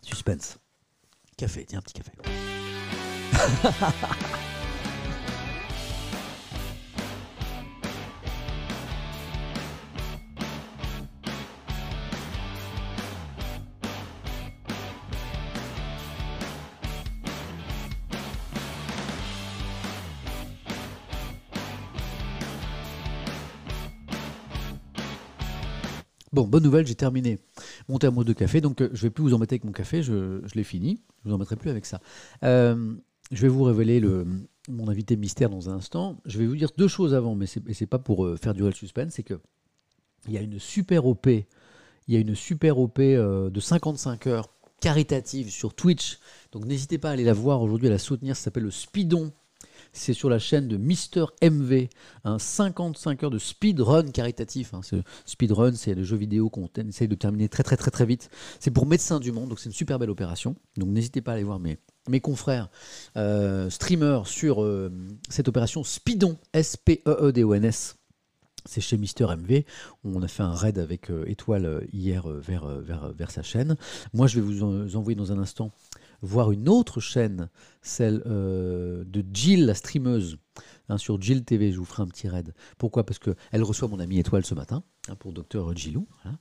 Suspense. Café, tiens, un petit café. Bon, bonne nouvelle, j'ai terminé mon thermos de café, donc je ne vais plus vous embêter avec mon café, je l'ai fini, je ne vous embêterai plus avec ça. Je vais vous révéler mon invité mystère dans un instant. Je vais vous dire 2 choses avant, mais ce n'est pas pour faire durer le suspense, c'est qu'il y a une super OP, de 55 heures caritative sur Twitch, donc n'hésitez pas à aller la voir aujourd'hui, à la soutenir, ça s'appelle le Speedon. C'est sur la chaîne de Mister MV, 55 heures de speedrun caritatif. Ce speedrun, c'est le jeu vidéo qu'on essaye de terminer très très très très vite. C'est pour Médecins du Monde, donc c'est une super belle opération. Donc n'hésitez pas à aller voir mes confrères streamers sur cette opération Speedon, S-P-E-E-D-O-N-S. C'est chez Mister MV. On a fait un raid avec Étoile hier vers sa chaîne. Moi, je vais vous envoyer dans un instant voir une autre chaîne, celle de Jill, la streameuse, sur Jill TV. Je vous ferai un petit raid. Pourquoi? Parce qu'elle reçoit mon ami Étoile ce matin, pour Docteur Gilou. Voilà.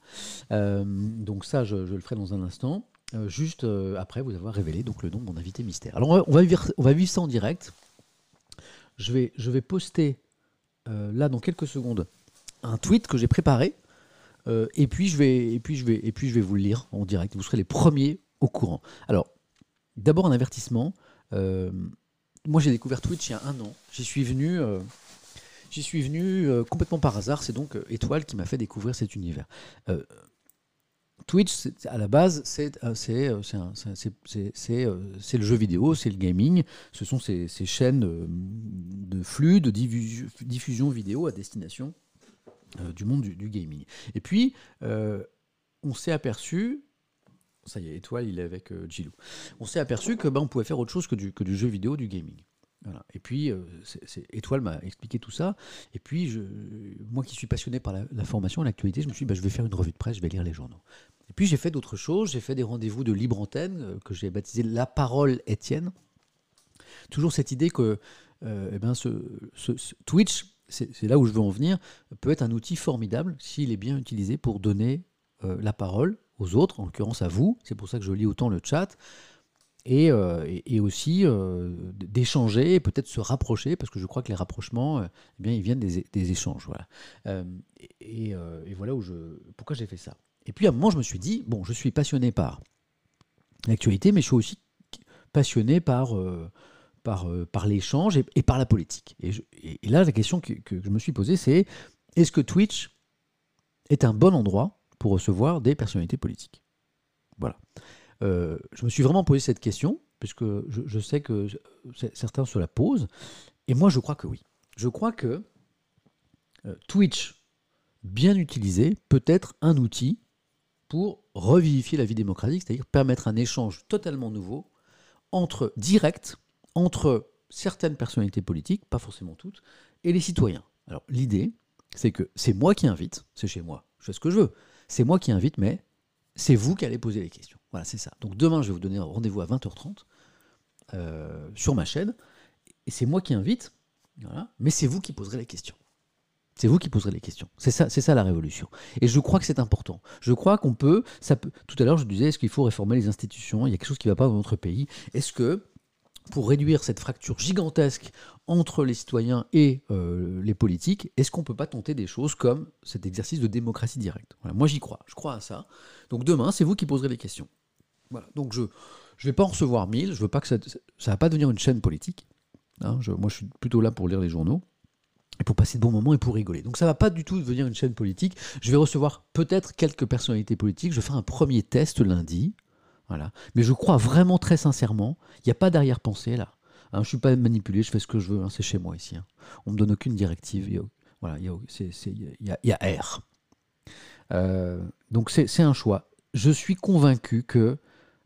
Donc ça, je le ferai dans un instant, juste après vous avoir révélé donc, le nom de mon invité mystère. Alors on va vivre ça en direct. Je vais poster, là, dans quelques secondes, un tweet que j'ai préparé, et puis je vais vous le lire en direct. Vous serez les premiers au courant. Alors, d'abord un avertissement. Moi, j'ai découvert Twitch il y a 1 an. J'y suis venu complètement par hasard. C'est donc Étoile qui m'a fait découvrir cet univers. Twitch, à la base, c'est le jeu vidéo, c'est le gaming. Ce sont ces chaînes de flux, de diffusion vidéo à destination du monde du gaming. Et puis, on s'est aperçu... Ça y est, Étoile, il est avec Gilou. On s'est aperçu que on pouvait faire autre chose que du jeu vidéo, du gaming. Voilà. Et puis, Étoile m'a expliqué tout ça. Et puis, moi qui suis passionné par la formation, l'actualité, je me suis dit, je vais faire une revue de presse, je vais lire les journaux. Et puis, j'ai fait d'autres choses. J'ai fait des rendez-vous de libre antenne que j'ai baptisé La Parole Etienne. Toujours cette idée que Twitch, c'est là où je veux en venir, peut être un outil formidable s'il est bien utilisé pour donner la parole aux autres, en l'occurrence à vous. C'est pour ça que je lis autant le chat, et aussi d'échanger, peut-être se rapprocher, parce que je crois que les rapprochements, ils viennent des échanges. Voilà. Et voilà pourquoi j'ai fait ça. Et puis à un moment, je me suis dit, bon, je suis passionné par l'actualité, mais je suis aussi passionné par l'échange et par la politique. Et là, la question que je me suis posée, c'est, est-ce que Twitch est un bon endroit pour recevoir des personnalités politiques? Voilà. Je me suis vraiment posé cette question, puisque je sais que certains se la posent. Et moi, je crois que oui. Je crois que Twitch, bien utilisé, peut être un outil pour revivifier la vie démocratique, c'est-à-dire permettre un échange totalement nouveau, direct entre certaines personnalités politiques, pas forcément toutes, et les citoyens. Alors l'idée, c'est que c'est moi qui invite, c'est chez moi, je fais ce que je veux, c'est moi qui invite, mais c'est vous qui allez poser les questions. Voilà, c'est ça. Donc demain, je vais vous donner un rendez-vous à 20h30 sur ma chaîne, et c'est moi qui invite, voilà, mais c'est vous qui poserez les questions. C'est vous qui poserez les questions. C'est ça la révolution. Et je crois que c'est important. Je crois qu'on peut, Tout à l'heure, je disais, est-ce qu'il faut réformer les institutions ? Il y a quelque chose qui ne va pas dans notre pays. Est-ce que, pour réduire cette fracture gigantesque entre les citoyens et les politiques, est-ce qu'on ne peut pas tenter des choses comme cet exercice de démocratie directe ? Voilà, moi, j'y crois. Je crois à ça. Donc demain, c'est vous qui poserez les questions. Voilà. Donc je ne vais pas en recevoir 1000. Je veux pas que ça ne va pas devenir une chaîne politique. Hein, moi, je suis plutôt là pour lire les journaux. Et pour passer de bons moments et pour rigoler. Donc ça ne va pas du tout devenir une chaîne politique. Je vais recevoir peut-être quelques personnalités politiques. Je vais faire un premier test lundi. Voilà. Mais je crois vraiment très sincèrement, il n'y a pas d'arrière-pensée là. Hein, je ne suis pas manipulé, je fais ce que je veux. Hein, c'est chez moi ici. Hein. On ne me donne aucune directive. Il y a R. Donc c'est un choix. Je suis convaincu que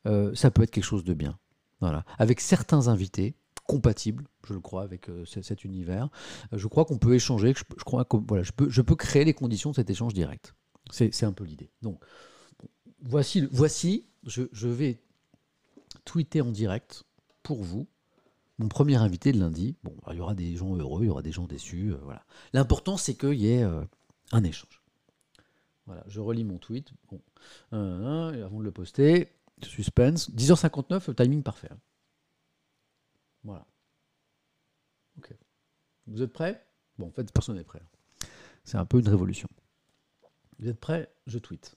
ça peut être quelque chose de bien. Voilà. Avec certains invités, compatible, je le crois, avec cet univers. Je crois qu'on peut échanger, je peux créer les conditions de cet échange direct. C'est un peu l'idée. Donc, voici je vais tweeter en direct pour vous, mon premier invité de lundi. Bon, alors, il y aura des gens heureux, il y aura des gens déçus, voilà. L'important, c'est qu'il y ait un échange. Voilà, je relis mon tweet. Bon. Avant de le poster, suspense. 10h59, le timing parfait. Hein. Voilà. Ok. Vous êtes prêts ? Bon, en fait, personne n'est prêt. C'est un peu une révolution. Vous êtes prêts ? Je tweete.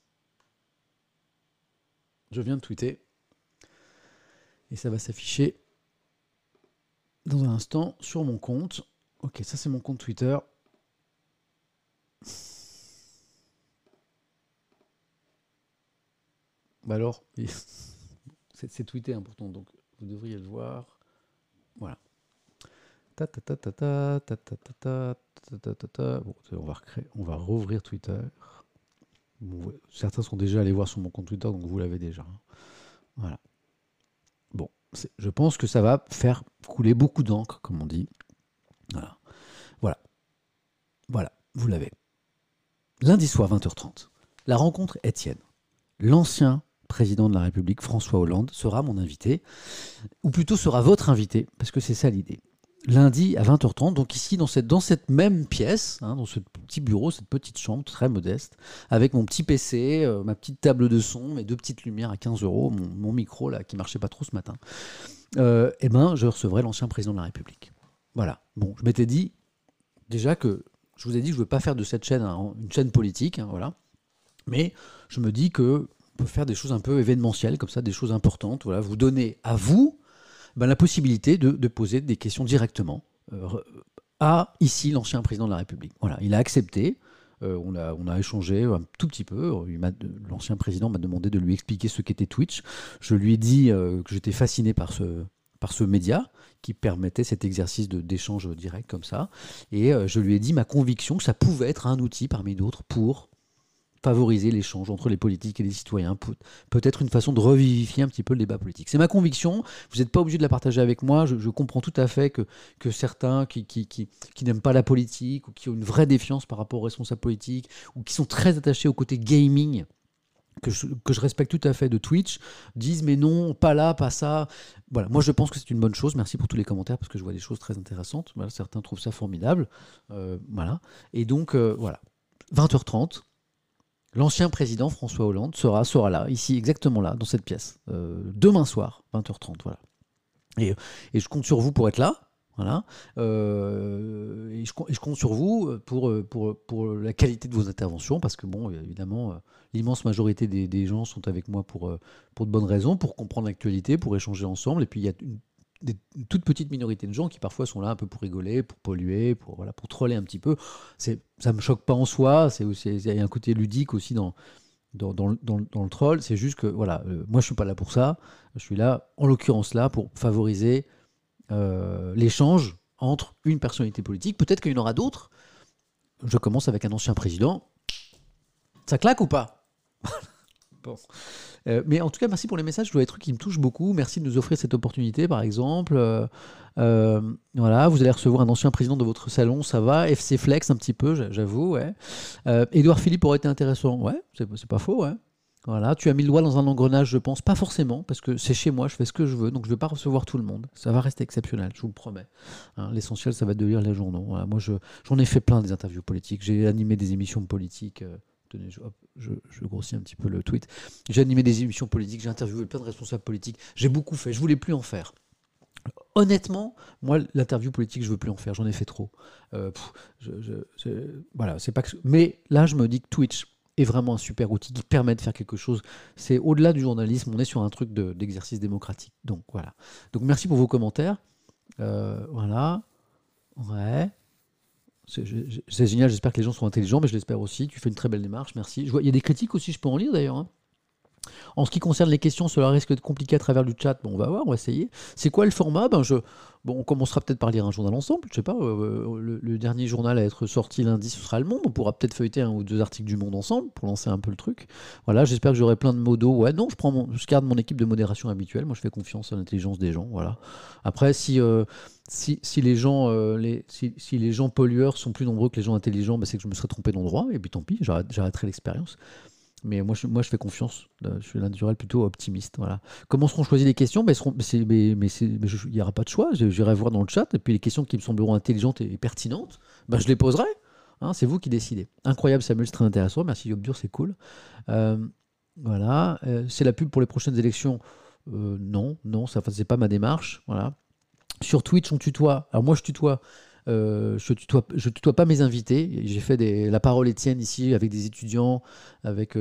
Je viens de tweeter. Et ça va s'afficher dans un instant sur mon compte. Ok, ça c'est mon compte Twitter. Bah alors, c'est tweeté important, donc vous devriez le voir. Voilà. Bon, on va rouvrir Twitter. Bon, certains sont déjà allés voir sur mon compte Twitter, donc vous l'avez déjà. Voilà. Bon, je pense que ça va faire couler beaucoup d'encre, comme on dit. Voilà. Voilà, vous l'avez. Lundi soir, 20h30. La rencontre Etienne. L'ancien président de la République, François Hollande, sera mon invité, ou plutôt sera votre invité, parce que c'est ça l'idée. Lundi à 20h30, donc ici dans cette même pièce, hein, dans ce petit bureau, cette petite chambre très modeste, avec mon petit PC, ma petite table de son, mes deux petites lumières à 15 €, mon micro là qui marchait pas trop ce matin, et ben je recevrai l'ancien président de la République. Voilà. Bon, je m'étais dit déjà que je vous ai dit que je ne veux pas faire de cette chaîne une chaîne politique, hein, voilà. Mais je me dis que peut faire des choses un peu événementielles, comme ça, des choses importantes. Voilà, vous donnez à vous la possibilité de poser des questions directement à, ici, l'ancien président de la République. Voilà, il a accepté. On a échangé un tout petit peu. L'ancien président m'a demandé de lui expliquer ce qu'était Twitch. Je lui ai dit que j'étais fasciné par ce média qui permettait cet exercice d'échange direct comme ça. Et je lui ai dit ma conviction que ça pouvait être un outil parmi d'autres pour favoriser l'échange entre les politiques et les citoyens, peut-être une façon de revivifier un petit peu le débat politique. C'est ma conviction, vous n'êtes pas obligé de la partager avec moi, je comprends tout à fait que certains qui n'aiment pas la politique, ou qui ont une vraie défiance par rapport aux responsables politiques, ou qui sont très attachés au côté gaming, que je respecte tout à fait, de Twitch, disent mais non, pas là, pas ça. Voilà, moi je pense que c'est une bonne chose. Merci pour tous les commentaires parce que je vois des choses très intéressantes. Voilà, certains trouvent ça formidable. Voilà. Et donc, voilà, 20h30, l'ancien président François Hollande sera là, ici, exactement là, dans cette pièce, demain soir, 20h30, voilà. Et je compte sur vous pour être là, voilà. Et je compte sur vous pour la qualité de vos interventions, parce que, bon, évidemment, l'immense majorité des gens sont avec moi pour de bonnes raisons, pour comprendre l'actualité, pour échanger ensemble, et puis il y a une toute petite minorité de gens qui parfois sont là un peu pour rigoler, pour polluer, pour troller un petit peu. Ça ne me choque pas en soi, il y a un côté ludique aussi dans, dans le troll. C'est juste que, voilà, moi je suis pas là pour ça. Je suis là, en l'occurrence là, pour favoriser l'échange entre une personnalité politique. Peut-être qu'il y en aura d'autres. Je commence avec un ancien président. Ça claque ou pas? Bon. Mais en tout cas, merci pour les messages. Je vois des trucs qui me touchent beaucoup. Merci de nous offrir cette opportunité, par exemple. Voilà, vous allez recevoir un ancien président de votre salon, ça va. FC Flex, un petit peu, j'avoue. Ouais. Édouard Philippe aurait été intéressant. Ouais, c'est pas faux. Ouais. Voilà, tu as mis le doigt dans un engrenage, je pense. Pas forcément, parce que c'est chez moi, je fais ce que je veux, donc je ne vais pas recevoir tout le monde. Ça va rester exceptionnel, je vous le promets. Hein, l'essentiel, ça va être de lire les journaux. Voilà, moi, j'en ai fait plein des interviews politiques. J'ai animé des émissions politiques. Tenez, je grossis un petit peu le tweet. J'ai animé des émissions politiques, j'ai interviewé plein de responsables politiques, j'ai beaucoup fait, je voulais plus en faire. Honnêtement, moi, l'interview politique, je veux plus en faire, j'en ai fait trop. Voilà, c'est pas que... Mais là, je me dis que Twitch est vraiment un super outil qui permet de faire quelque chose. C'est au-delà du journalisme, on est sur un truc d'exercice démocratique. Donc, voilà. Donc, merci pour vos commentaires. Voilà. Ouais. C'est génial, j'espère que les gens sont intelligents, mais je l'espère aussi. Tu fais une très belle démarche, merci. Il y a des critiques aussi, je peux en lire d'ailleurs. Hein. En ce qui concerne les questions, cela risque de compliquer à travers le chat. Bon, on va voir, on va essayer. C'est quoi le format? On commencera peut-être par lire un journal ensemble. Je sais pas, le dernier journal à être sorti lundi, ce sera le Monde. On pourra peut-être feuilleter un ou deux articles du Monde ensemble pour lancer un peu le truc. Voilà, j'espère que j'aurai plein de modos. Ouais, non, je garde mon équipe de modération habituelle. Moi, je fais confiance à l'intelligence des gens. Voilà. Après, si les gens pollueurs sont plus nombreux que les gens intelligents, bah, c'est que je me serais trompé d'endroit. Et puis tant pis, j'arrêterai l'expérience. Mais moi je fais confiance, je suis naturel plutôt optimiste. Voilà. Comment seront choisies les questions? Il n'y aura pas de choix, j'irai voir dans le chat, et puis les questions qui me sembleront intelligentes et pertinentes, ben je les poserai. Hein, c'est vous qui décidez. Incroyable Samuel, c'est très intéressant, merci Yobdur, c'est cool. Voilà. C'est la pub pour les prochaines élections? Non, ça c'est pas ma démarche. Voilà. Sur Twitch, on tutoie. Alors moi je tutoie. Je tutoie pas mes invités. J'ai fait la parole Etienne ici avec des étudiants,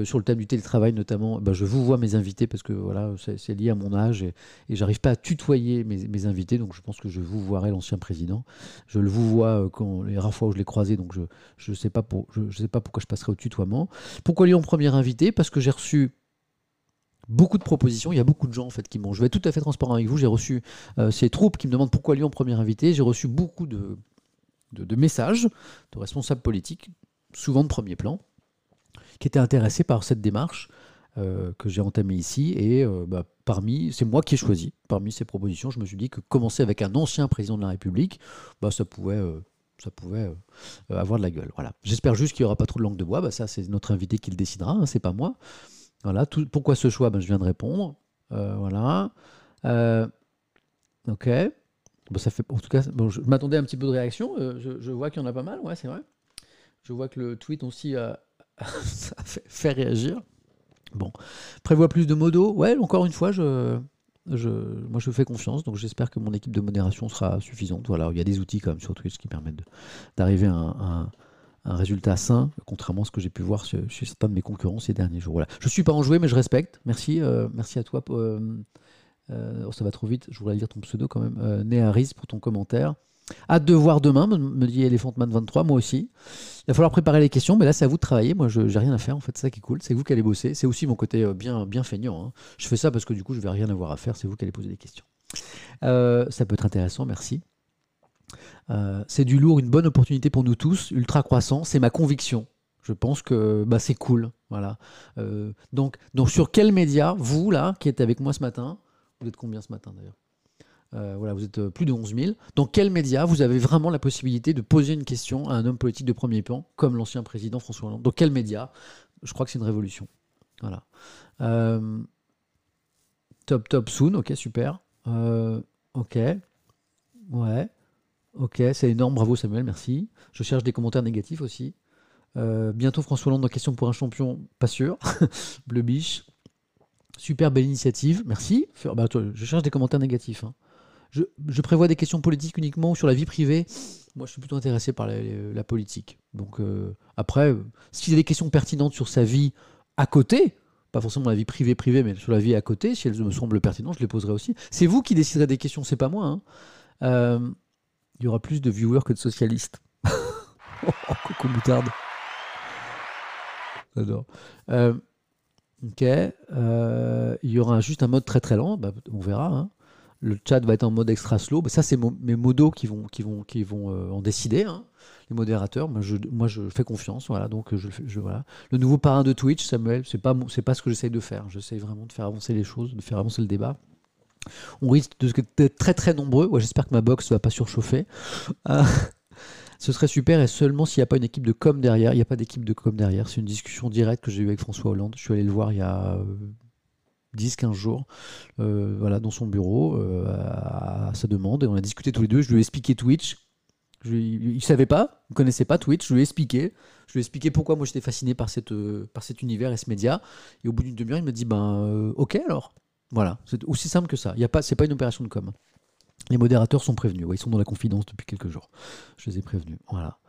sur le thème du télétravail notamment. Ben je vous vois mes invités parce que voilà, c'est lié à mon âge et j'arrive pas à tutoyer mes invités. Donc je pense que je vous voirai l'ancien président. Je le vous vois quand les rares fois où je l'ai croisé. Donc je sais pas pourquoi je passerai au tutoiement. Pourquoi lui en premier invité? Parce que j'ai reçu beaucoup de propositions, il y a beaucoup de gens en fait qui m'ont. Je vais être tout à fait transparent avec vous, j'ai reçu ces troupes qui me demandent pourquoi Lyon premier invité, j'ai reçu beaucoup de messages de responsables politiques, souvent de premier plan, qui étaient intéressés par cette démarche que j'ai entamée ici. Et c'est moi qui ai choisi, parmi ces propositions, je me suis dit que commencer avec un ancien président de la République, ça pouvait avoir de la gueule. Voilà. J'espère juste qu'il n'y aura pas trop de langue de bois, ça c'est notre invité qui le décidera, hein, c'est pas moi. Voilà, pourquoi ce choix? Je viens de répondre. Voilà. Ok. Ça fait, en tout cas, je m'attendais à un petit peu de réaction. Je vois qu'il y en a pas mal, ouais, c'est vrai. Je vois que le tweet aussi ça fait réagir. Bon. Prévois plus de modos. Ouais, encore une fois, moi, je fais confiance, donc j'espère que mon équipe de modération sera suffisante. Voilà, il y a des outils quand même sur Twitch qui permettent d'arriver à un résultat sain, contrairement à ce que j'ai pu voir chez certains de mes concurrents ces derniers jours. Voilà. Je ne suis pas enjoué, mais je respecte. Merci, merci à toi. Ça va trop vite, je voulais lire ton pseudo quand même. Néaris pour ton commentaire. Hâte de voir demain, me dit ElephantMan23, moi aussi. Il va falloir préparer les questions, mais là c'est à vous de travailler. Moi je n'ai rien à faire, en fait, c'est ça qui est cool. C'est vous qui allez bosser. C'est aussi mon côté bien feignant. Hein. Je fais ça parce que du coup je ne vais rien avoir à faire, c'est vous qui allez poser des questions. Ça peut être intéressant, merci. C'est du lourd, une bonne opportunité pour nous tous, ultra croissant, c'est ma conviction. Je pense que c'est cool. Voilà. Donc sur quel média, vous là, qui êtes avec moi ce matin, vous êtes combien ce matin d'ailleurs? Voilà, vous êtes plus de 11 000. Dans quel média vous avez vraiment la possibilité de poser une question à un homme politique de premier plan, comme l'ancien président François Hollande? Dans quel média? Je crois que c'est une révolution. Voilà. Top soon, ok, super. Ok. Ouais. Ok, c'est énorme, bravo Samuel, merci. Je cherche des commentaires négatifs aussi. Bientôt François Hollande en question pour un champion, pas sûr. Bleu biche. Super belle initiative, merci. Je cherche des commentaires négatifs. Hein. Je prévois des questions politiques uniquement sur la vie privée. Moi, je suis plutôt intéressé par la politique. Donc après, s'il y a des questions pertinentes sur sa vie à côté, pas forcément la vie privée, mais sur la vie à côté, si elles me semblent pertinentes, je les poserai aussi. C'est vous qui déciderez des questions, c'est pas moi. Hein. Il y aura plus de viewers que de socialistes. Coucou moutarde. J'adore. Ok. Il y aura juste un mode très très lent. Bah, on verra. Hein. Le chat va être en mode extra slow. Bah, ça, c'est mes modos qui vont en décider. Hein. Les modérateurs. Moi, je fais confiance. Voilà. Donc, voilà. Le nouveau parrain de Twitch, Samuel, c'est pas ce que j'essaye de faire. J'essaye vraiment de faire avancer les choses, de faire avancer le débat. On risque d'être très très nombreux. Ouais, j'espère que ma box ne va pas surchauffer. Ce serait super, et seulement s'il n'y a pas une équipe de com derrière. Il n'y a pas d'équipe de com derrière. C'est une discussion directe que j'ai eue avec François Hollande. Je suis allé le voir il y a 10-15 jours, voilà, dans son bureau, à sa demande. Et on a discuté tous les deux. Je lui ai expliqué Twitch. Il ne savait pas, il ne connaissait pas Twitch. Je lui ai expliqué. Je lui ai expliqué pourquoi moi j'étais fasciné par cet univers et ce média. Et au bout d'une demi-heure, il m'a dit ok alors. Voilà, c'est aussi simple que ça. Ce n'est pas une opération de com'. Les modérateurs sont prévenus, ouais, ils sont dans la confidence depuis quelques jours. Je les ai prévenus, voilà.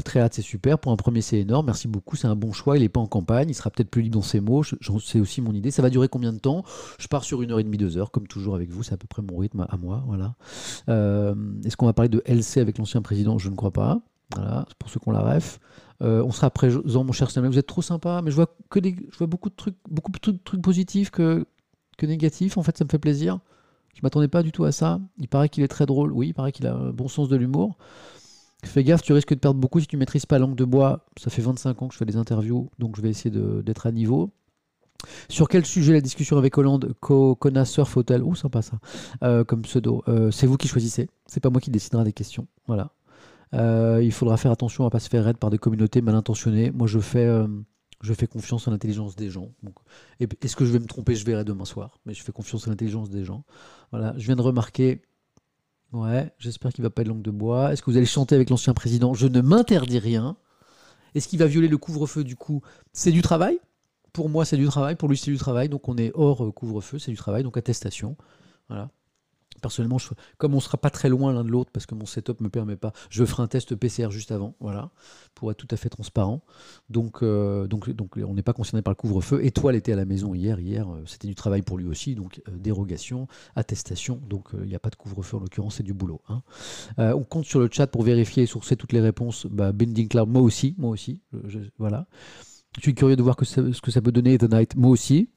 Très hâte, c'est super. Pour un premier, c'est énorme. Merci beaucoup, c'est un bon choix. Il n'est pas en campagne, il sera peut-être plus libre dans ses mots. C'est aussi mon idée. Ça va durer combien de temps? Je pars sur 1h30, 2h, comme toujours avec vous. C'est à peu près mon rythme à moi, voilà. Est-ce qu'on va parler de LC avec l'ancien président? Je ne crois pas. Voilà, pour ceux qui ont la ref. On sera présent, mon cher Samuel. Vous êtes trop sympa, mais je vois beaucoup de trucs positifs que négatifs. En fait, ça me fait plaisir. Je ne m'attendais pas du tout à ça. Il paraît qu'il est très drôle. Oui, il paraît qu'il a un bon sens de l'humour. Fais gaffe, tu risques de perdre beaucoup si tu ne maîtrises pas langue de bois. Ça fait 25 ans que je fais des interviews, donc je vais essayer d'être à niveau. Sur quel sujet la discussion avec Hollande? Kona Surf Hotel. Oh, sympa ça, comme pseudo. C'est vous qui choisissez. C'est pas moi qui décidera des questions. Voilà. Il faudra faire attention à ne pas se faire raid par des communautés mal intentionnées. Moi, je fais confiance en l'intelligence des gens. Donc, est-ce que je vais me tromper? Je verrai demain soir. Mais je fais confiance en l'intelligence des gens. Voilà, je viens de remarquer. Ouais, j'espère qu'il ne va pas être langue de bois. Est-ce que vous allez chanter avec l'ancien président? Je ne m'interdis rien. Est-ce qu'il va violer le couvre-feu du coup? C'est du travail. Pour moi, c'est du travail. Pour lui, c'est du travail. Donc, on est hors couvre-feu. C'est du travail. Donc, attestation. Voilà. Personnellement, comme on ne sera pas très loin l'un de l'autre, parce que mon setup ne me permet pas, je ferai un test PCR juste avant, voilà, pour être tout à fait transparent. Donc on n'est pas concerné par le couvre-feu. Étoile était à la maison hier, c'était du travail pour lui aussi, donc dérogation, attestation, donc il n'y a pas de couvre-feu en l'occurrence, c'est du boulot. Hein. On compte sur le chat pour vérifier et sourcer toutes les réponses. Bah, Bending Cloud, moi aussi, voilà. Je suis curieux de voir ce que ça peut donner, The Night, moi aussi.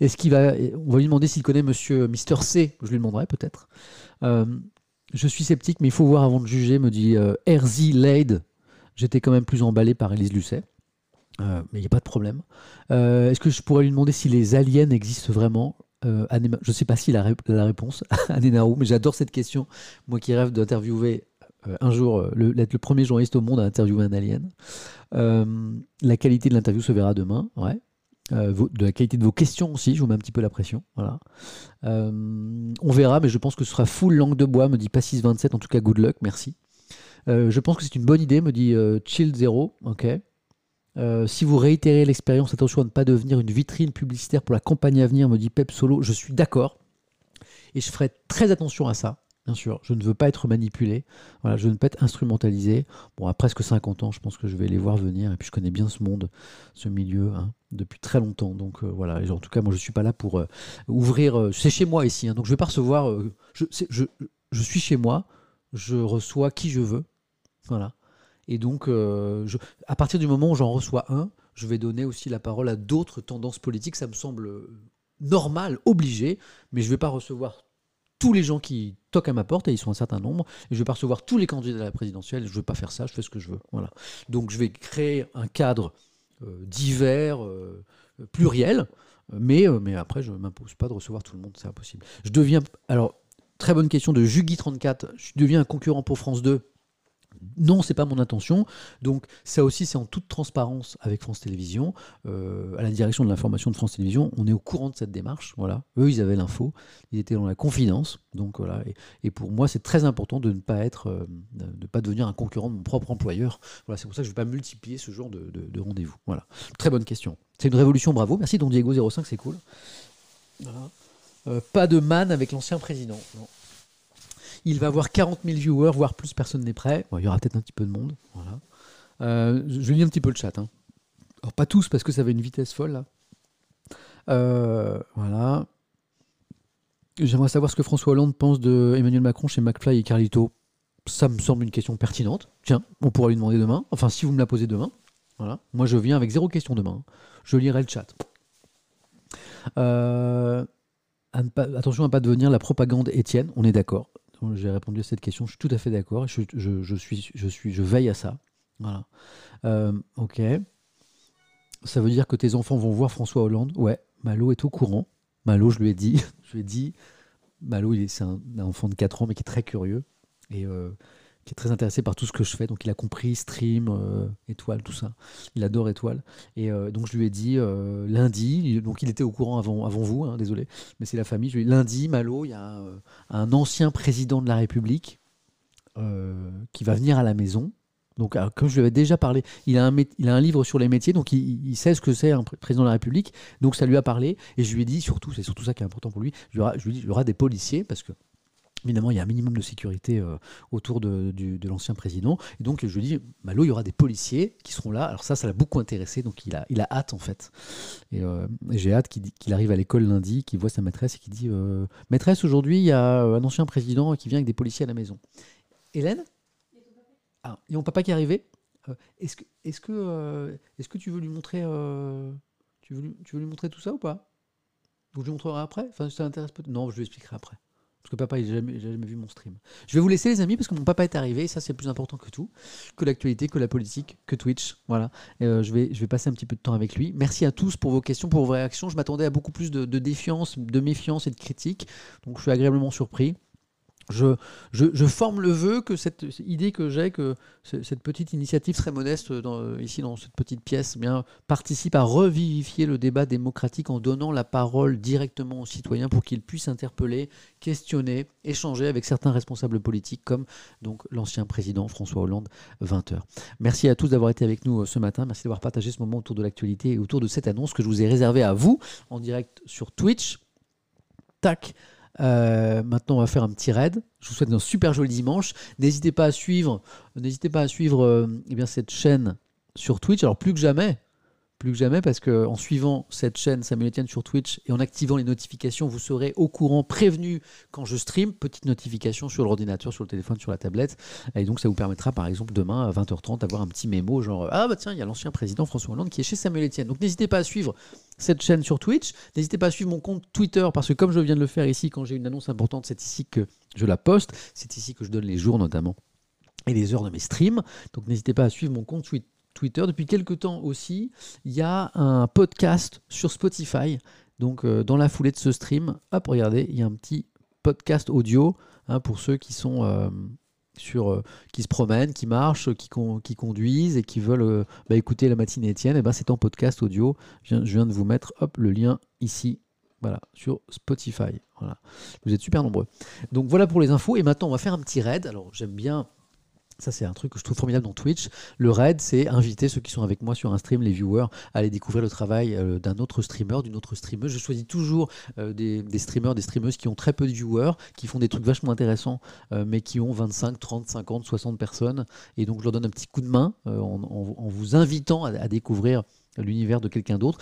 Est-ce qu'il va... On va lui demander s'il connaît monsieur Mister C. Je lui demanderai peut-être. Je suis sceptique, mais il faut voir avant de juger, me dit RZ Laid. J'étais quand même plus emballé par Élise Lucet. Mais il n'y a pas de problème. Est-ce que je pourrais lui demander si les aliens existent vraiment? Je ne sais pas si la réponse, Anénaou, mais j'adore cette question. Moi qui rêve d'interviewer un jour, d'être le premier journaliste au monde à interviewer un alien. La qualité de l'interview se verra demain, ouais. De la qualité de vos questions aussi, je vous mets un petit peu la pression, voilà. On verra, mais je pense que ce sera full langue de bois, me dit Passis27, en tout cas good luck, merci. Je pense que c'est une bonne idée, me dit Chill0, ok. Si vous réitérez l'expérience, attention à ne pas devenir une vitrine publicitaire pour la campagne à venir, me dit Pep Solo, je suis d'accord, et je ferai très attention à ça. Bien sûr, je ne veux pas être manipulé, voilà, je ne veux pas être instrumentalisé. Bon, à presque 50 ans, je pense que je vais les voir venir. Et puis, je connais bien ce monde, ce milieu, hein, depuis très longtemps. Donc, voilà. Et en tout cas, moi, je ne suis pas là pour ouvrir... c'est chez moi ici, hein, donc je ne vais pas recevoir... je suis chez moi, je reçois qui je veux. Voilà. Et donc, à partir du moment où j'en reçois un, je vais donner aussi la parole à d'autres tendances politiques. Ça me semble normal, obligé, mais je ne vais pas recevoir... tous les gens qui toquent à ma porte, et ils sont un certain nombre, et je ne vais pas recevoir tous les candidats à la présidentielle, je ne veux pas faire ça, je fais ce que je veux. Voilà. Donc je vais créer un cadre divers, pluriel, mais après je ne m'impose pas de recevoir tout le monde, c'est impossible. Je deviens, alors, très bonne question de Jugi34, je deviens un concurrent pour France 2? Non, c'est pas mon intention. Donc ça aussi, c'est en toute transparence avec France Télévisions, à la direction de l'information de France Télévisions. On est au courant de cette démarche. Voilà. Eux, ils avaient l'info. Ils étaient dans la confidence. Donc voilà. Et pour moi, c'est très important de ne pas être, de pas devenir un concurrent de mon propre employeur. Voilà. C'est pour ça que je ne vais pas multiplier ce genre de rendez-vous. Voilà. Très bonne question. C'est une révolution. Bravo. Merci Don Diego 05. C'est cool. Voilà. Pas de man avec l'ancien président. Non. Il va avoir 40 000 viewers, voire plus, personne n'est prêt. Bon, il y aura peut-être un petit peu de monde. Voilà. Je lis un petit peu le chat. Hein. Alors, pas tous, parce que ça va une vitesse folle. Là. Voilà. J'aimerais savoir ce que François Hollande pense de Emmanuel Macron chez McFly et Carlito. Ça me semble une question pertinente. Tiens, on pourra lui demander demain. Enfin, si vous me la posez demain. Voilà. Moi, je viens avec zéro question demain. Je lirai le chat. Attention à ne pas devenir la propagande Etienne, on est d'accord. J'ai répondu à cette question, je suis tout à fait d'accord. Je veille à ça. Voilà. Ok. Ça veut dire que tes enfants vont voir François Hollande? Ouais, Malo est au courant. Malo, je lui ai dit. Malo, c'est un enfant de 4 ans, mais qui est très curieux et qui est très intéressé par tout ce que je fais. Donc, il a compris stream, étoile, tout ça. Il adore étoile. Et donc, je lui ai dit lundi, donc il était au courant avant vous, hein, désolé, mais c'est la famille. Je lui ai dit, lundi, Malo, il y a un ancien président de la République qui va venir à la maison. Donc, comme je lui avais déjà parlé, il a un livre sur les métiers, donc il sait ce que c'est un président de la République, donc ça lui a parlé, et je lui ai dit, surtout, c'est surtout ça qui est important pour lui, je lui ai dit, il y aura des policiers, parce que, évidemment, il y a un minimum de sécurité autour de l'ancien président, et donc je lui ai dit, Malo, il y aura des policiers qui seront là, alors ça l'a beaucoup intéressé, donc il a hâte, en fait, et j'ai hâte qu'il arrive à l'école lundi, qu'il voit sa maîtresse, et qu'il dit, maîtresse, aujourd'hui, il y a un ancien président qui vient avec des policiers à la maison. Hélène ? Ah, il y a mon papa qui est arrivé. Est-ce que tu veux lui montrer tu veux lui montrer tout ça ou pas? Donc je lui montrerai après. Enfin, ça t'intéresse peut-être. Non, je lui expliquerai après. Parce que papa, il n'a jamais vu mon stream. Je vais vous laisser les amis parce que mon papa est arrivé. Et ça, c'est plus important que tout, que l'actualité, que la politique, que Twitch. Voilà. Je vais passer un petit peu de temps avec lui. Merci à tous pour vos questions, pour vos réactions. Je m'attendais à beaucoup plus de défiance, de méfiance et de critique. Donc je suis agréablement surpris. Je forme le vœu que cette idée que j'ai, que cette petite initiative très modeste ici dans cette petite pièce, bien, participe à revivifier le débat démocratique en donnant la parole directement aux citoyens pour qu'ils puissent interpeller, questionner, échanger avec certains responsables politiques comme donc l'ancien président François Hollande, 20h. Merci à tous d'avoir été avec nous ce matin. Merci d'avoir partagé ce moment autour de l'actualité et autour de cette annonce que je vous ai réservée à vous en direct sur Twitch. Tac! Maintenant on va faire un petit raid. Je vous souhaite un super joli dimanche. N'hésitez pas à suivre eh bien, cette chaîne sur Twitch. Alors plus que jamais parce qu'en suivant cette chaîne Samuel Etienne sur Twitch et en activant les notifications, vous serez au courant, prévenu quand je stream. Petite notification sur l'ordinateur, sur le téléphone, sur la tablette. Et donc ça vous permettra par exemple demain à 20h30 d'avoir un petit mémo genre ah bah tiens, il y a l'ancien président François Hollande qui est chez Samuel Etienne. Donc n'hésitez pas à suivre cette chaîne sur Twitch. N'hésitez pas à suivre mon compte Twitter parce que comme je viens de le faire ici, quand j'ai une annonce importante, c'est ici que je la poste. C'est ici que je donne les jours notamment et les heures de mes streams. Donc n'hésitez pas à suivre mon compte Twitter. Depuis quelques temps aussi, il y a un podcast sur Spotify. Donc dans la foulée de ce stream, hop, regardez, il y a un petit podcast audio hein, pour ceux qui sont... qui se promènent, qui marchent, qui conduisent et qui veulent écouter la matinée Etienne, et ben c'est en podcast audio. Je viens de vous mettre hop, le lien ici, voilà, sur Spotify. Voilà. Vous êtes super nombreux. Donc voilà pour les infos. Et maintenant, on va faire un petit raid. Alors j'aime bien. Ça, c'est un truc que je trouve formidable dans Twitch. Le raid, c'est inviter ceux qui sont avec moi sur un stream, les viewers, à aller découvrir le travail d'un autre streamer, d'une autre streameuse. Je choisis toujours des streamers, des streameuses qui ont très peu de viewers, qui font des trucs vachement intéressants, mais qui ont 25, 30, 50, 60 personnes. Et donc, je leur donne un petit coup de main en vous invitant à découvrir l'univers de quelqu'un d'autre.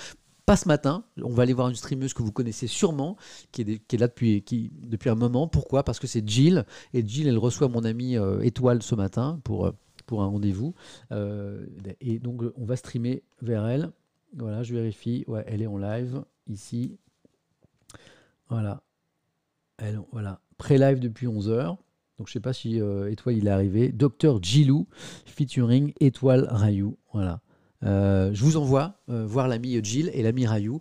Pas ce matin, on va aller voir une streameuse que vous connaissez sûrement, qui est là depuis un moment. Pourquoi ? Parce que c'est Jill, et Jill, elle reçoit mon amie Étoile ce matin pour un rendez-vous. Et donc, on va streamer vers elle. Voilà, je vérifie. Ouais, elle est en live, ici. Voilà. Voilà. Pré-live depuis 11h. Donc, je ne sais pas si Étoile, il est arrivé. Docteur Jilou, featuring Étoile Rayou. Voilà. Je vous envoie voir l'ami Jill et l'ami Rayou.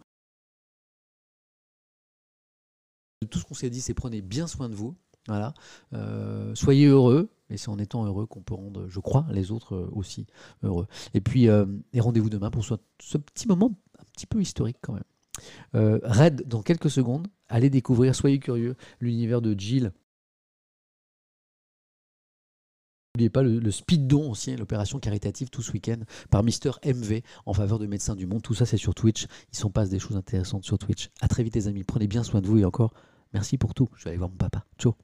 Tout ce qu'on s'est dit, c'est prenez bien soin de vous. Voilà. Soyez heureux. Et c'est en étant heureux qu'on peut rendre, je crois, les autres aussi heureux. Et puis, rendez-vous demain pour ce petit moment un petit peu historique quand même. Raid dans quelques secondes. Allez découvrir, soyez curieux, l'univers de Jill. N'oubliez pas le speed don aussi, l'opération caritative tout ce week-end par Mister MV en faveur de Médecins du Monde. Tout ça, c'est sur Twitch. Il s'en passe des choses intéressantes sur Twitch. À très vite, les amis. Prenez bien soin de vous et encore, merci pour tout. Je vais aller voir mon papa. Ciao.